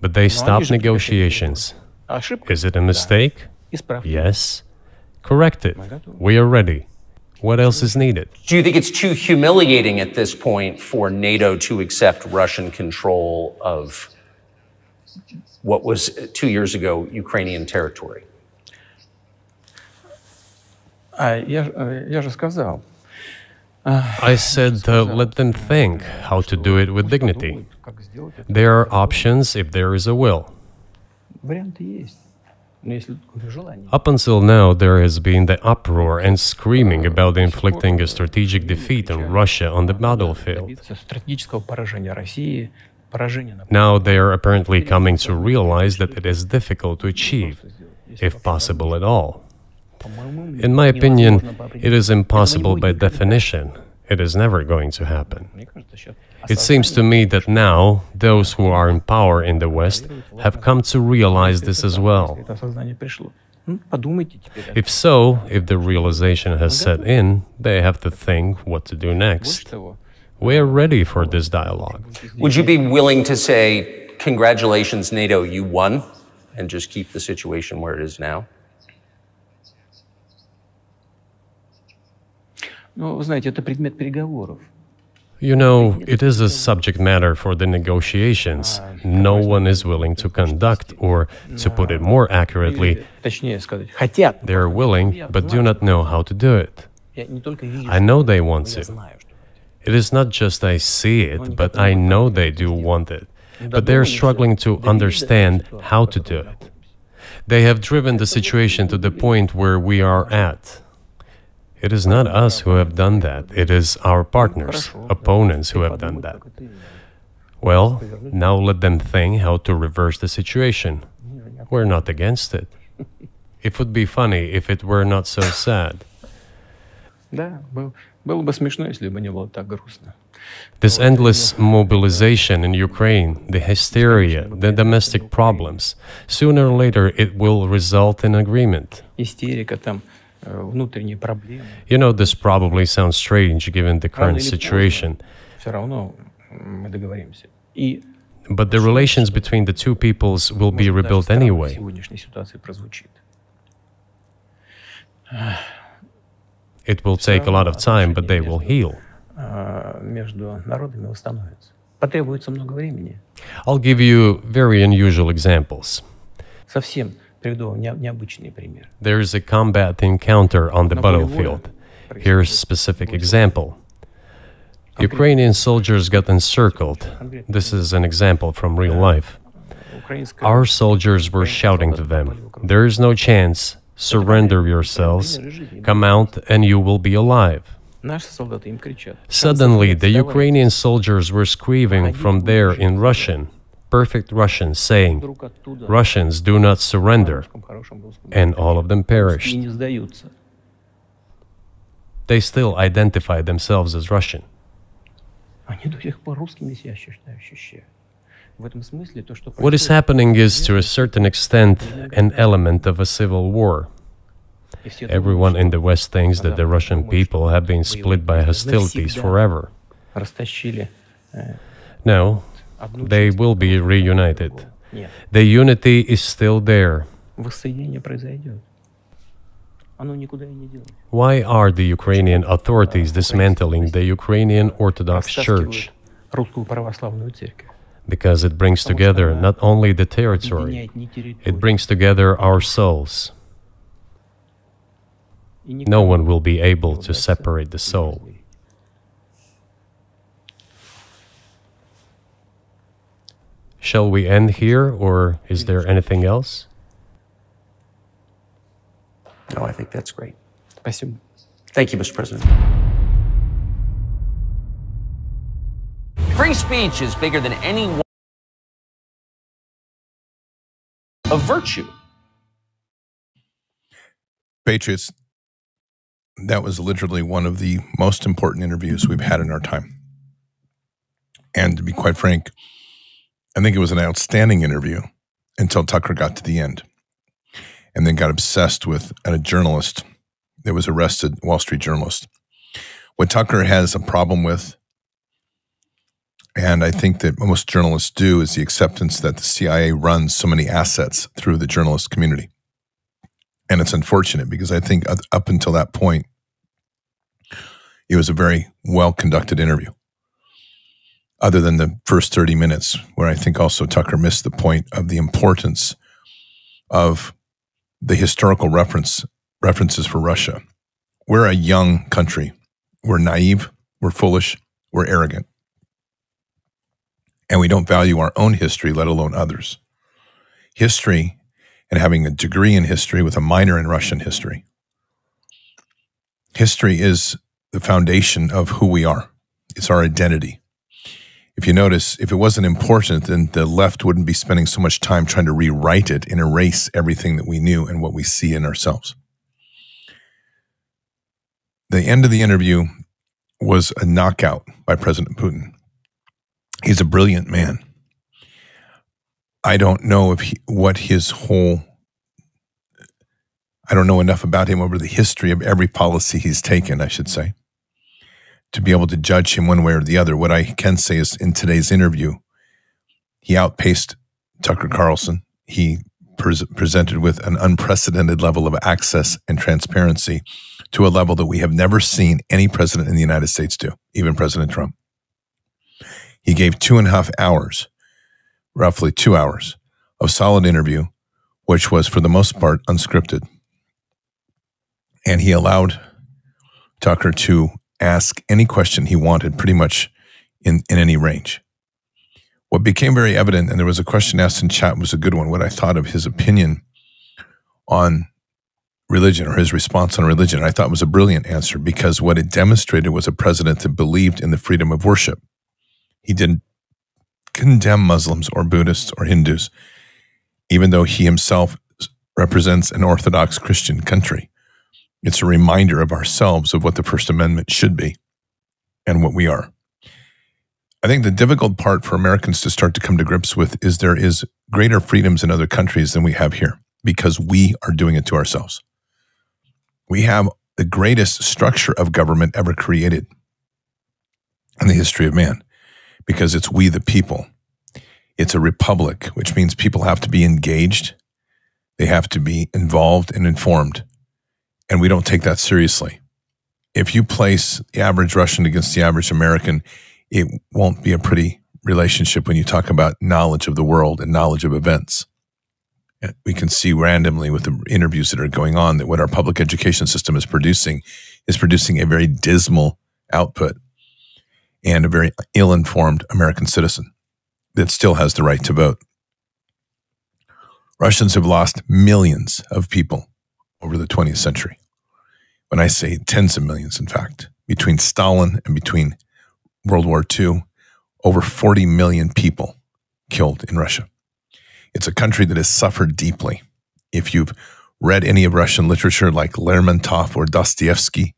but they stopped negotiations. Is it a mistake? Yes. Correct it. We are ready. What else is needed? Do you think it's too humiliating at this point for NATO to accept Russian control of what was 2 years ago Ukrainian territory? I said, let them think how to do it with dignity. There are options if there is a will. Up until now, there has been the uproar and screaming about inflicting a strategic defeat on Russia on the battlefield. Now they are apparently coming to realize that it is difficult to achieve, if possible at all. In my opinion, it is impossible by definition. It is never going to happen. It seems to me that now those who are in power in the West have come to realize this as well. If so, if the realization has set in, they have to think what to do next. We are ready for this dialogue. Would you be willing to say, congratulations, NATO, you won, and just keep the situation where it is now? You know, it is a subject matter for the negotiations. No one is willing to conduct, or to put it more accurately, they are willing, but do not know how to do it. I know they want to. It is not just I see it, but I know they do want it. But they are struggling to understand how to do it. They have driven the situation to the point where we are at. It is not us who have done that, it is our partners, opponents who have done that. Well, now let them think how to reverse the situation. We're not against it. It would be funny if it were not so sad. This endless mobilization in Ukraine, the hysteria, the domestic problems, sooner or later it will result in agreement. You know, this probably sounds strange given the current situation, but the relations between the two peoples will be rebuilt anyway. It will take a lot of time, but they will heal. I'll give you very unusual examples. There is a combat encounter on the battlefield. Here's a specific example. Ukrainian soldiers got encircled. This is an example from real life. Our soldiers were shouting to them, "There is no chance, surrender yourselves, come out and you will be alive." Suddenly, the Ukrainian soldiers were screaming from there in Russian, perfect Russian, saying, "Russians do not surrender," and all of them perished. They still identify themselves as Russian. What is happening is, to a certain extent, an element of a civil war. Everyone in the West thinks that the Russian people have been split by hostilities forever. No. They will be reunited. The unity is still there. Why are the Ukrainian authorities dismantling the Ukrainian Orthodox Church? Because it brings together not only the territory, it brings together our souls. No one will be able to separate the soul. Shall we end here, or is there anything else? No, I think that's great. Thank you, Mr. President. Free speech is bigger than any one of virtue. Patriots, that was literally one of the most important interviews we've had in our time. And to be quite frank, I think it was an outstanding interview until Tucker got to the end and then got obsessed with a journalist that was arrested, Wall Street journalist. What Tucker has a problem with, and I think that most journalists do, is the acceptance that the CIA runs so many assets through the journalist community. And it's unfortunate, because I think up until that point, it was a very well-conducted interview. Other than the first 30 minutes, where I think also Tucker missed the point of the importance of the historical references for Russia. We're a young country. We're naive, we're foolish, we're arrogant. And we don't value our own history, let alone others. History, and having a degree in history with a minor in Russian history. History is the foundation of who we are. It's our identity. If you notice, if it wasn't important, then the left wouldn't be spending so much time trying to rewrite it and erase everything that we knew and what we see in ourselves. The end of the interview was a knockout by President Putin. He's a brilliant man. I don't know if I don't know enough about him over the history of every policy he's taken, I should say, to be able to judge him one way or the other. What I can say is in today's interview, he outpaced Tucker Carlson. He presented with an unprecedented level of access and transparency to a level that we have never seen any president in the United States do, even President Trump. He gave 2.5 hours, roughly 2 hours, of solid interview, which was for the most part unscripted. And he allowed Tucker to ask any question he wanted pretty much in any range. What became very evident, and there was a question asked in chat, was a good one, what I thought of his opinion on religion or his response on religion. I thought was a brilliant answer because what it demonstrated was a president that believed in the freedom of worship. He didn't condemn Muslims or Buddhists or Hindus, even though he himself represents an Orthodox Christian country. It's a reminder of ourselves of what the First Amendment should be and what we are. I think the difficult part for Americans to start to come to grips with is there is greater freedoms in other countries than we have here because we are doing it to ourselves. We have the greatest structure of government ever created in the history of man because it's we the people. It's a republic, which means people have to be engaged. They have to be involved and informed. And we don't take that seriously. If you place the average Russian against the average American, it won't be a pretty relationship when you talk about knowledge of the world and knowledge of events. We can see randomly with the interviews that are going on that what our public education system is producing a very dismal output and a very ill-informed American citizen that still has the right to vote. Russians have lost millions of people over the 20th century. When I say tens of millions, in fact, between Stalin and between World War II, over 40 million people killed in Russia. It's a country that has suffered deeply. If you've read any of Russian literature like Lermontov or Dostoevsky,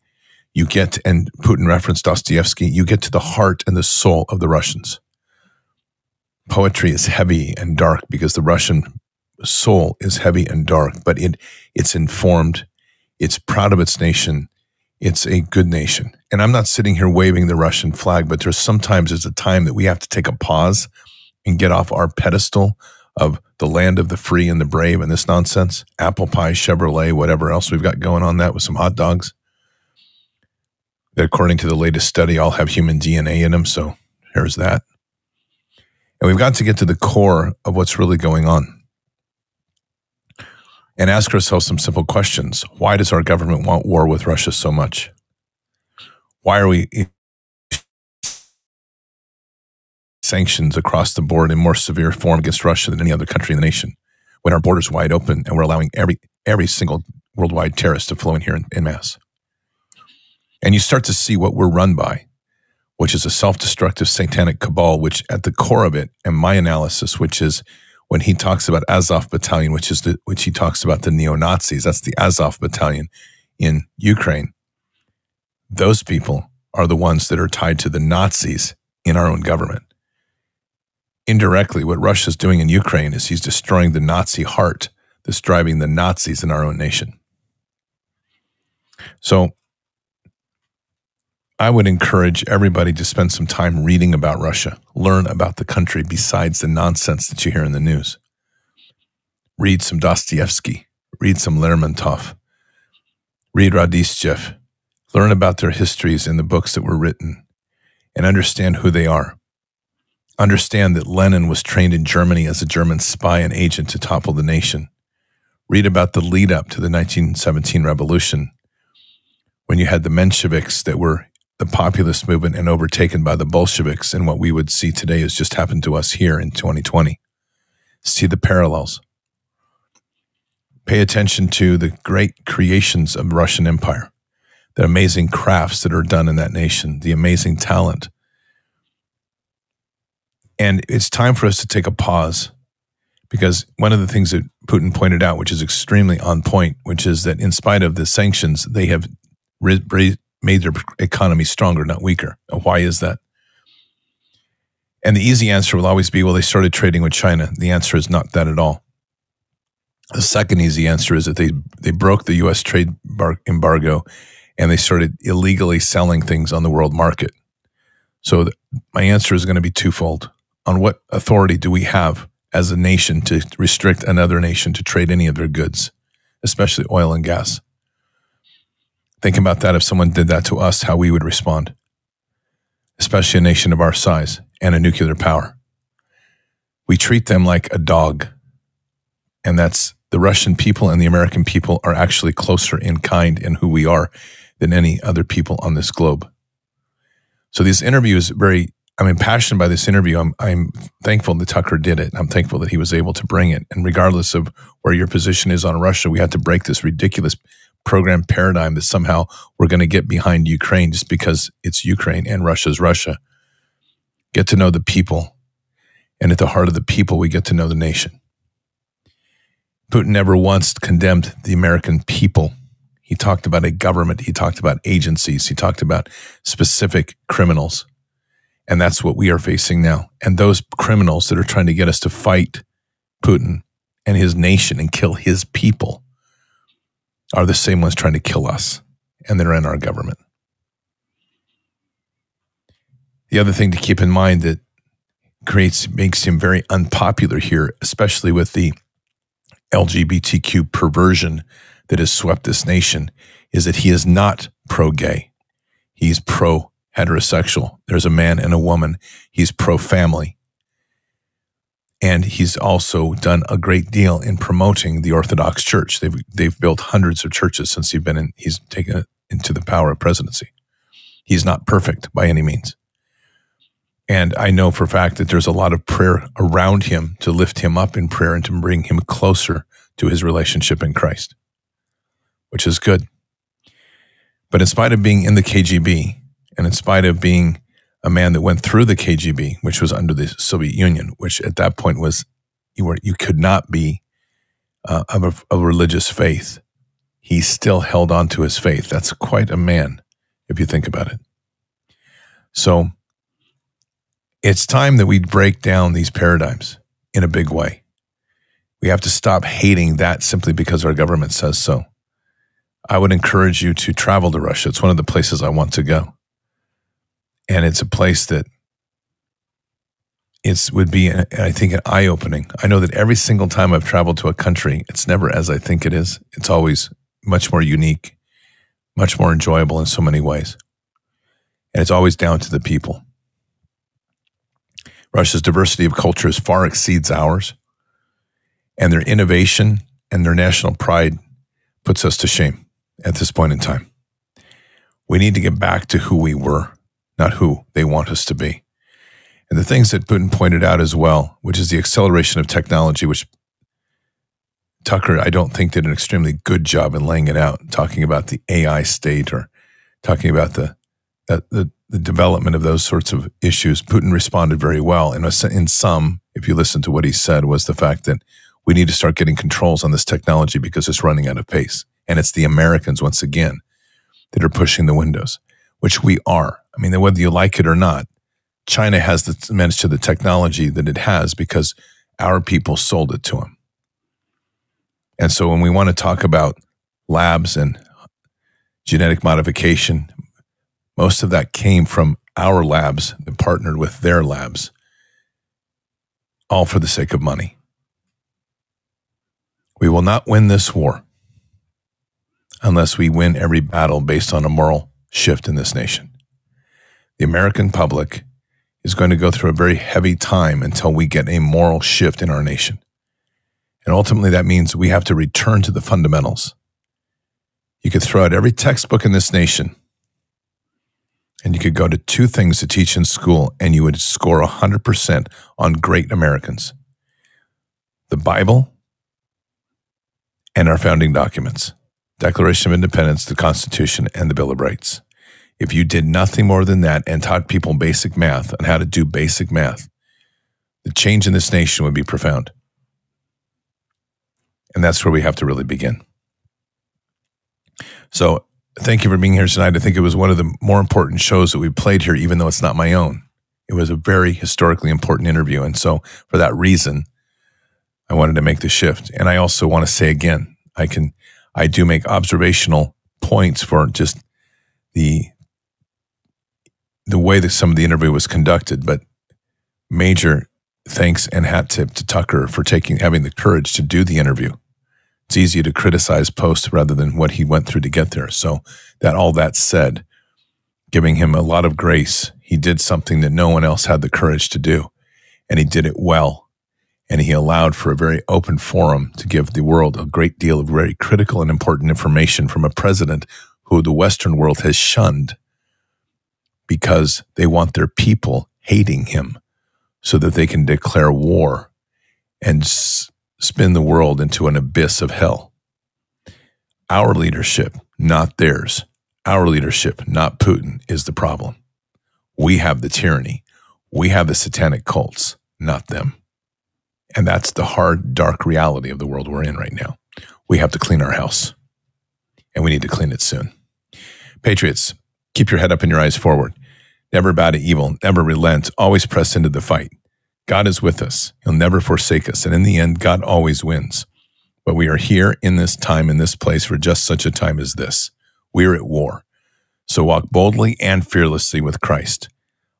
you get, and Putin referenced Dostoevsky, you get to the heart and the soul of the Russians. Poetry is heavy and dark because the Russian soul is heavy and dark, but it's informed, it's proud of its nation, it's a good nation. And I'm not sitting here waving the Russian flag, but there's a time that we have to take a pause and get off our pedestal of the land of the free and the brave and this nonsense, apple pie, Chevrolet, whatever else we've got going on that with some hot dogs that according to the latest study all have human DNA in them, so here's that. And we've got to get to the core of what's really going on. And ask ourselves some simple questions. Why does our government want war with Russia so much? Why are we sanctions across the board in more severe form against Russia than any other country in the nation when our border's wide open and we're allowing every single worldwide terrorist to flow in here in mass? And you start to see what we're run by, which is a self-destructive satanic cabal, which at the core of it, and my analysis, which is when he talks about Azov Battalion, which he talks about the neo-Nazis, that's the Azov Battalion in Ukraine. Those people are the ones that are tied to the Nazis in our own government. Indirectly, what Russia's doing in Ukraine is he's destroying the Nazi heart that's driving the Nazis in our own nation. So I would encourage everybody to spend some time reading about Russia, learn about the country besides the nonsense that you hear in the news. Read some Dostoevsky, read some Lermontov, read Radistchev, learn about their histories in the books that were written, and understand who they are. Understand that Lenin was trained in Germany as a German spy and agent to topple the nation. Read about the lead up to the 1917 revolution when you had the Mensheviks that were the populist movement and overtaken by the Bolsheviks, and what we would see today has just happened to us here in 2020. See the parallels. Pay attention to the great creations of Russian Empire, the amazing crafts that are done in that nation, the amazing talent. And it's time for us to take a pause, because one of the things that Putin pointed out, which is extremely on point, which is that in spite of the sanctions, they have made their economy stronger, not weaker. Why is that? And the easy answer will always be, well, they started trading with China. The answer is not that at all. The second easy answer is that they broke the U.S. trade embargo, and they started illegally selling things on the world market. So my answer is going to be twofold. On what authority do we have as a nation to restrict another nation to trade any of their goods, especially oil and gas? Think about that. If someone did that to us, how we would respond, especially a nation of our size and a nuclear power. We treat them like a dog, and that's the Russian people and the American people are actually closer in kind in who we are than any other people on this globe. So this interview is I'm impassioned by this interview. I'm thankful that Tucker did it. I'm thankful that he was able to bring it. And regardless of where your position is on Russia, we had to break this ridiculous program paradigm that somehow we're going to get behind Ukraine just because it's Ukraine and Russia's Russia. Get to know the people. And at the heart of the people, we get to know the nation. Putin never once condemned the American people. He talked about a government. He talked about agencies. He talked about specific criminals. And that's what we are facing now. And those criminals that are trying to get us to fight Putin and his nation and kill his people are the same ones trying to kill us, and they're in our government. The other thing to keep in mind that makes him very unpopular here, especially with the LGBTQ perversion that has swept this nation, is that he is not pro-gay. He's pro-heterosexual. There's a man and a woman. He's pro-family. And he's also done a great deal in promoting the Orthodox Church. They've built hundreds of churches since he's taken into the power of presidency. He's not perfect by any means. And I know for a fact that there's a lot of prayer around him to lift him up in prayer and to bring him closer to his relationship in Christ, which is good. But in spite of being in the KGB, and in spite of being a man that went through the KGB, which was under the Soviet Union, which at that point was, you could not be of a religious faith. He still held on to his faith. That's quite a man, if you think about it. So it's time that we break down these paradigms in a big way. We have to stop hating that simply because our government says so. I would encourage you to travel to Russia. It's one of the places I want to go. And it's a place that would be, I think, an eye-opening. I know that every single time I've traveled to a country, it's never as I think it is. It's always much more unique, much more enjoyable in so many ways. And it's always down to the people. Russia's diversity of cultures far exceeds ours. And their innovation and their national pride puts us to shame at this point in time. We need to get back to who we were, not who they want us to be. And the things that Putin pointed out as well, which is the acceleration of technology, which Tucker, I don't think, did an extremely good job in laying it out, talking about the AI state or talking about the development of those sorts of issues. Putin responded very well. And in sum, if you listen to what he said, was the fact that we need to start getting controls on this technology because it's running out of pace. And it's the Americans, once again, that are pushing the windows, which we are. I mean, whether you like it or not, China has managed to the technology that it has because our people sold it to them. And so when we want to talk about labs and genetic modification, most of that came from our labs that partnered with their labs, all for the sake of money. We will not win this war unless we win every battle based on a moral shift in this nation. The American public is going to go through a very heavy time until we get a moral shift in our nation. And ultimately that means we have to return to the fundamentals. You could throw out every textbook in this nation and you could go to two things to teach in school, and you would score 100% on great Americans: the Bible and our founding documents, Declaration of Independence, the Constitution, and the Bill of Rights. If you did nothing more than that and taught people basic math and how to do basic math, the change in this nation would be profound. And that's where we have to really begin. So thank you for being here tonight. I think it was one of the more important shows that we played here, even though it's not my own. It was a very historically important interview. And so for that reason, I wanted to make the shift. And I also want to say again, I do make observational points for just the way that some of the interview was conducted, but major thanks and hat tip to Tucker for having the courage to do the interview. It's easy to criticize posts rather than what he went through to get there. So all that said, giving him a lot of grace, he did something that no one else had the courage to do, and he did it well. And he allowed for a very open forum to give the world a great deal of very critical and important information from a president who the Western world has shunned because they want their people hating him so that they can declare war and spin the world into an abyss of hell. Our leadership, not theirs. Our leadership, not Putin, is the problem. We have the tyranny. We have the satanic cults, not them. And that's the hard, dark reality of the world we're in right now. We have to clean our house, and we need to clean it soon. Patriots, keep your head up and your eyes forward. Never bow to evil, never relent, always press into the fight. God is with us. He'll never forsake us. And in the end, God always wins. But we are here in this time, in this place, for just such a time as this. We are at war. So walk boldly and fearlessly with Christ.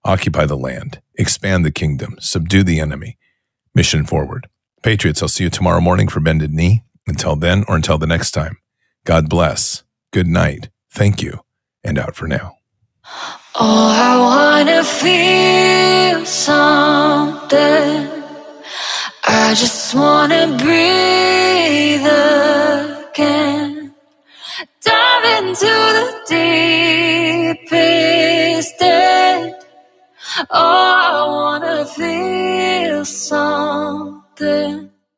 Occupy the land. Expand the kingdom. Subdue the enemy. Mission forward. Patriots, I'll see you tomorrow morning for Bended Knee. Until then, or until the next time, God bless. Good night. Thank you. And out for now. Oh, I wanna feel something. I just wanna breathe.